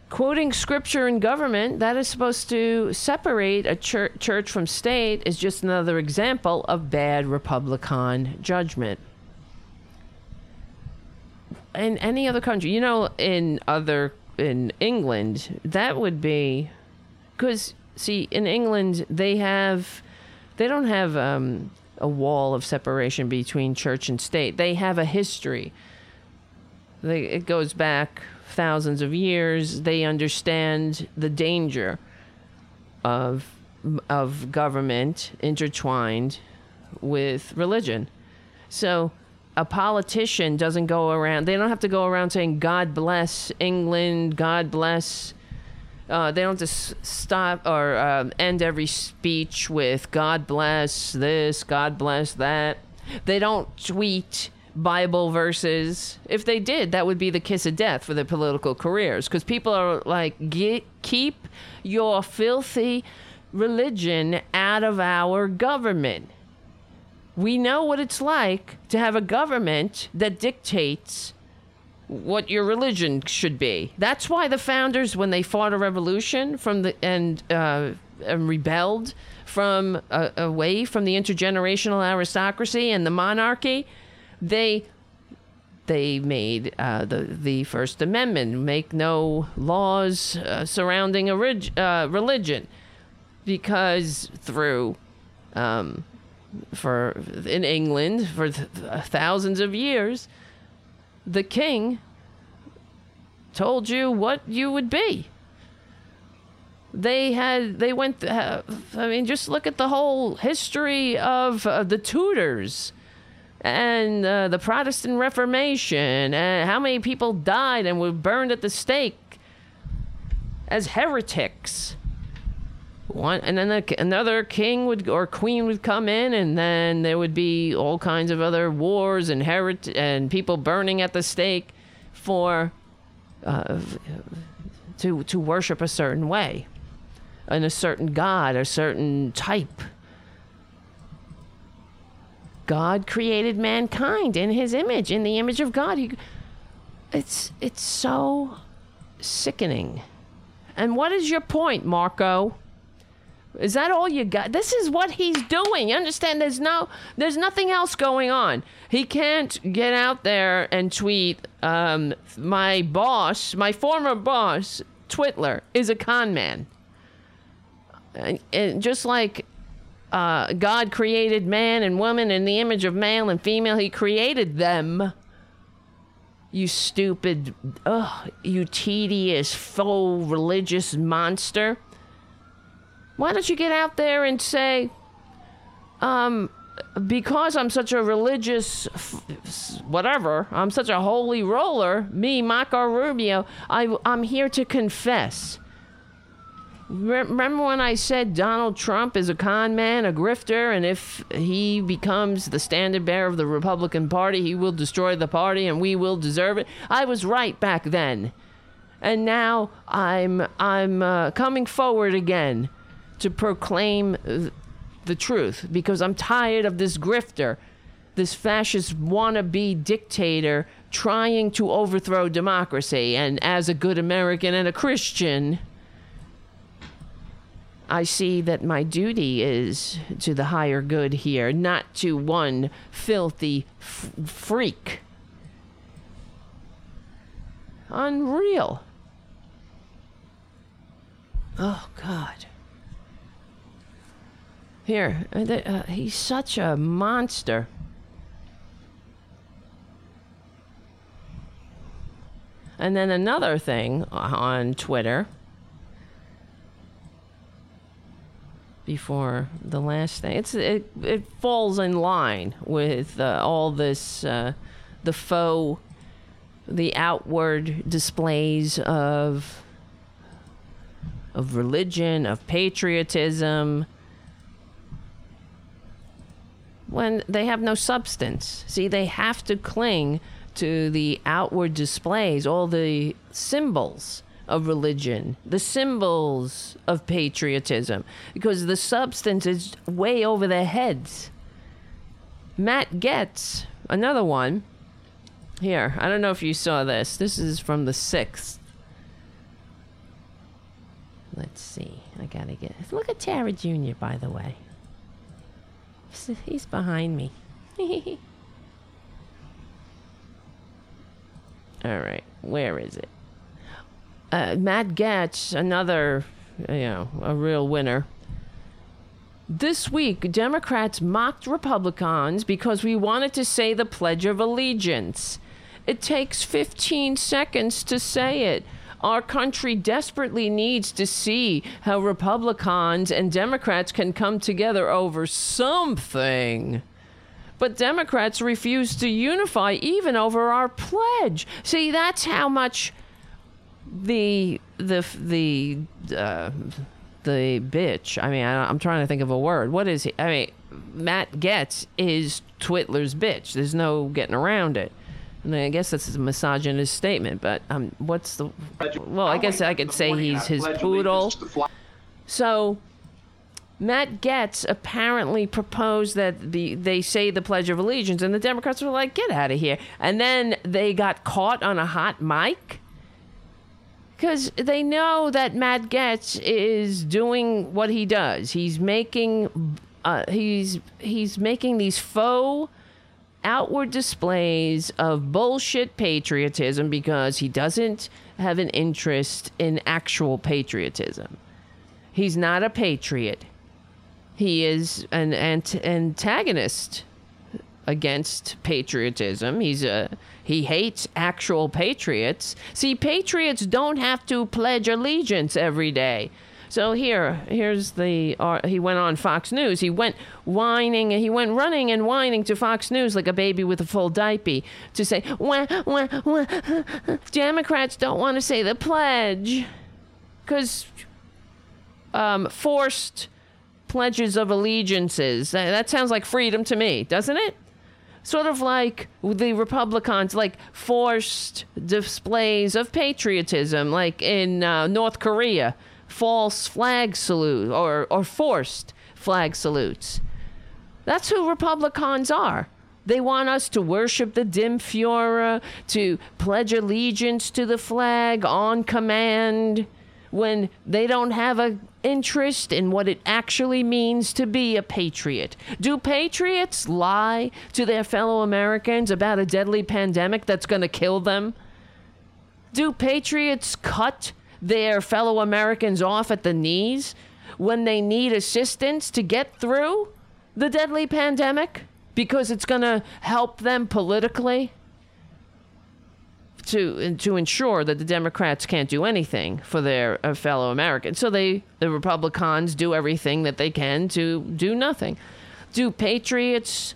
Quoting scripture in government, that is supposed to separate a chur- church from state, is just another example of bad Republican judgment. In any other country, you know, in other, in England, that would be, because, see, in England, they have, they don't have um, a wall of separation between church and state. They have a history. They, it goes back thousands of years. They understand the danger of of government intertwined with religion. So a politician doesn't go around, they don't have to go around saying God bless England, God bless uh, they don't just stop or uh, end every speech with God bless this, God bless that. They don't tweet Bible verses. If they did, that would be the kiss of death for their political careers, because people are like, get, keep your filthy religion out of our government. We know what it's like to have a government that dictates what your religion should be. That's why the founders, when they fought a revolution from the and uh, um, rebelled from uh, away from the intergenerational aristocracy and the monarchy, they they made uh, the the First Amendment, make no laws uh, surrounding orig- uh, religion, because through um, for in England for th- thousands of years, the king told you what you would be. They had, they went, uh, I mean, just look at the whole history of uh, the Tudors and uh, the Protestant Reformation, and how many people died and were burned at the stake as heretics. One, and then the, another king would, or queen would come in, and then there would be all kinds of other wars and herit- and people burning at the stake for, uh, to, to worship a certain way. And a certain God, a certain type. God created mankind in his image, in the image of God. He, it's it's so sickening. And what is your point, Marco? Is that all you got? This is what he's doing. You understand? There's no, there's nothing else going on. He can't get out there and tweet, um, my boss, my former boss, Twitler, is a con man. And, and just like uh, God created man and woman in the image of male and female, he created them. You stupid, ugh, you tedious, faux religious monster. Why don't you get out there and say, um, because I'm such a religious, f- whatever, I'm such a holy roller, me, Marco Rubio, I, I'm here to confess. Remember when I said Donald Trump is a con man, a grifter, and if he becomes the standard bearer of the Republican Party, he will destroy the party and we will deserve it? I was right back then. And now I'm I'm uh, coming forward again to proclaim the truth, because I'm tired of this grifter, this fascist wannabe dictator trying to overthrow democracy. And as a good American and a Christian, I see that my duty is to the higher good here, not to one filthy f- freak. Unreal. Oh, God. Here, uh, he's such a monster. And then another thing on Twitter, before the last thing, it's it it falls in line with uh, all this uh, the faux, the outward displays of of religion, of patriotism, when they have no substance. See, they have to cling to the outward displays, all the symbols of religion, the symbols of patriotism, because the substance is way over their heads. Matt Getz, another one. Here, I don't know if you saw this. This is from the sixth. Let's see. I gotta get... Look at Tara Junior, by the way. He's behind me. All right, where is it? Uh, Matt Getz, another, you know, a real winner. This week, Democrats mocked Republicans because we wanted to say the Pledge of Allegiance. It takes fifteen seconds to say it. Our country desperately needs to see how Republicans and Democrats can come together over something. But Democrats refuse to unify even over our pledge. See, that's how much... The the the uh, the bitch. I mean, I, I'm trying to think of a word. What is he? I mean, Matt Getz is Twitler's bitch. There's no getting around it. And I guess that's a misogynist statement. But um, what's the? Well, I guess I could say he's his poodle. So, Matt Getz apparently proposed that the they say the Pledge of Allegiance, and the Democrats were like, "Get out of here!" And then they got caught on a hot mic. Because they know that Matt Gaetz is doing what he does. He's making, uh, he's he's making these faux outward displays of bullshit patriotism because he doesn't have an interest in actual patriotism. He's not a patriot. He is an ant- antagonist against patriotism. He's a he hates actual patriots. See, patriots don't have to pledge allegiance every day. So here, here's the uh, he went on Fox News. He went whining, he went running and whining to Fox News like a baby with a full diaper to say, wah, wah, wah, Democrats don't want to say the pledge because um, forced pledges of allegiances. That, that sounds like freedom to me, doesn't it? Sort of like the Republicans, like forced displays of patriotism, like in uh, North Korea, false flag salute or, or forced flag salutes. That's who Republicans are. They want us to worship the dim Führer, to pledge allegiance to the flag on command when they don't have a interest in what it actually means to be a patriot. Do patriots lie to their fellow Americans about a deadly pandemic that's going to kill them? Do patriots cut their fellow Americans off at the knees when they need assistance to get through the deadly pandemic because it's going to help them politically? To to ensure that the Democrats can't do anything for their uh, fellow Americans. So they, the Republicans, do everything that they can to do nothing. Do patriots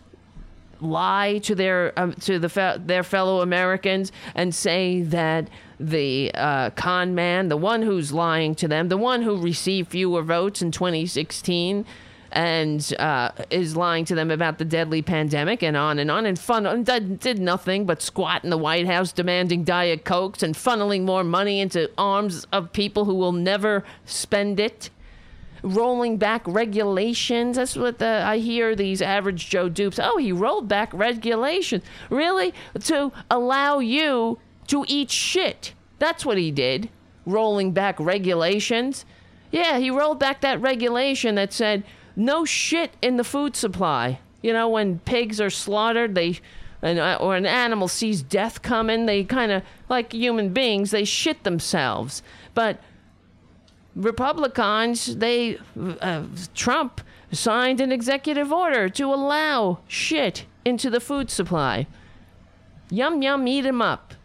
lie to their um, to the fe- their fellow Americans and say that the uh, con man, the one who's lying to them, the one who received fewer votes in twenty sixteen, and uh, is lying to them about the deadly pandemic and on and on and fun and did, did nothing but squat in the White House demanding Diet Cokes and funneling more money into arms of people who will never spend it, rolling back regulations. That's what the, I hear these average Joe dupes. Oh, he rolled back regulations. Really? To allow you to eat shit. That's what he did, rolling back regulations. Yeah, he rolled back that regulation that said no shit in the food supply. You know, when pigs are slaughtered, they, and, or an animal sees death coming, they kind of, like human beings, they shit themselves. But Republicans, they, uh, Trump signed an executive order to allow shit into the food supply. Yum, yum, eat him up.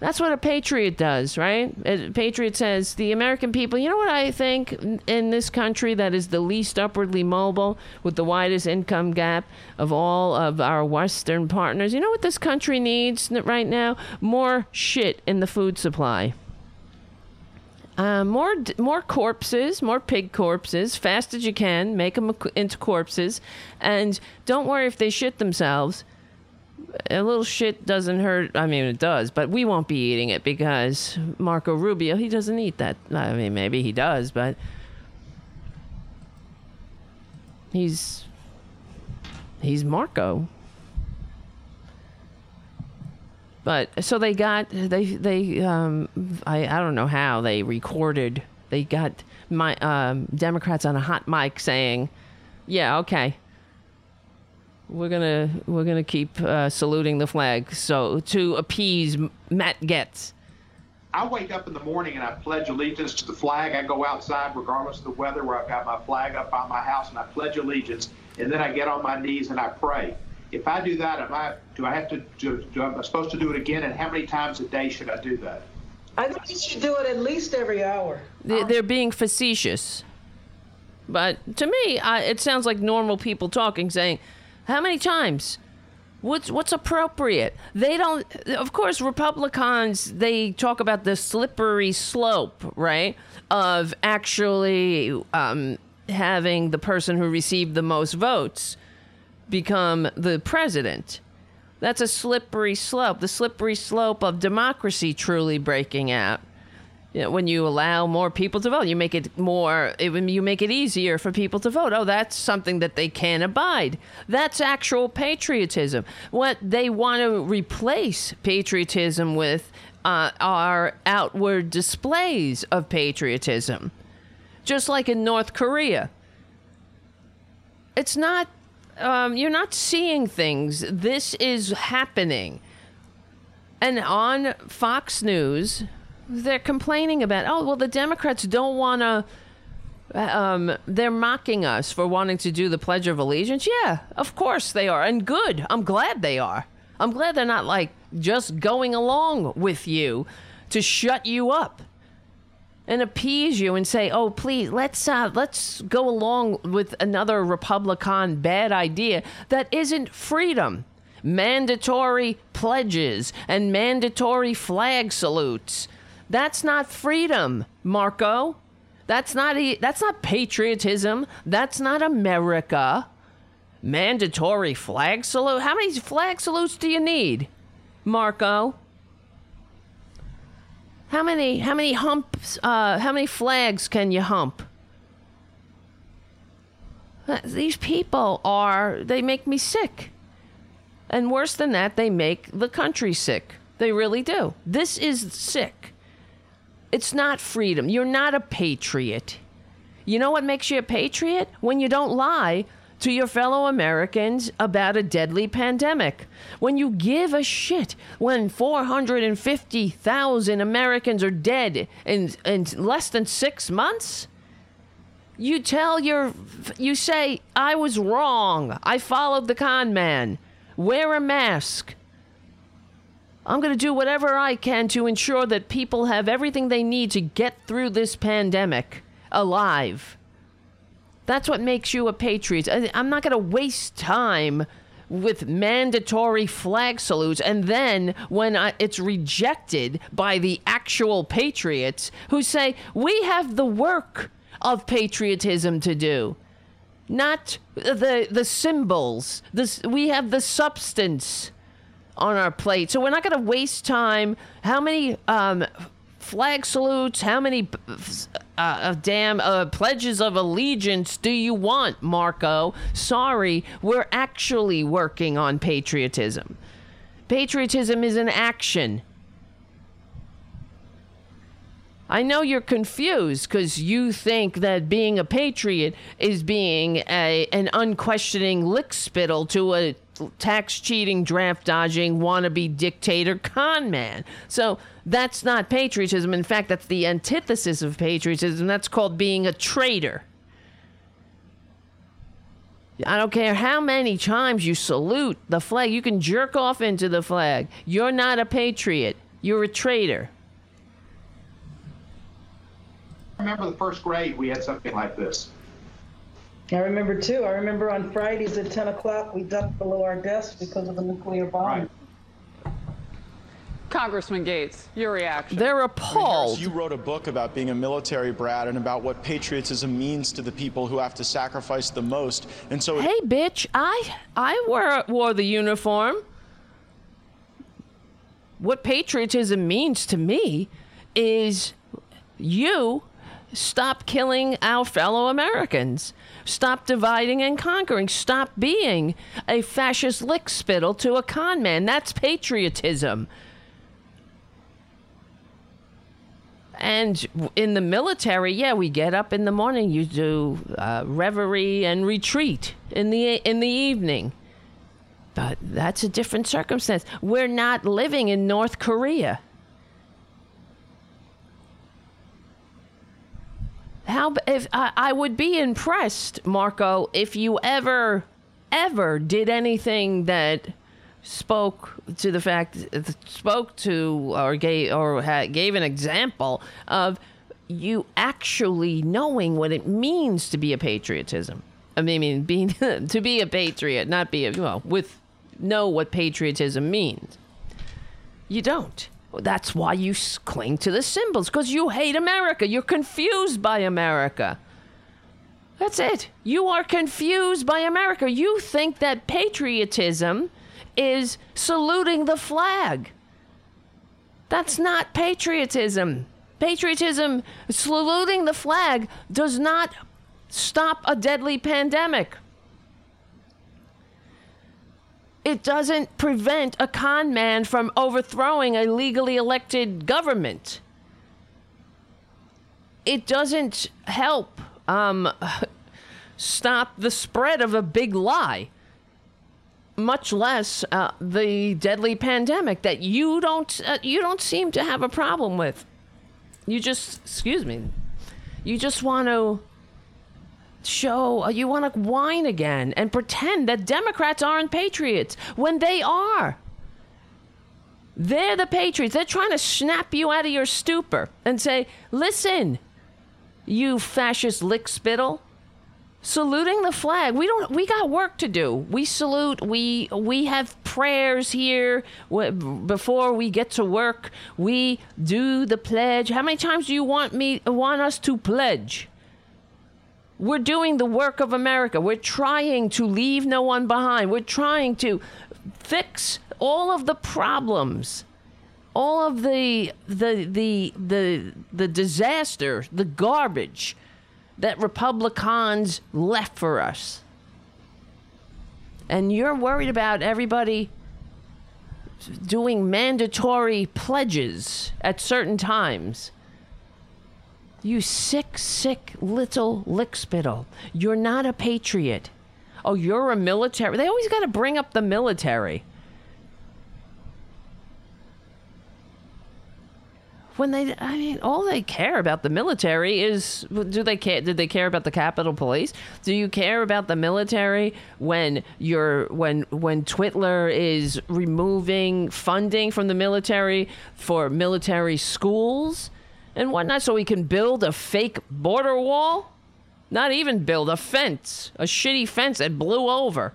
That's what a patriot does, right? A patriot says, the American people, you know what I think in this country that is the least upwardly mobile with the widest income gap of all of our Western partners? You know what this country needs right now? More shit in the food supply. Uh, more more corpses, more pig corpses, fast as you can, make them into corpses. And don't worry if they shit themselves. A little shit doesn't hurt. I mean, it does, but we won't be eating it because Marco Rubio, he doesn't eat that. I mean, maybe he does, but he's he's Marco. But so they got they they um I I don't know how they recorded. They got my um Democrats on a hot mic saying, "Yeah, okay. We're gonna we're gonna keep uh, saluting the flag." So to appease Matt Gaetz, I wake up in the morning and I pledge allegiance to the flag. I go outside, regardless of the weather, where I've got my flag up by my house, and I pledge allegiance. And then I get on my knees and I pray. If I do that, am I do I have to do, do am I supposed to do it again? And how many times a day should I do that? I think you should do it at least every hour. They're, they're being facetious, but to me, I, it sounds like normal people talking, saying, how many times? What's what's appropriate? They don't, of course, Republicans, they talk about the slippery slope, right, of actually um, having the person who received the most votes become the president. That's a slippery slope, the slippery slope of democracy truly breaking out. you know, when you allow more people to vote, you make it more, it, you make it easier for people to vote. Oh, that's something that they can abide. That's actual patriotism. What they want to replace patriotism with uh, are outward displays of patriotism. Just like in North Korea. It's not, um, you're not seeing things. This is happening. And on Fox News, they're complaining about, oh, well, the Democrats don't want to, um, they're mocking us for wanting to do the Pledge of Allegiance. Yeah, of course they are. And good. I'm glad they are. I'm glad they're not, like, just going along with you to shut you up and appease you and say, oh, please, let's uh, let's go along with another Republican bad idea that isn't freedom. Mandatory pledges and mandatory flag salutes. That's not freedom, Marco. That's not a, that's not patriotism. That's not America. Mandatory flag salute. How many flag salutes do you need, Marco? How many, how many humps, uh, how many flags can you hump? These people are, they make me sick. And worse than that, they make the country sick. They really do. This is sick. It's not freedom. You're not a patriot. You know what makes you a patriot? When you don't lie to your fellow Americans about a deadly pandemic. When you give a shit when four hundred fifty thousand Americans are dead in, in less than six months, you tell your, you say, I was wrong. I followed the con man. Wear a mask. I'm going to do whatever I can to ensure that people have everything they need to get through this pandemic alive. That's what makes you a patriot. I'm not going to waste time with mandatory flag salutes. And then when I, it's rejected by the actual patriots who say, we have the work of patriotism to do. Not the the symbols. This, we have the substance on our plate. So we're not going to waste time. How many um, flag salutes, how many uh, damn uh, pledges of allegiance do you want, Marco? Sorry, we're actually working on patriotism. Patriotism is an action. I know you're confused because you think that being a patriot is being a, an unquestioning lickspittle to a tax-cheating, draft-dodging, wannabe dictator con man. So that's not patriotism. In fact, that's the antithesis of patriotism. That's called being a traitor. I don't care how many times you salute the flag. You can jerk off into the flag. You're not a patriot. You're a traitor. I remember the first grade we had something like this. I remember too. I remember on Fridays at ten o'clock we ducked below our desks because of the nuclear bomb. Right. Congressman Gates, your reaction? They're appalled. You wrote a book about being a military brat and about what patriotism means to the people who have to sacrifice the most. And so, hey, bitch, I I wore wore the uniform. What patriotism means to me is you. Stop killing our fellow Americans. Stop dividing and conquering. Stop being a fascist lickspittle to a con man. That's patriotism. And in the military, yeah, we get up in the morning. You do uh, reverie and retreat in the in the evening. But that's a different circumstance. We're not living in North Korea. How if I, I would be impressed, Marco, if you ever, ever did anything that spoke to the fact, spoke to or gave or had, gave an example of you actually knowing what it means to be a patriotism. I mean, I mean being to be a patriot, not be a well, with know what patriotism means. You don't. That's why you cling to the symbols, because you hate America. You're confused by America. That's it. You are confused by America. You think that patriotism is saluting the flag. That's not patriotism. Patriotism, saluting the flag, does not stop a deadly pandemic. It doesn't prevent a con man from overthrowing a legally elected government. It doesn't help um, stop the spread of a big lie, much less uh, the deadly pandemic that you don't uh, you don't seem to have a problem with. You just, excuse me, you just want to show, you want to whine again and pretend that Democrats aren't patriots when they are. They're the patriots. They're trying to snap you out of your stupor and say, listen, you fascist lickspittle, saluting the flag, we don't, we got work to do. We salute, we we have prayers here before we get to work. We do the pledge. How many times do you want me want us to pledge? We're doing the work of America. We're trying to leave no one behind. We're trying to fix all of the problems, all of the the the the the disaster, the garbage that Republicans left for us. And you're worried about everybody doing mandatory pledges at certain times. You sick, sick little lickspittle. You're not a patriot. Oh, you're a military. They always got to bring up the military. When they, I mean, all they care about the military is, do they care? Did they care about the Capitol Police? Do you care about the military when you're, when, when Twitler is removing funding from the military for military schools and whatnot so he can build a fake border wall? Not even build a fence, a shitty fence that blew over.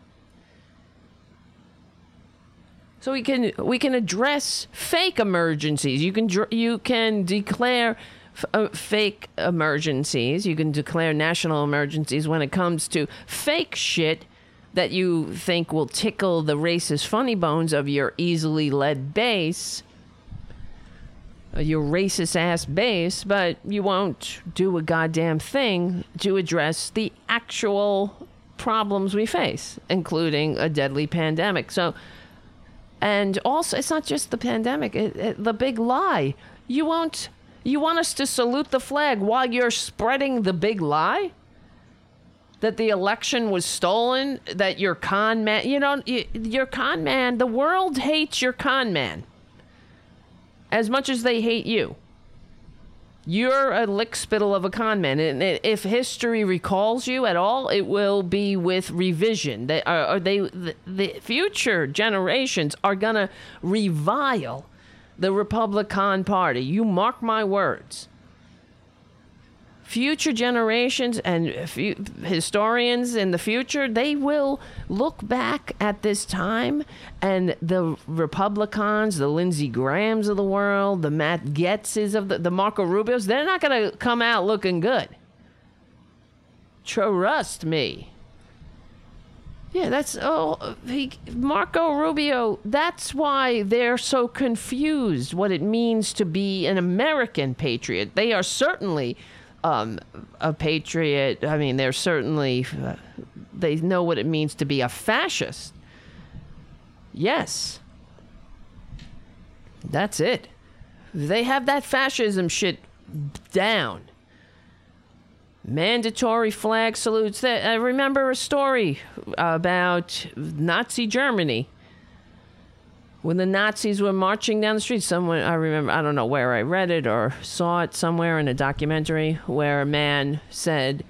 So we can we can address fake emergencies. You can you can declare f uh, fake emergencies. You can declare national emergencies when it comes to fake shit that you think will tickle the racist funny bones of your easily led base, your racist ass base, but you won't do a goddamn thing to address the actual problems we face, including a deadly pandemic. So. And also, it's not just the pandemic, it, it, the big lie. You won't, you want us to salute the flag while you're spreading the big lie? That the election was stolen, that your con man, you know, you, your con man, the world hates your con man as much as they hate you. You're a lickspittle of a con man. And if history recalls you at all, it will be with revision. They are, are they, the, the future generations are going to revile the Republican Party. You mark my words. Future generations and historians in the future, they will look back at this time and the Republicans, the Lindsey Grahams of the world, the Matt Getzes of the, the Marco Rubios, they're not going to come out looking good. Trust me. Yeah, that's, oh, he, Marco Rubio, that's why they're so confused what it means to be an American patriot. They are certainly... Um, a patriot. I mean, they're certainly, uh, they know what it means to be a fascist. Yes. That's it. They have that fascism shit down. Mandatory flag salutes. I remember a story about Nazi Germany. When the Nazis were marching down the street, someone, I remember, I don't know where I read it or saw it somewhere in a documentary where a man said,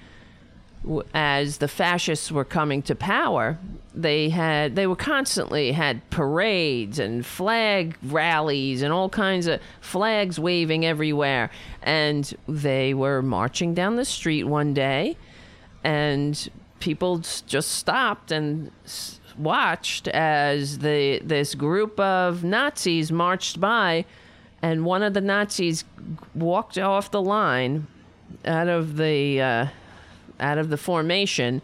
as the fascists were coming to power, they had, they were constantly had parades and flag rallies and all kinds of flags waving everywhere. And they were marching down the street one day and people just stopped and watched as the this group of Nazis marched by, and one of the Nazis walked off the line out of the uh, out of the formation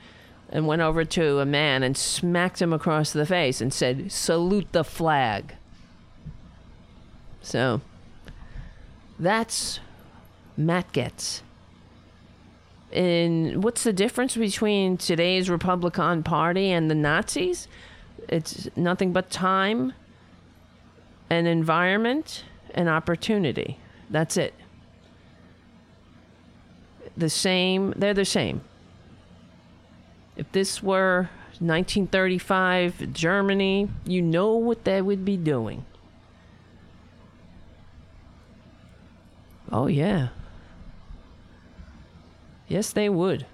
and went over to a man and smacked him across the face and said, "Salute the flag." So that's Matt gets. And what's the difference between today's Republican Party and the Nazis? It's nothing but time and environment and opportunity. That's it. The same. They're the same. If this were nineteen thirty-five Germany, you know what they would be doing. Oh, yeah. Yes, they would.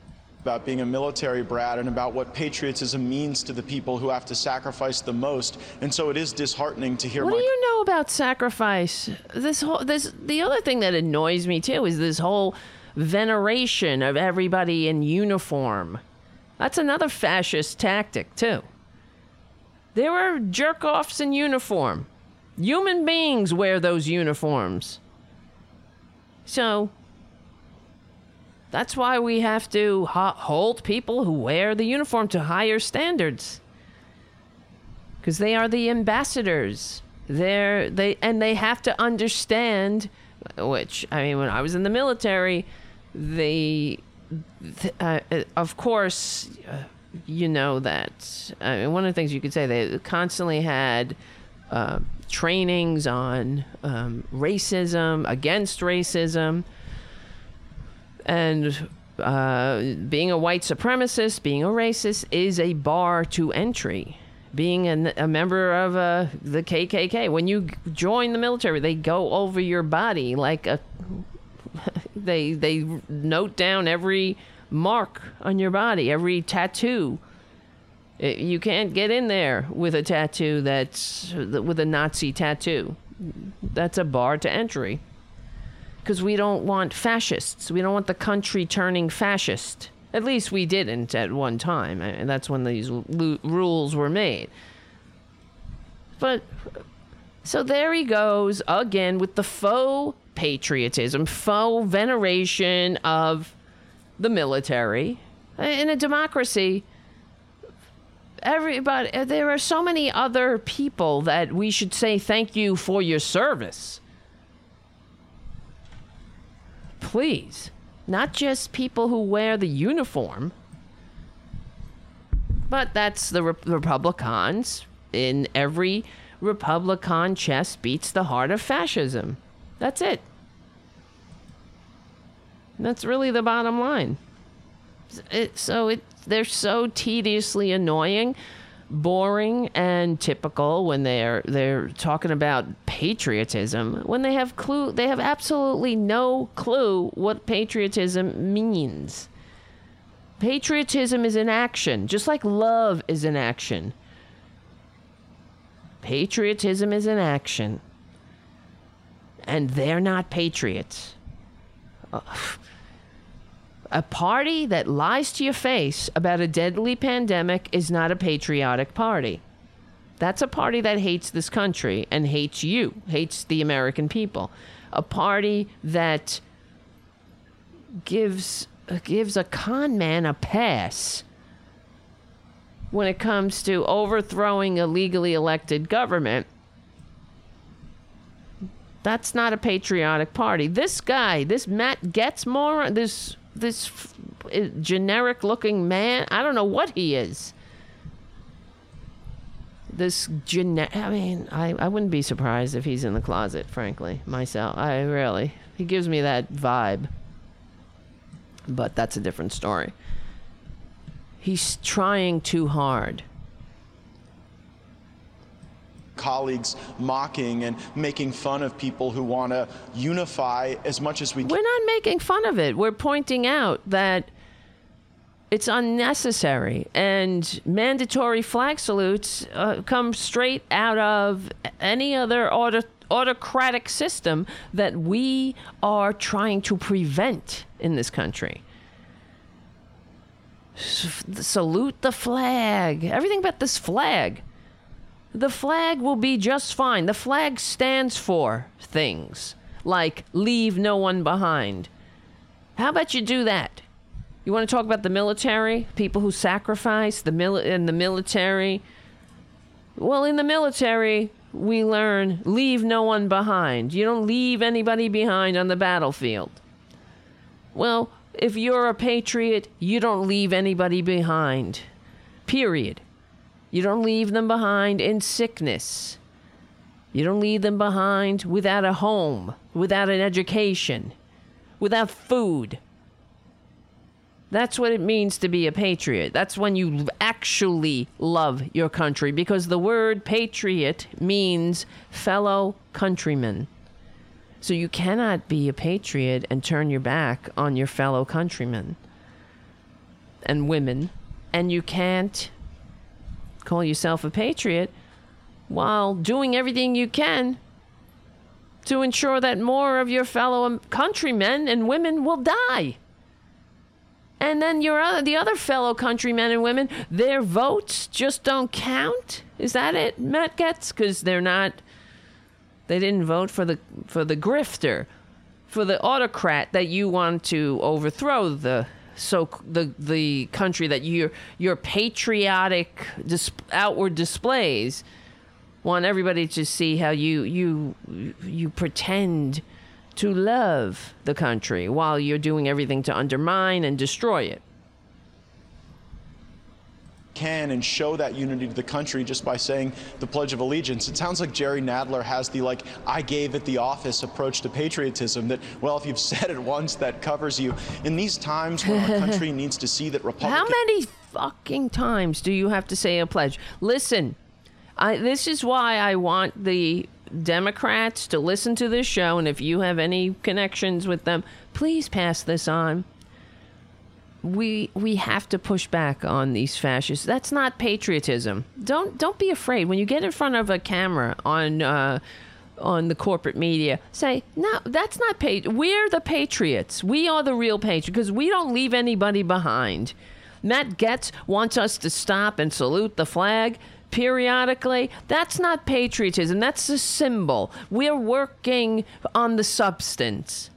About being a military brat and about what patriotism means to the people who have to sacrifice the most. And so it is disheartening to hear. What my do you know about sacrifice? This whole this the other thing that annoys me too is this whole veneration of everybody in uniform. That's another fascist tactic too. There are jerk-offs in uniform. Human beings wear those uniforms. So that's why we have to hold people who wear the uniform to higher standards. Because they are the ambassadors. They're, they and they have to understand, which, I mean, when I was in the military, they, uh, of course, uh, you know that. I mean, one of the things you could say, they constantly had uh, trainings on um, racism, against racism, and uh, being a white supremacist, being a racist is a bar to entry. Being a, a member of uh, the K K K, when you join the military, they go over your body like a. They they note down every mark on your body, every tattoo. It, you can't get in there with a tattoo that's with a Nazi tattoo. That's a bar to entry. Because we don't want fascists. We don't want the country turning fascist. At least we didn't at one time. I mean, that's when these lo- rules were made. But, so there he goes again with the faux patriotism, faux veneration of the military. In a democracy, everybody, there are so many other people that we should say thank you for your service. Please, not just people who wear the uniform, but that's the Re- Republicans. In every Republican chest beats the heart of fascism. That's it. That's really the bottom line. It, so it they're so tediously annoying, boring, and typical when they're they're talking about patriotism when they have clue they have absolutely no clue what patriotism means. Patriotism is an action, just like love is an action. Patriotism is an action, and they're not patriots. Oh. A party that lies to your face about a deadly pandemic is not a patriotic party. That's a party that hates this country and hates you, hates the American people. A party that gives gives a con man a pass when it comes to overthrowing a legally elected government. That's not a patriotic party. This guy, this Matt Gaetz moron, this... This f- generic-looking man, I don't know what he is. This generic, I mean, I, I wouldn't be surprised if he's in the closet, frankly, myself. I really, he gives me that vibe. But that's a different story. He's trying too hard. Colleagues mocking and making fun of people who want to unify as much as we can. We're not making fun of it. We're pointing out that it's unnecessary, and mandatory flag salutes uh, come straight out of any other auto- autocratic system that we are trying to prevent in this country. S- salute the flag. Everything about this flag. The flag will be just fine. The flag stands for things like leave no one behind. How about you do that? You want to talk about the military, people who sacrifice the mil- in the military? Well, in the military, we learn leave no one behind. You don't leave anybody behind on the battlefield. Well, if you're a patriot, you don't leave anybody behind. Period. You don't leave them behind in sickness. You don't leave them behind without a home, without an education, without food. That's what it means to be a patriot. That's when you actually love your country, because the word patriot means fellow countrymen. So you cannot be a patriot and turn your back on your fellow countrymen and women. And you can't call yourself a patriot while doing everything you can to ensure that more of your fellow countrymen and women will die. And then your other, the other fellow countrymen and women, their votes just don't count? Is that it, Matt gets? Because they're not, they didn't vote for the, for the grifter, for the autocrat that you want to overthrow the, so the, the country that your, your patriotic dis, outward displays want everybody to see how you, you, you pretend to love the country while you're doing everything to undermine and destroy it. Can and show that unity to the country just by saying the Pledge of Allegiance. It sounds like Jerry Nadler has the, like, I gave it the office approach to patriotism, that, well, if you've said it once, that covers you. In these times when our country needs to see that Republican... How many fucking times do you have to say a pledge? Listen, I, this is why I want the Democrats to listen to this show, and if you have any connections with them, please pass this on. We we have to push back on these fascists. That's not patriotism. Don't don't be afraid when you get in front of a camera on uh, on the corporate media. Say no, that's not patri- We're the patriots. We are the real patriots because we don't leave anybody behind. Matt Gaetz wants us to stop and salute the flag periodically. That's not patriotism. That's a symbol. We're working on the substance.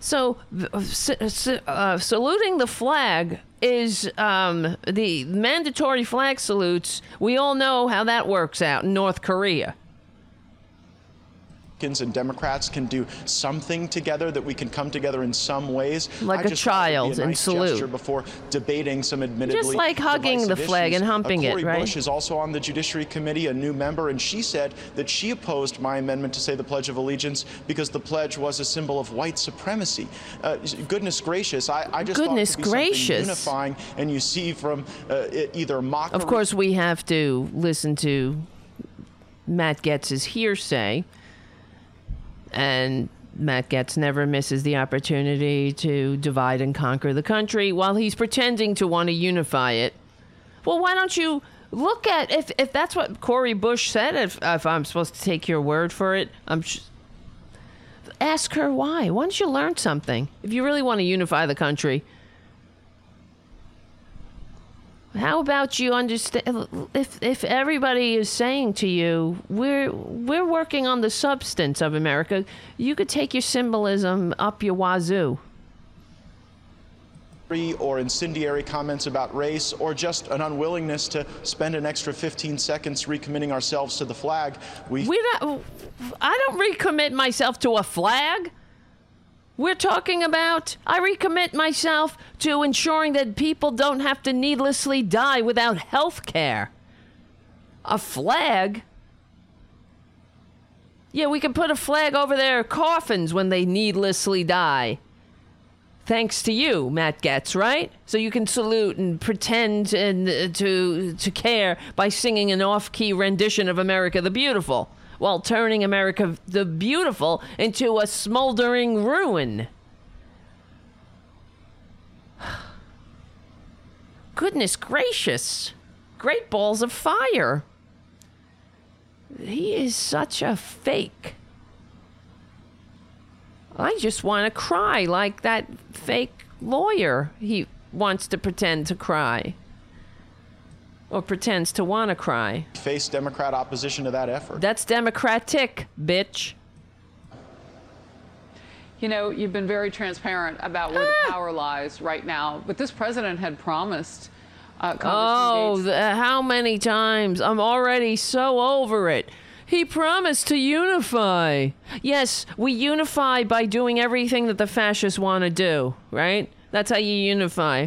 So uh, saluting the flag is um, the mandatory flag salutes. We all know how that works out in North Korea. And Democrats can do something together, that we can come together in some ways. Like I a child a and nice salute. Before debating some admittedly just like hugging the flag issues. And humping uh, it, right? Bush is also on the Judiciary Committee, a new member, and she said that she opposed my amendment to say the Pledge of Allegiance because the pledge was a symbol of white supremacy. Uh, goodness gracious, I, I just goodness thought gracious. Unifying, and you see from uh, either mockery. Of course, we have to listen to Matt Gaetz's hearsay. And Matt Gaetz never misses the opportunity to divide and conquer the country while he's pretending to want to unify it. Well, why don't you look at, if if that's what Cori Bush said, if, if I'm supposed to take your word for it, I'm sh- ask her why. Why don't you learn something? If you really want to unify the country, how about you understand, if if everybody is saying to you, we're we're working on the substance of America, you could take your symbolism up your wazoo. Or incendiary comments about race, or just an unwillingness to spend an extra fifteen seconds recommitting ourselves to the flag. We we don't, I don't recommit myself to a flag. We're talking about, I recommit myself to ensuring that people don't have to needlessly die without health care. A flag? Yeah, we can put a flag over their coffins when they needlessly die. Thanks to you, Matt Gaetz, right? So you can salute and pretend and uh, to to care by singing an off-key rendition of America the Beautiful, while turning America the Beautiful into a smoldering ruin. Goodness gracious. Great balls of fire. He is such a fake. I just want to cry like that fake lawyer. He wants to pretend to cry. Or pretends to want to cry. Face Democrat opposition to that effort. That's democratic, bitch. You know, you've been very transparent about where ah. the power lies right now, but this president had promised. Uh, oh, the, how many times? I'm already so over it. He promised to unify. Yes, we unify by doing everything that the fascists want to do, right? That's how you unify.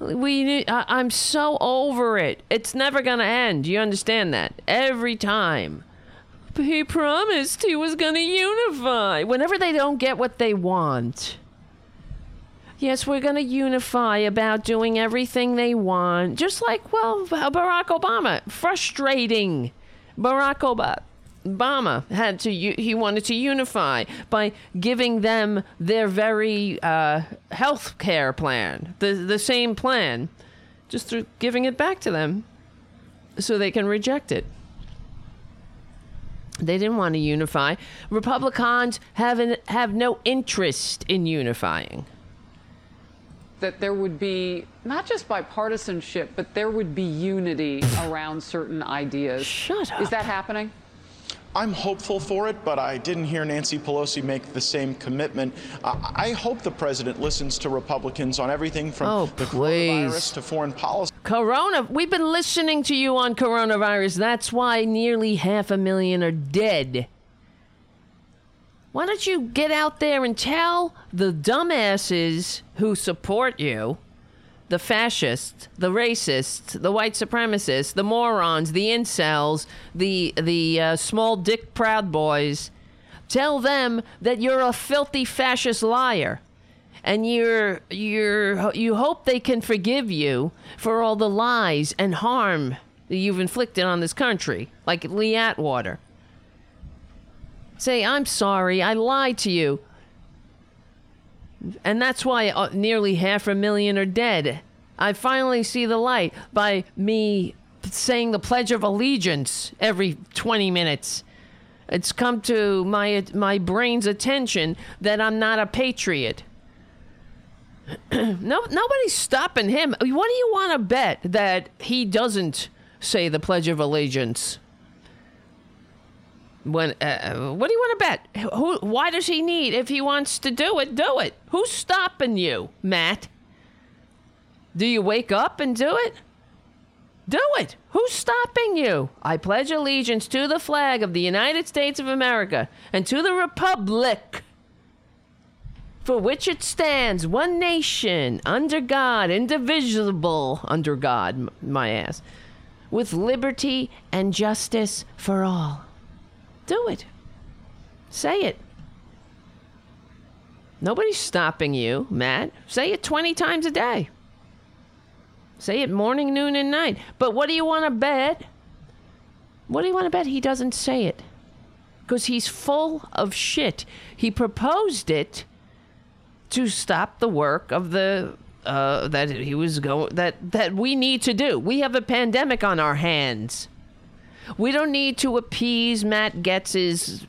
We, I, I'm so over it. It's never going to end. You understand that? Every time. But he promised he was going to unify. Whenever they don't get what they want. Yes, we're going to unify about doing everything they want. Just like, well, Barack Obama. Frustrating. Barack Obama. Obama had to, he wanted to unify by giving them their very uh, health care plan, the, the same plan, just through giving it back to them so they can reject it. They didn't want to unify. Republicans have, an, have no interest in unifying. That there would be not just bipartisanship, but there would be unity around certain ideas. Shut up. Is that happening? I'm hopeful for it, but I didn't hear Nancy Pelosi make the same commitment. Uh, I hope the president listens to Republicans on everything from oh, the coronavirus to foreign policy. Corona, we've been listening to you on coronavirus. That's why nearly half a million are dead. Why don't you get out there and tell the dumbasses who support you, the fascists, the racists, the white supremacists, the morons, the incels, the the uh, small dick proud boys, tell them that you're a filthy fascist liar, and you're you're you hope they can forgive you for all the lies and harm that you've inflicted on this country, like Lee Atwater. Say, I'm sorry, I lied to you. And that's why nearly half a million are dead. I finally see the light by me saying the Pledge of Allegiance every twenty minutes. It's come to my my brain's attention that I'm not a patriot. No, nobody's stopping him. What do you want to bet that he doesn't say the Pledge of Allegiance? When, uh, what do you want to bet? Who? Why does he need? If he wants to do it, do it. Who's stopping you, Matt? Do you wake up and do it? Do it. Who's stopping you? I pledge allegiance to the flag of the United States of America and to the Republic for which it stands, one nation, under God, indivisible, under God, my ass, with liberty and justice for all. Do it. Say it. Nobody's stopping you, Matt. Say it twenty times a day. Say it morning, noon, and night. But what do you want to bet? What do you want to bet he doesn't say it? Because he's full of shit. He proposed it to stop the work of the uh, that he was going that that we need to do. We have a pandemic on our hands. We don't need to appease Matt Getz's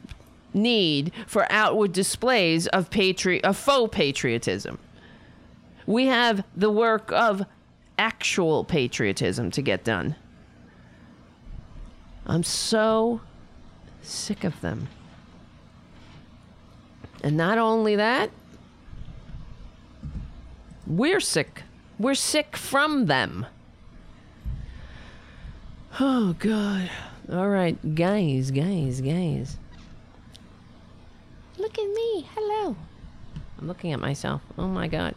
need for outward displays of, patri- of faux patriotism. We have the work of actual patriotism to get done. I'm so sick of them. And not only that, we're sick. We're sick from them. Oh, God. All right, guys, guys, guys. Look at me. Hello. I'm looking at myself. Oh, my God.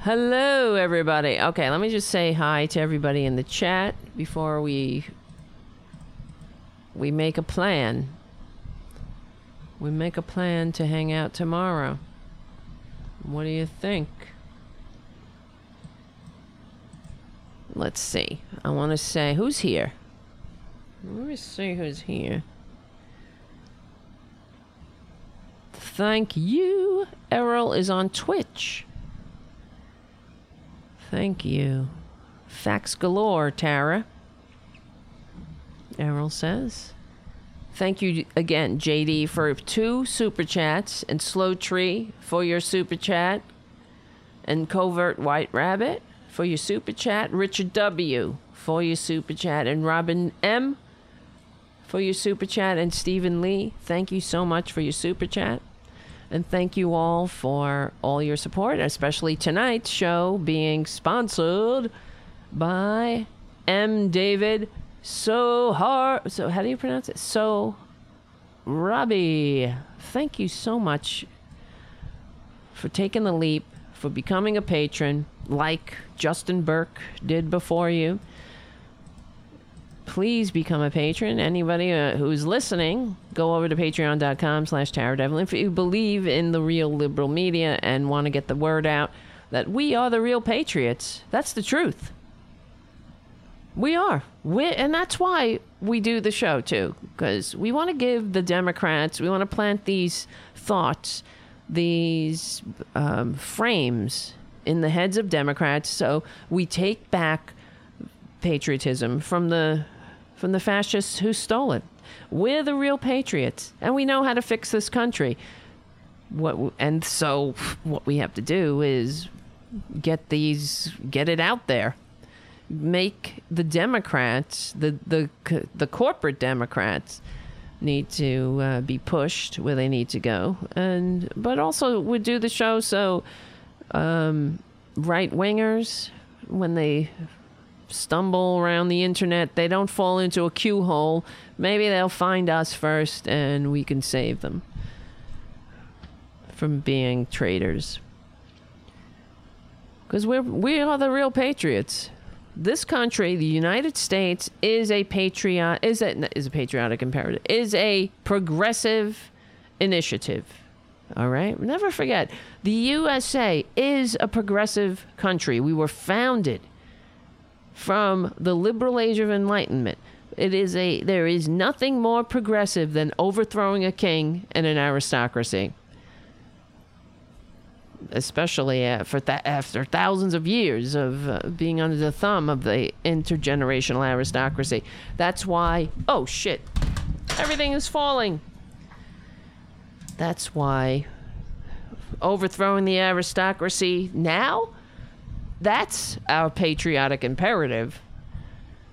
Hello, everybody. Okay, let me just say hi to everybody in the chat before we we make a plan. We make a plan to hang out tomorrow. What do you think? Let's see. I want to say, who's here? Let me see who's here. Thank you. Errol is on Twitch. Thank you. Facts galore, Tara. Errol says. Thank you again, J D, for two super chats, and Slow Tree for your super chat, and Covert White Rabbit for your super chat, Richard W for your super chat, and Robin M for your super chat, and Stephen Lee. Thank you so much for your super chat, and thank you all for all your support, especially tonight's show being sponsored by M. David So hard. So how do you pronounce it? So Robbie, thank you so much for taking the leap, for becoming a patron like Justin Burke did before you. Please become a patron. Anybody uh, who's listening, go over to patreon dot com slash Tara Devlin. If you believe in the real liberal media and want to get the word out that we are the real patriots, that's the truth. We are. We're, and that's why we do the show, too, because we want to give the Democrats, we want to plant these thoughts, these um, frames in the heads of Democrats, so we take back patriotism from the from the fascists who stole it. We're the real patriots, and we know how to fix this country. What and so what we have to do is get these, get it out there. Make the Democrats, the the the corporate Democrats, need to uh, be pushed where they need to go, and but also we do the show so um, right wingers, when they stumble around the internet, they don't fall into a Q hole. Maybe they'll find us first, and we can save them from being traitors. Because we're we are the real patriots. This country, the United States, is a patriot is a is a patriotic imperative, is a progressive initiative. All right, never forget, the U S A is a progressive country. We were founded from the liberal age of enlightenment. It is a there is nothing more progressive than overthrowing a king and an aristocracy, especially after, th- after thousands of years of uh, being under the thumb of the intergenerational aristocracy. That's why, oh shit, everything is falling. That's why overthrowing the aristocracy now, that's our patriotic imperative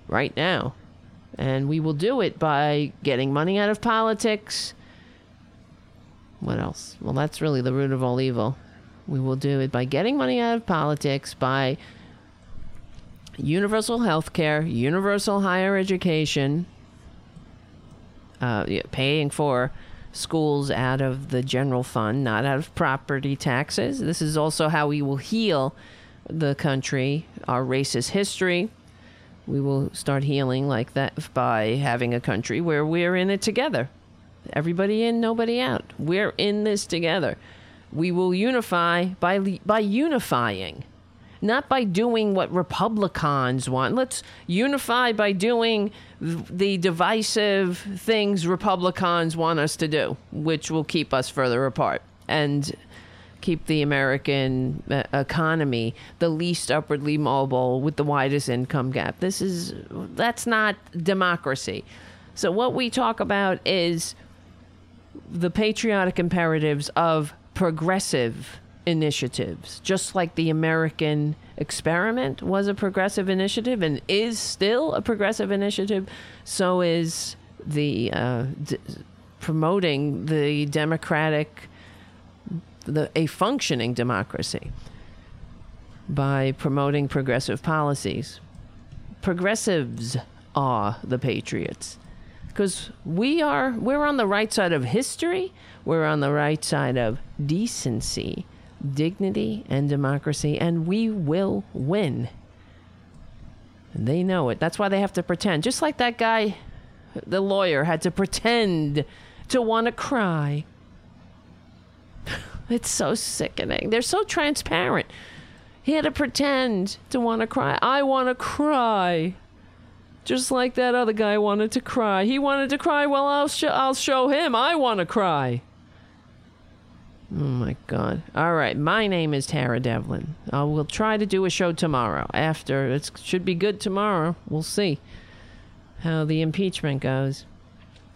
right now. And we will do it by getting money out of politics. What else? Well, that's really the root of all evil. We will do it by getting money out of politics, by universal health care, universal higher education, uh, yeah, paying for schools out of the general fund, not out of property taxes. This is also how we will heal the country, our racist history. We will start healing like that by having a country where we're in it together. Everybody in, nobody out. We're in this together. We will unify by by unifying, not by doing what Republicans want. Let's unify by doing the divisive things Republicans want us to do, which will keep us further apart and keep the American economy the least upwardly mobile with the widest income gap. This is that's not democracy. So what we talk about is the patriotic imperatives of progressive initiatives, just like the American experiment was a progressive initiative and is still a progressive initiative. So is the uh, d- promoting the democratic, the a functioning democracy by promoting progressive policies. Progressives are the patriots, because we are we're on the right side of history. We're on the right side of decency, dignity, and democracy, and we will win. And they know it. That's why they have to pretend. Just like that guy, the lawyer, had to pretend to want to cry. It's so sickening. They're so transparent. He had to pretend to want to cry. I want to cry. Just like that other guy wanted to cry. He wanted to cry. Well, I'll, sh- I'll show him I want to cry. Oh my God. All right. My name is Tara Devlin. I will try to do a show tomorrow after. It should be good tomorrow. We'll see how the impeachment goes.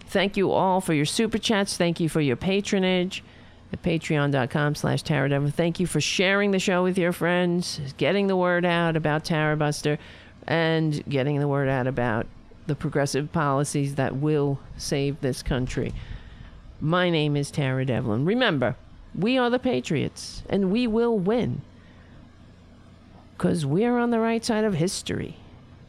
Thank you all for your super chats. Thank you for your patronage at patreon dot com slash Tara Devlin. Thank you for sharing the show with your friends, getting the word out about Tara Buster, and getting the word out about the progressive policies that will save this country. My name is Tara Devlin. Remember, we are the patriots, and we will win. Because we're on the right side of history.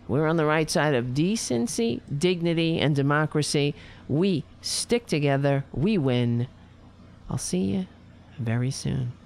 We're on the right side of decency, dignity, and democracy. We stick together. We win. I'll see you very soon.